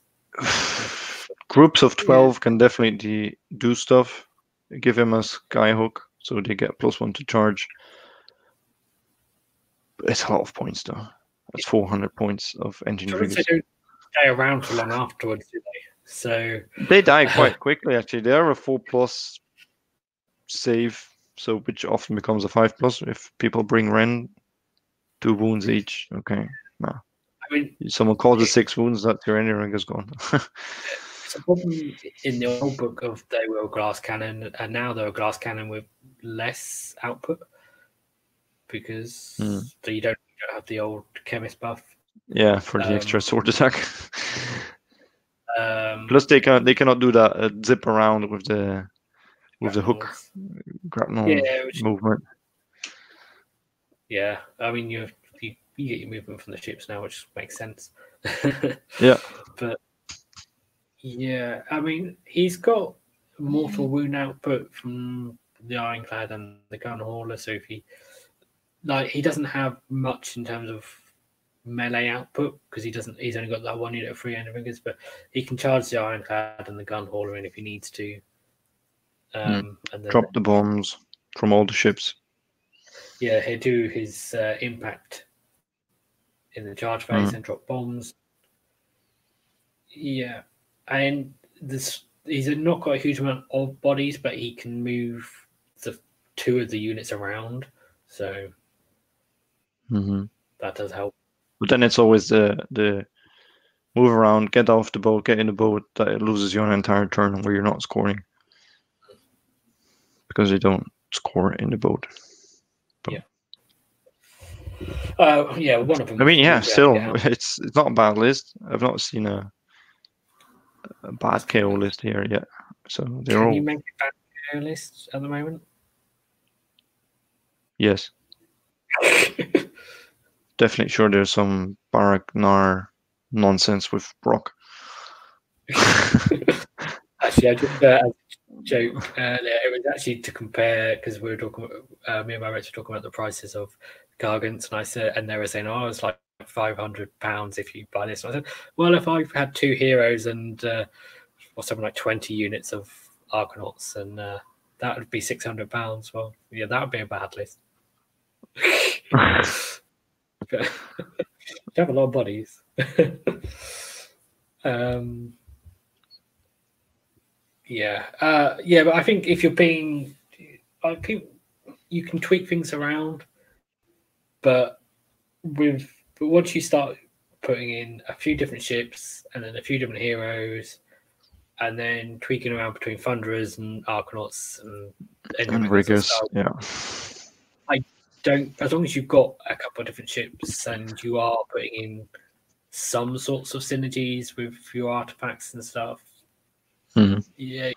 Groups of 12 can definitely do stuff. Give him a Skyhook, so they get +1 to charge. It's a lot of points, though. That's 400 points of Endrin Riggers. They don't stay around for long afterwards, do they? So they die quite quickly, actually. They are a 4+ save, so which often becomes a 5+ if people bring Ren. 2 wounds each. Okay, no. I mean, someone calls it 6 wounds, that your Endrin Rigger is gone. It's a problem in the old book of they were a glass cannon, and now they're a glass cannon with less output because you don't have the old Chemist buff. Yeah, for the extra sword attack. Plus, they cannot do that zip around with the hook grapnel movement. Yeah, I mean you get your movement from the ships now, which makes sense. Yeah, but yeah, I mean he's got mortal wound output from the Ironclad and the Gun Hauler, so if he he doesn't have much in terms of melee output because he doesn't. He's only got that 1 unit of free Endrin Riggers, but he can charge the Ironclad and the Gun Hauler in if he needs to. And then drop the bombs from all the ships. Yeah, he'll do his impact in the charge phase and drop bombs. Yeah, and this he's not got a huge amount of bodies, but he can move the 2 of the units around, so that does help. But then it's always the move around, get off the boat, get in the boat, that it loses you an entire turn where you're not scoring. Because you don't score in the boat. But, yeah, one of them. I mean, yeah, still, it's not a bad list. I've not seen a bad KO list here yet. So they're all... Can you make a bad KO list at the moment? Yes. Definitely sure there's some Barak Nar nonsense with Brock. Actually, I just joke earlier. It was actually to compare because we were talking. Me and my mates were talking about the prices of Gargants, and I said, and they were saying, "Oh, it's like £500 if you buy this." And I said, "Well, if I had 2 heroes and or something like 20 units of Arcanauts, and that would be £600." Well, yeah, that would be a bad list. You have a lot of bodies. Yeah, but I think if you're being, you can tweak things around, but once you start putting in a few different ships and then a few different heroes, and then tweaking around between Thunderers and Arcanauts and Riggers, as long as you've got a couple of different ships and you are putting in some sorts of synergies with your artifacts and stuff, yeah,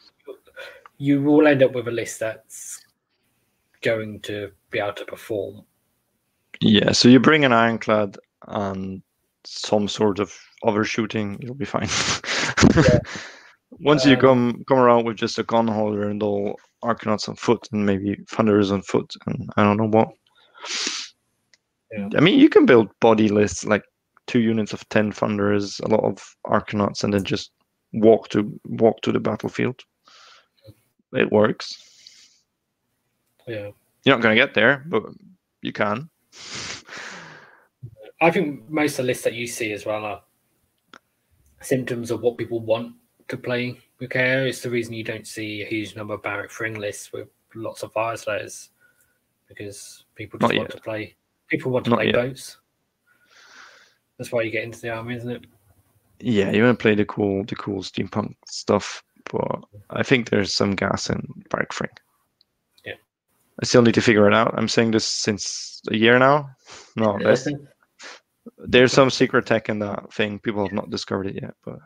you will end up with a list that's going to be able to perform. Yeah, so you bring an Ironclad and some sort of overshooting, you'll be fine. Once you come around with just a Gun Hauler and all Arcanauts on foot and maybe Thunderers on foot and I don't know what. Yeah. I mean, you can build body lists like 2 units of 10 Thunderers, a lot of Arcanauts, and then just walk to the battlefield. It works. Yeah, you're not going to get there, but you can. I think most of the lists that you see as well are symptoms of what people want to play with KO. It's the reason you don't see a huge number of Barrack Fring lists with lots of fire slayers. Because people just want to play. People want to play boats. That's why you get into the army, isn't it? Yeah, you want to play the cool steampunk stuff. But I think there's some gas in Barak Fring. Yeah, I still need to figure it out. I'm saying this since a year now. No, there's some secret tech in that thing. People have not discovered it yet. But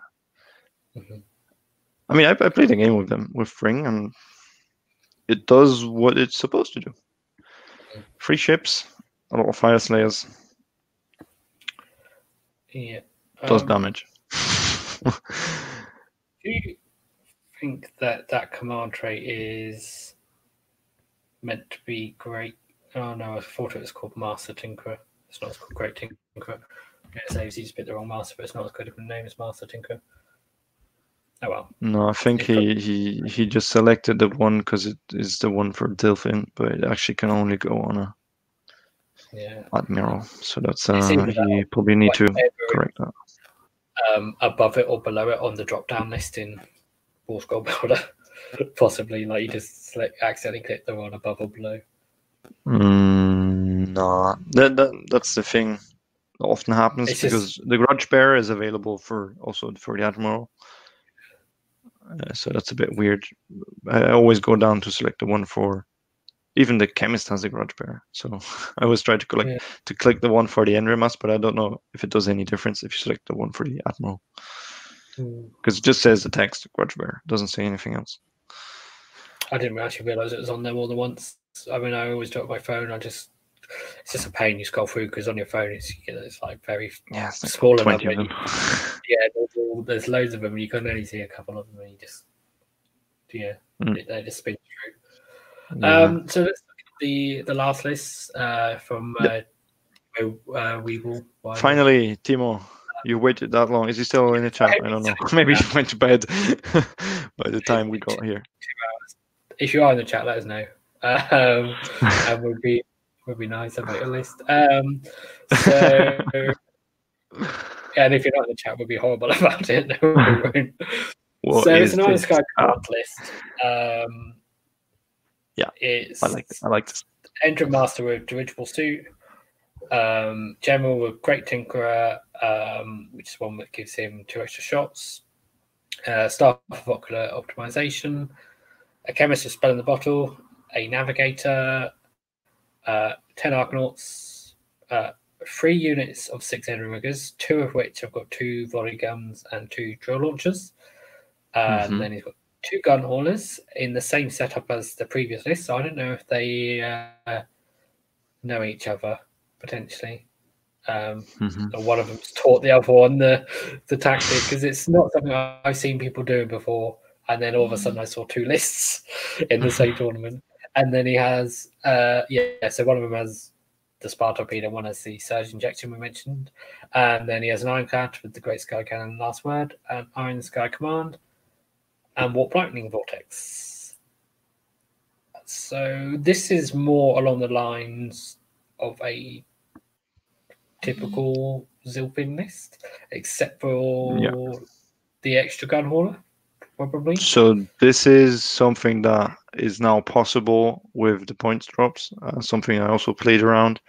I mean, I played a game with them with Fring, and it does what it's supposed to do. Free ships, a lot of fire slayers. Yeah, does damage. think that that command trait is meant to be great. Oh no, I thought it was called Master Tinkerer. It's not, it's called Great Tinkerer. It saves you just picked the wrong master, but it's not as good of a name as Master Tinkerer. Oh well. No, I think he just selected the one because it is the one for Zilfin, but it actually can only go on a Admiral. So that's he probably need to correct that. Above it or below it on the drop down list in War Scroll Builder, possibly. Like you just accidentally click the one above or below. No, that's the thing. It often happens just, because the Grudge Bearer is available for also for the Admiral. So that's a bit weird. I always go down to select the one for. Even the Chemist has a Grudge Bearer, so I always try to collect to click the one for the Endrin Master, but I don't know if it does any difference if you select the one for the Admiral, because it just says the text Grudge Bearer, doesn't say anything else. I didn't actually realize it was on there more than once. I mean, I always do it on my phone. It's just a pain you scroll through because on your phone it's like very small like enough. 20 of them. There's loads of them. And you can only see a couple of them, and you just they just spin through. So let's look at the last list from Weevil. Finally, Timo, you waited that long. Is he still in the chat? I don't know. Maybe he went to bed by the time we got here. 2 hours. If you are in the chat, let us know. And would be nice. I'll make a list. And if you're not in the chat, we'll be horrible about it. No, we won't. So it's an Iron Sky Command list. Yeah, it's I like this. Endrin Master with Dirigible Suit, General with Great Tinkerer, which is one that gives him 2 extra shots, Staff of Ocular Optimization, a Chemist with Spell in the Bottle, a Navigator, 10 Arcanauts, 3 units of 6 Endrin Riggers, 2 of which have got 2 Volley Guns and 2 Drill Launchers, and then he's got 2 Gun Haulers in the same setup as the previous list, so I don't know if they know each other, potentially. So one of them's taught the other one the tactic, because it's not something I've seen people doing before, and then all of a sudden I saw 2 lists in the same tournament. And then he has, so one of them has the Spar Torpedo, one has the Surge Injection we mentioned, and then he has an Ironclad with the Great Sky Cannon and Last Word, and Iron Sky Command, and Warp Lightning Vortex. So this is more along the lines of a typical Zilfin list, except for the extra Gun Hauler, probably. So this is something that is now possible with the points drops, something I also played around.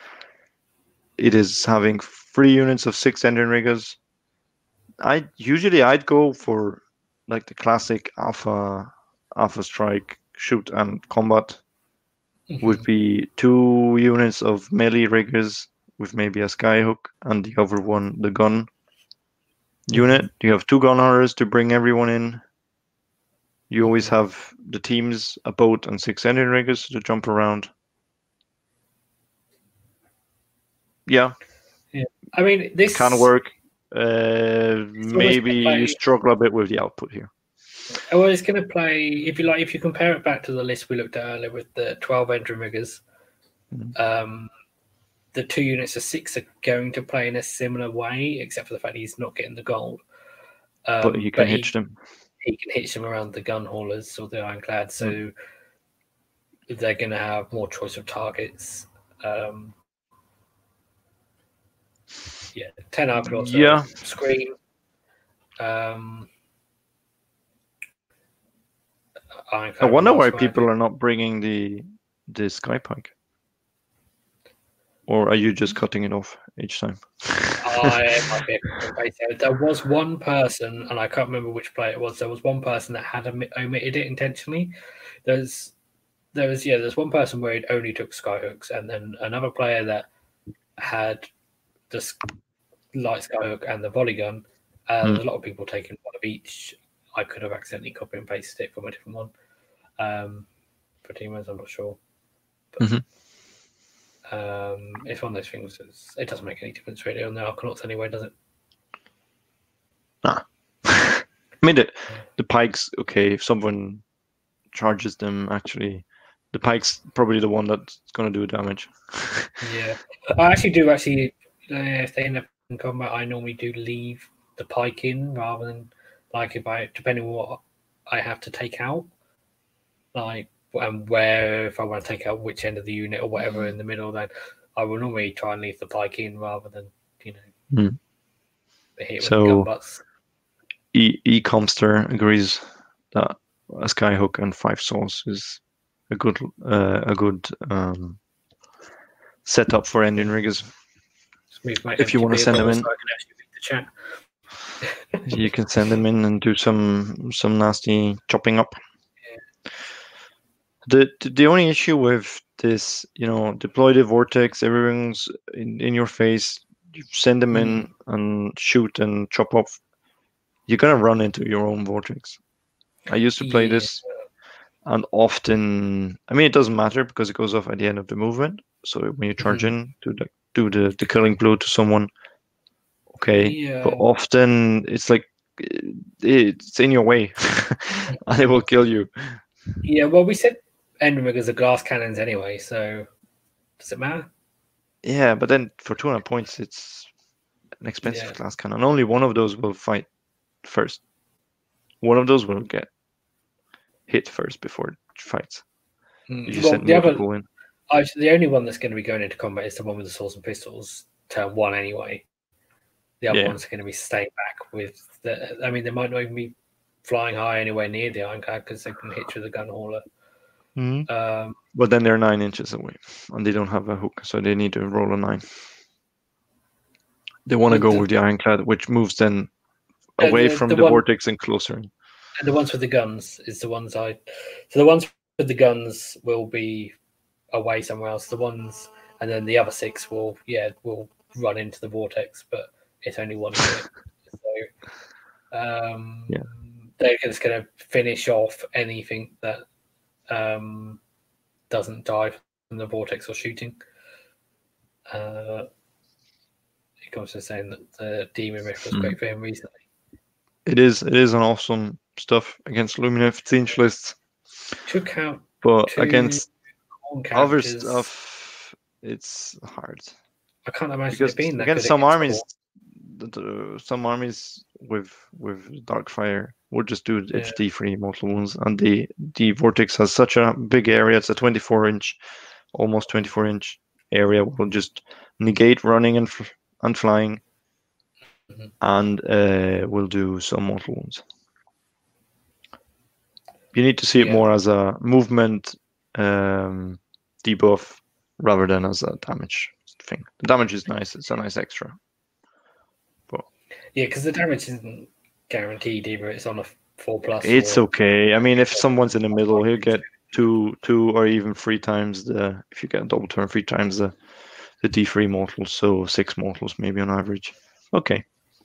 It is having 3 units of 6 Endrin Riggers. I'd go for like the classic alpha strike shoot and combat would be 2 units of melee riggers with maybe a Skyhook, and the other one the gun unit. You have 2 Gun Haulers to bring everyone in. You always have the teams, a boat and 6 Endrin Riggers to jump around. I mean, this can work. Maybe you struggle a bit with the output here. Well, it's going to play, if you compare it back to the list we looked at earlier with the 12 Endrin Riggers, the 2 units of 6 are going to play in a similar way, except for the fact he's not getting the gold. But you can hitch them. He can hitch them around the Gun Haulers or the Ironclad, so they're going to have more choice of targets. 10 Arcanauts screen. I wonder why people are not bringing the Skypike. Or are you just cutting it off each time? There was one person, and I can't remember which player it was. There was one person that had omitted it intentionally. There's one person where it only took Skyhooks, and then another player that had the light Skyhook and the volley gun. There's a lot of people taking one of each. I could have accidentally copied and pasted it from a different one. For teamers, I'm not sure. But, it's one of those things. It doesn't make any difference really on the Arcanauts anyway, does it? Nah. I mean, the Pike's okay if someone charges them. Actually, the Pike's probably the one that's going to do damage. Yeah, I actually do. Actually, if they end up in combat, I normally do leave the Pike in rather than like if I depending on what I have to take out, like and where if I want to take out which end of the unit or whatever in the middle, then I will normally try and leave the Pike in rather than you know hit with the gun butts. E-Comster agrees that a Skyhook and 5 souls is a good setup for Endrin Riggers. If you want to send them in, so I can actually read the chat. You can send them in and do some nasty chopping up. Yeah. The only issue with this, you know, deploy the vortex, everything's in your face. You send them in and shoot and chop off. You're going to run into your own vortex. I used to play this, and often, I mean, it doesn't matter because it goes off at the end of the movement. So when you charge in to do the killing blow to someone, okay. Yeah. But often it's like, it's in your way and it will kill you. Yeah, well, we said Endrin Riggers are glass cannons anyway, so does it matter? Yeah, but then for 200 points, it's an expensive glass cannon. Only one of those will fight first. One of those will get hit first before it fights. Well, the only one that's going to be going into combat is the one with the swords and pistols turn one anyway. The other ones are going to be staying back with the. I mean, they might not even be flying high anywhere near the Ironclad because they can hit you with a gun hauler. But then they're 9 inches away and they don't have a hook, so they need to roll a 9. They want to go with the Ironclad, which moves then away from the vortex and closer. And the ones with the guns is the ones I... So the ones with the guns will be away somewhere else. The ones... And then the other 6 will run into the vortex, but it's only one unit. So, they're just going to finish off anything that doesn't die from the vortex or shooting. It comes to saying that the Demon Rift was great for him recently. It is an awesome stuff against Lumina 15-inch lists. Took out, but against other stuff, it's hard. I can't imagine because it being that against some armies. Some armies with Darkfire will just do FD3 mortal wounds, and the vortex has such a big area. It's a 24-inch, almost 24-inch area. Will just negate running and flying. And we'll do some mortal wounds. You need to see it more as a movement debuff rather than as a damage thing. The damage is nice; it's a nice extra. But yeah, because the damage isn't guaranteed either. It's on a 4+. It's okay. I mean, if someone's in the middle, he'll get two or even 3 times the. If you get a double turn, 3 times the D3 mortals, so 6 mortals maybe on average. Okay.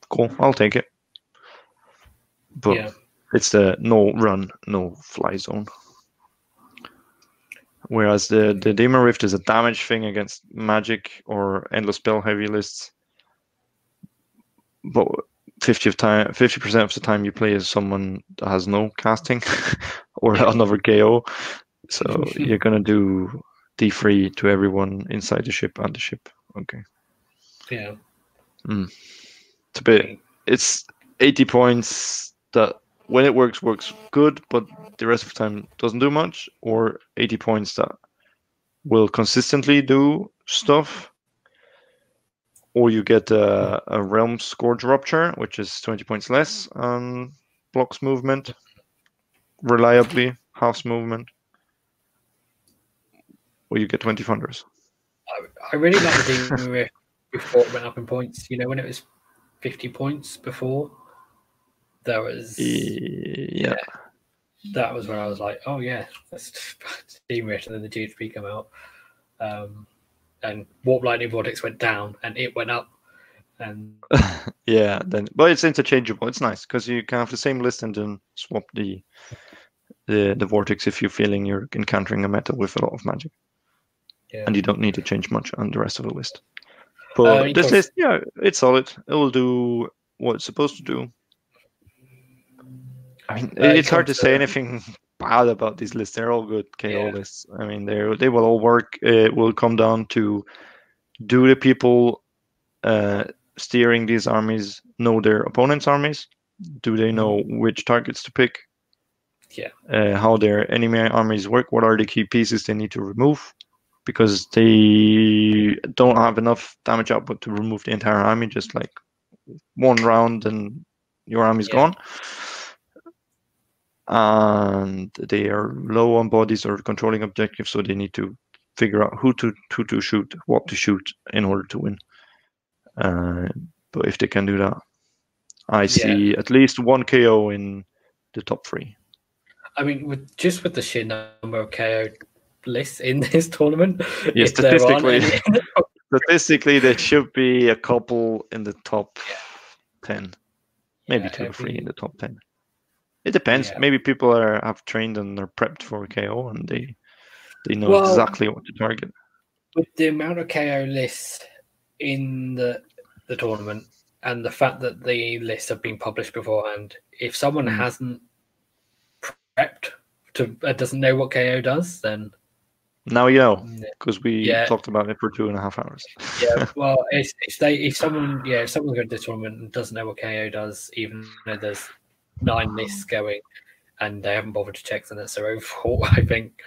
Cool, I'll take it. But it's the no run, no fly zone. Whereas the Demon Rift is a damage thing against magic or endless spell heavy lists. But 50% of the time you play as someone that has no casting or another KO. So you're gonna do D3 to everyone inside the ship and the ship. Okay. Yeah. It's a bit. It's 80 points that when it works good, but the rest of the time doesn't do much, or 80 points that will consistently do stuff, or you get a Realm Scourge Rupture, which is 20 points less, blocks movement reliably, halves movement, or you get 20 Thunderers. I really like the Demon Rift before it went up in points. You know, when it was 50 points before, there was... Yeah. That was when I was like, oh, yeah, that's Demon Rift, and then the GHP came out. And Warp Lightning Vortex went down, and it went up. And yeah, then... But it's interchangeable. It's nice, because you can have the same list and then swap the Vortex if you're feeling you're encountering a meta with a lot of magic. Yeah. And you don't need to change much on the rest of the list. But this list, it's solid. It will do what it's supposed to do. I mean, it's hard to say anything bad about this list. They're all good KO lists. I mean, they will all work. It will come down to, do the people steering these armies know their opponent's armies? Do they know which targets to pick? Yeah. How their enemy armies work? What are the key pieces they need to remove? Because they don't have enough damage output to remove the entire army, just like one round and your army's gone. And they are low on bodies or controlling objectives, so they need to figure out who to shoot, what to shoot in order to win. But if they can do that, I see at least one KO in the top three. I mean, with the sheer number of KO lists in this tournament, yeah, statistically there should be a couple in the top 10, maybe 2 or 3 in the top 10. It depends. Yeah. Maybe people have trained and are prepped for KO, and they know exactly what to target. With the amount of KO lists in the tournament, and the fact that the lists have been published beforehand, if someone hasn't prepped doesn't know what KO does, then now you know, because we talked about it for 2.5 hours. Yeah, well, if someone goes to the tournament and doesn't know what KO does, even though there's 9 lists going, and they haven't bothered to check, then that's their own fault, I think.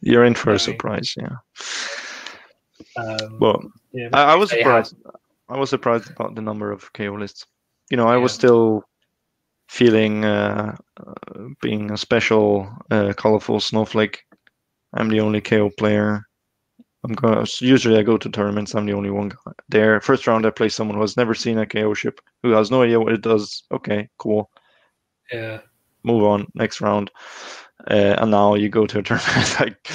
You're in for a surprise, I was surprised. I was surprised about the number of KO lists. You know, I was still feeling being a special, colorful snowflake. I'm the only KO player. Usually I go to tournaments, I'm the only one there. First round I play someone who has never seen a KO ship, who has no idea what it does. Okay, cool. Yeah. Move on, next round. And now you go to a tournament like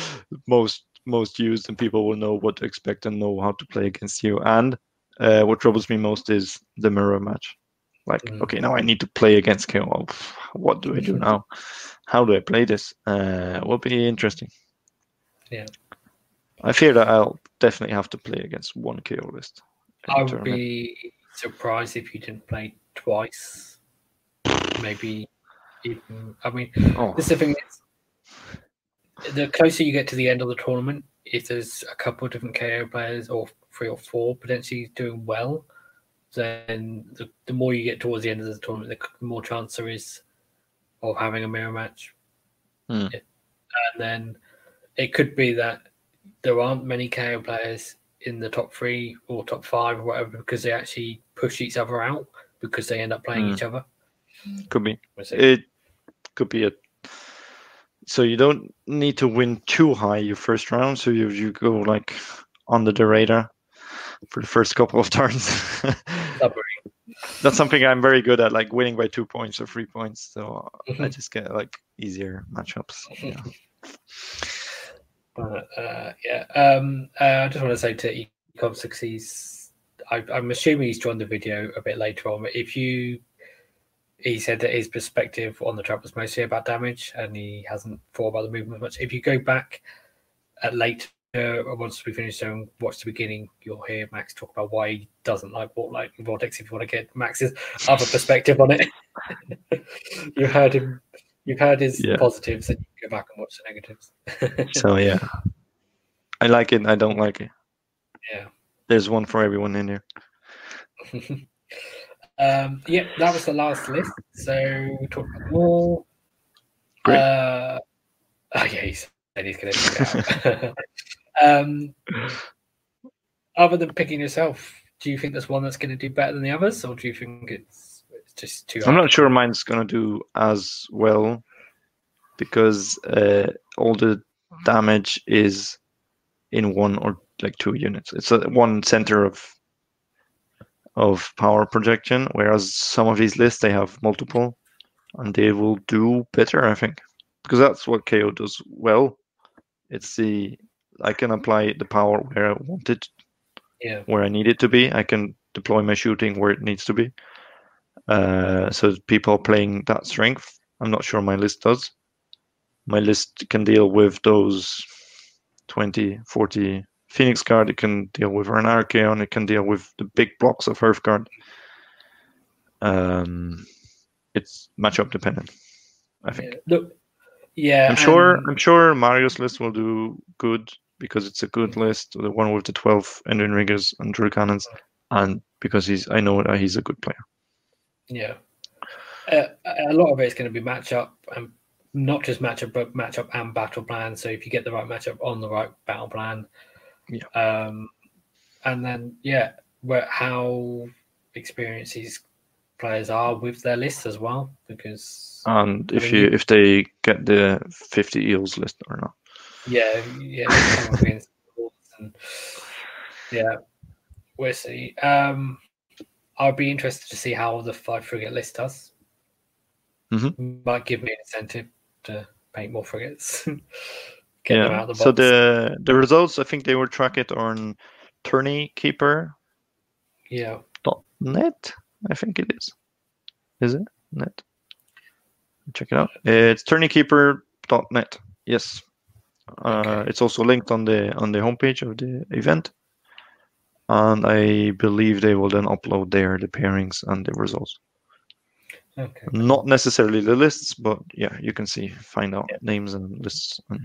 most used, and people will know what to expect and know how to play against you. And what troubles me most is the mirror match. Like, okay, now I need to play against KO. What do I do now? How do I play this? Will be interesting. Yeah. I fear that I'll definitely have to play against one KO list. I would be surprised if you didn't play twice. Maybe even. I mean, this is the thing. The closer you get to the end of the tournament, if there's a couple of different KO players or 3 or 4 potentially doing well, then the more you get towards the end of the tournament, the more chance there is of having a mirror match. Yeah. And then it could be that there aren't many KO players in the top 3 or top 5 or whatever, because they actually push each other out because they end up playing each other. Could be. It could be. So you don't need to win too high your first round. So you go like under the radar for the first couple of turns. That's something I'm very good at, like winning by 2 points or 3 points. So I just get like easier matchups. Yeah. I just want to say to Ecom6, I'm assuming he's joined the video a bit later on, but he said that his perspective on the trap was mostly about damage, and he hasn't thought about the movement much. If you go back at later, once we finish and watch the beginning, you'll hear Max talk about why he doesn't like Warp Lightning Vortex. If you want to get Max's other perspective on it, you've heard his positives, and you can go back and watch the negatives. So yeah, I like it, I don't like it. Yeah, there's one for everyone in here. That was the last list. So we talked about them all. Great. He's going to. Other than picking yourself, do you think there's one that's going to do better than the others, or do you think it's just too? I'm not sure mine's going to do as well, because all the damage is in one or like 2 units. It's one center of power projection, whereas some of these lists, they have multiple, and they will do better, I think, because that's what KO does well. It's I can apply the power where I want it, where I need it to be. I can deploy my shooting where it needs to be. So people playing that strength, I'm not sure my list does. My list can deal with those 20, 40 Phoenix Guard, it can deal with an Archaon, it can deal with the big blocks of Earth Guard. it's matchup dependent, I think. Yeah, I'm sure Mario's list will do good because it's a good list, the one with the 12 Endrin Riggers and Drill Cannons, and because I know that he's a good player. Yeah, a lot of it is going to be matchup, and not just matchup, but matchup and battle plan. So if you get the right matchup on the right battle plan, yeah. And then yeah, how experienced these players are with their lists as well, because if they get the 50 eels list or not. Yeah, yeah, and, yeah. We'll see. I'll be interested to see how the 5 frigate list does. Mm-hmm. Might give me an incentive to paint more frigates. Get them out of the box. So the results, I think they will track it on tourneykeeper.net, I think it is. Is it? Net. Check it out. It's tourneykeeper.net. Yes. Okay. It's also linked on the homepage of the event. And I believe they will then upload the pairings and the results. Okay. Not necessarily the lists, but yeah, you can find out names and lists. And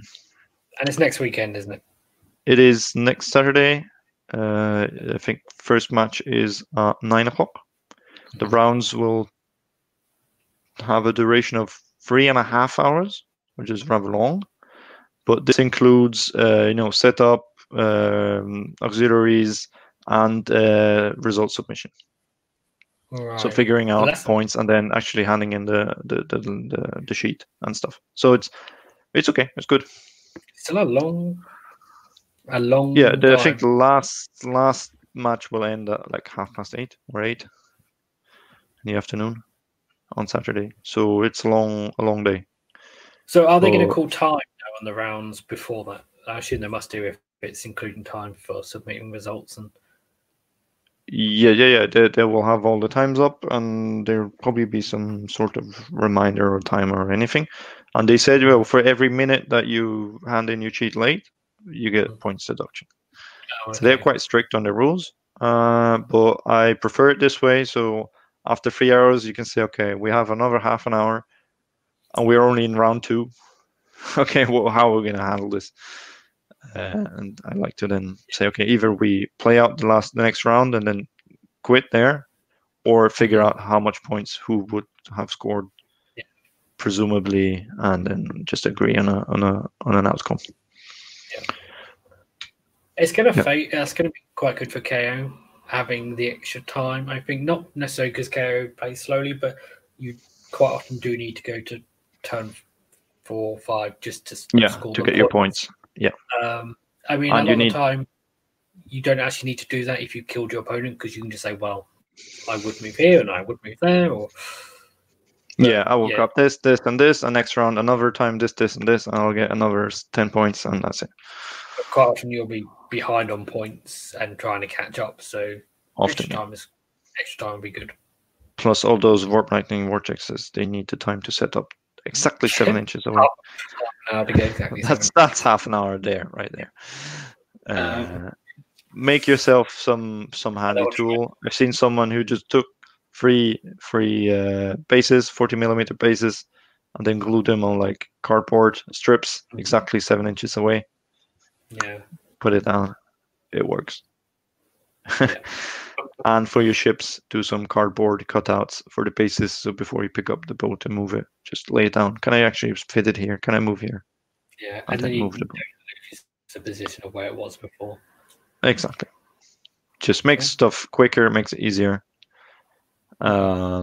it's next weekend, isn't it? It is next Saturday. I think first match is at 9 o'clock. The rounds will have a duration of 3.5 hours, which is rather long. But this includes, setup, auxiliaries, and result submission. Right. So figuring out points and then actually handing in the sheet and stuff. So it's okay. It's good. It's still a long. Yeah, I think the last match will end at like 8:30 in the afternoon on Saturday. So it's a long day. So are they going to call time now on the rounds before that? I assume they must do if it's including time for submitting results and. Yeah. They will have all the times up, and there'll probably be some sort of reminder or timer or anything. And they said, well, for every minute that you hand in your cheat late, you get points deduction. Oh, okay. So they're quite strict on the rules, but I prefer it this way. So after 3 hours, you can say, okay, we have another half an hour, and we're only in round 2. Okay, well, how are we going to handle this? And I like to then say, okay, either we play out the next round and then quit there, or figure out how much points who would have scored, presumably, and then just agree on an outcome. Yeah. It's going to It's going to be quite good for KO having the extra time. I think not necessarily because KO plays slowly, but you quite often do need to go to turn 4 or 5 just to score to get your points. Yeah. I mean, and a lot of the time, you don't actually need to do that if you killed your opponent, because you can just say, well, I would move here and I would move there. I will grab this, and next round, another time, this, and this, and I'll get another 10 points, and that's it. But quite often, you'll be behind on points and trying to catch up. So extra time will be good. Plus, all those Warp Lightning Vortexes, they need the time to set up exactly 7 inches away. That's half an hour right there. Make yourself some handy tool. I've seen someone who just took three bases, 40mm bases, and then glued them on like cardboard strips exactly 7 inches away. Yeah. Put it down. It works. And for your ships, do some cardboard cutouts for the bases. So before you pick up the boat and move it, just lay it down. Can I actually fit it here? Can I move here? Yeah, and then move the boat. It's the position of where it was before. Exactly. Just makes stuff quicker, makes it easier. I'll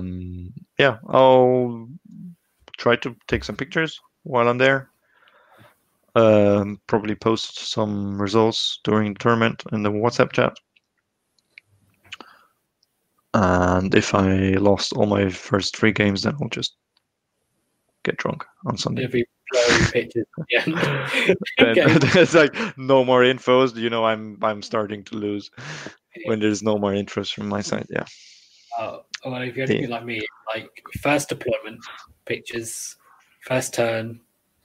try to take some pictures while I'm there. Probably post some results during the tournament in the WhatsApp chat. And if I lost all my first 3 games, then I'll just get drunk on Sunday. It'll be blurry pictures. Yeah. There's like no more infos. I'm starting to lose when there's no more interest from my side. Yeah. Well, if you're anything like me, like first deployment pictures, first turn,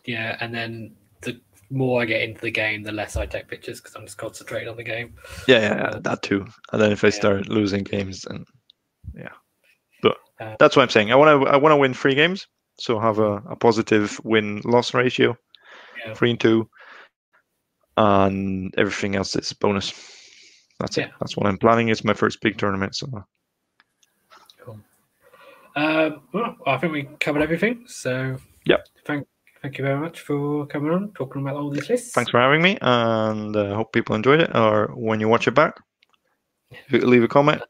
and then the more I get into the game, the less I take pictures because I'm just concentrating on the game. Yeah, that too. And then if I start losing games, then but That's what I'm saying. I want to win 3 games, so have a positive win-loss ratio, 3-2, and everything else is bonus. That's it. That's what I'm planning. It's my first big tournament, so. Cool. Well, I think we covered everything. So yeah, thank you very much for coming on, talking about all these lists. Thanks for having me, and I hope people enjoyed it. Or when you watch it back, leave a comment.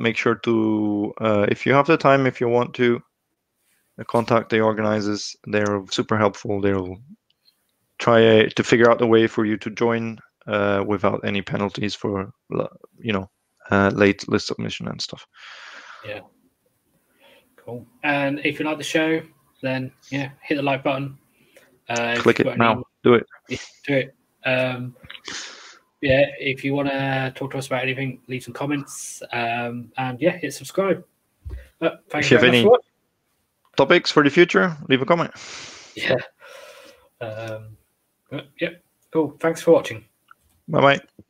Make sure to, if you have the time, if you want to, contact the organizers. They're super helpful. They'll try to figure out the way for you to join without any penalties for, late list submission and stuff. Yeah. Cool. And if you like the show, then, hit the like button. Click it now. Do it. Yeah, do it. If you want to talk to us about anything, leave some comments. And hit subscribe. But thank you very much for watching. Topics for the future, leave a comment. Yeah. Cool. Thanks for watching. Bye bye.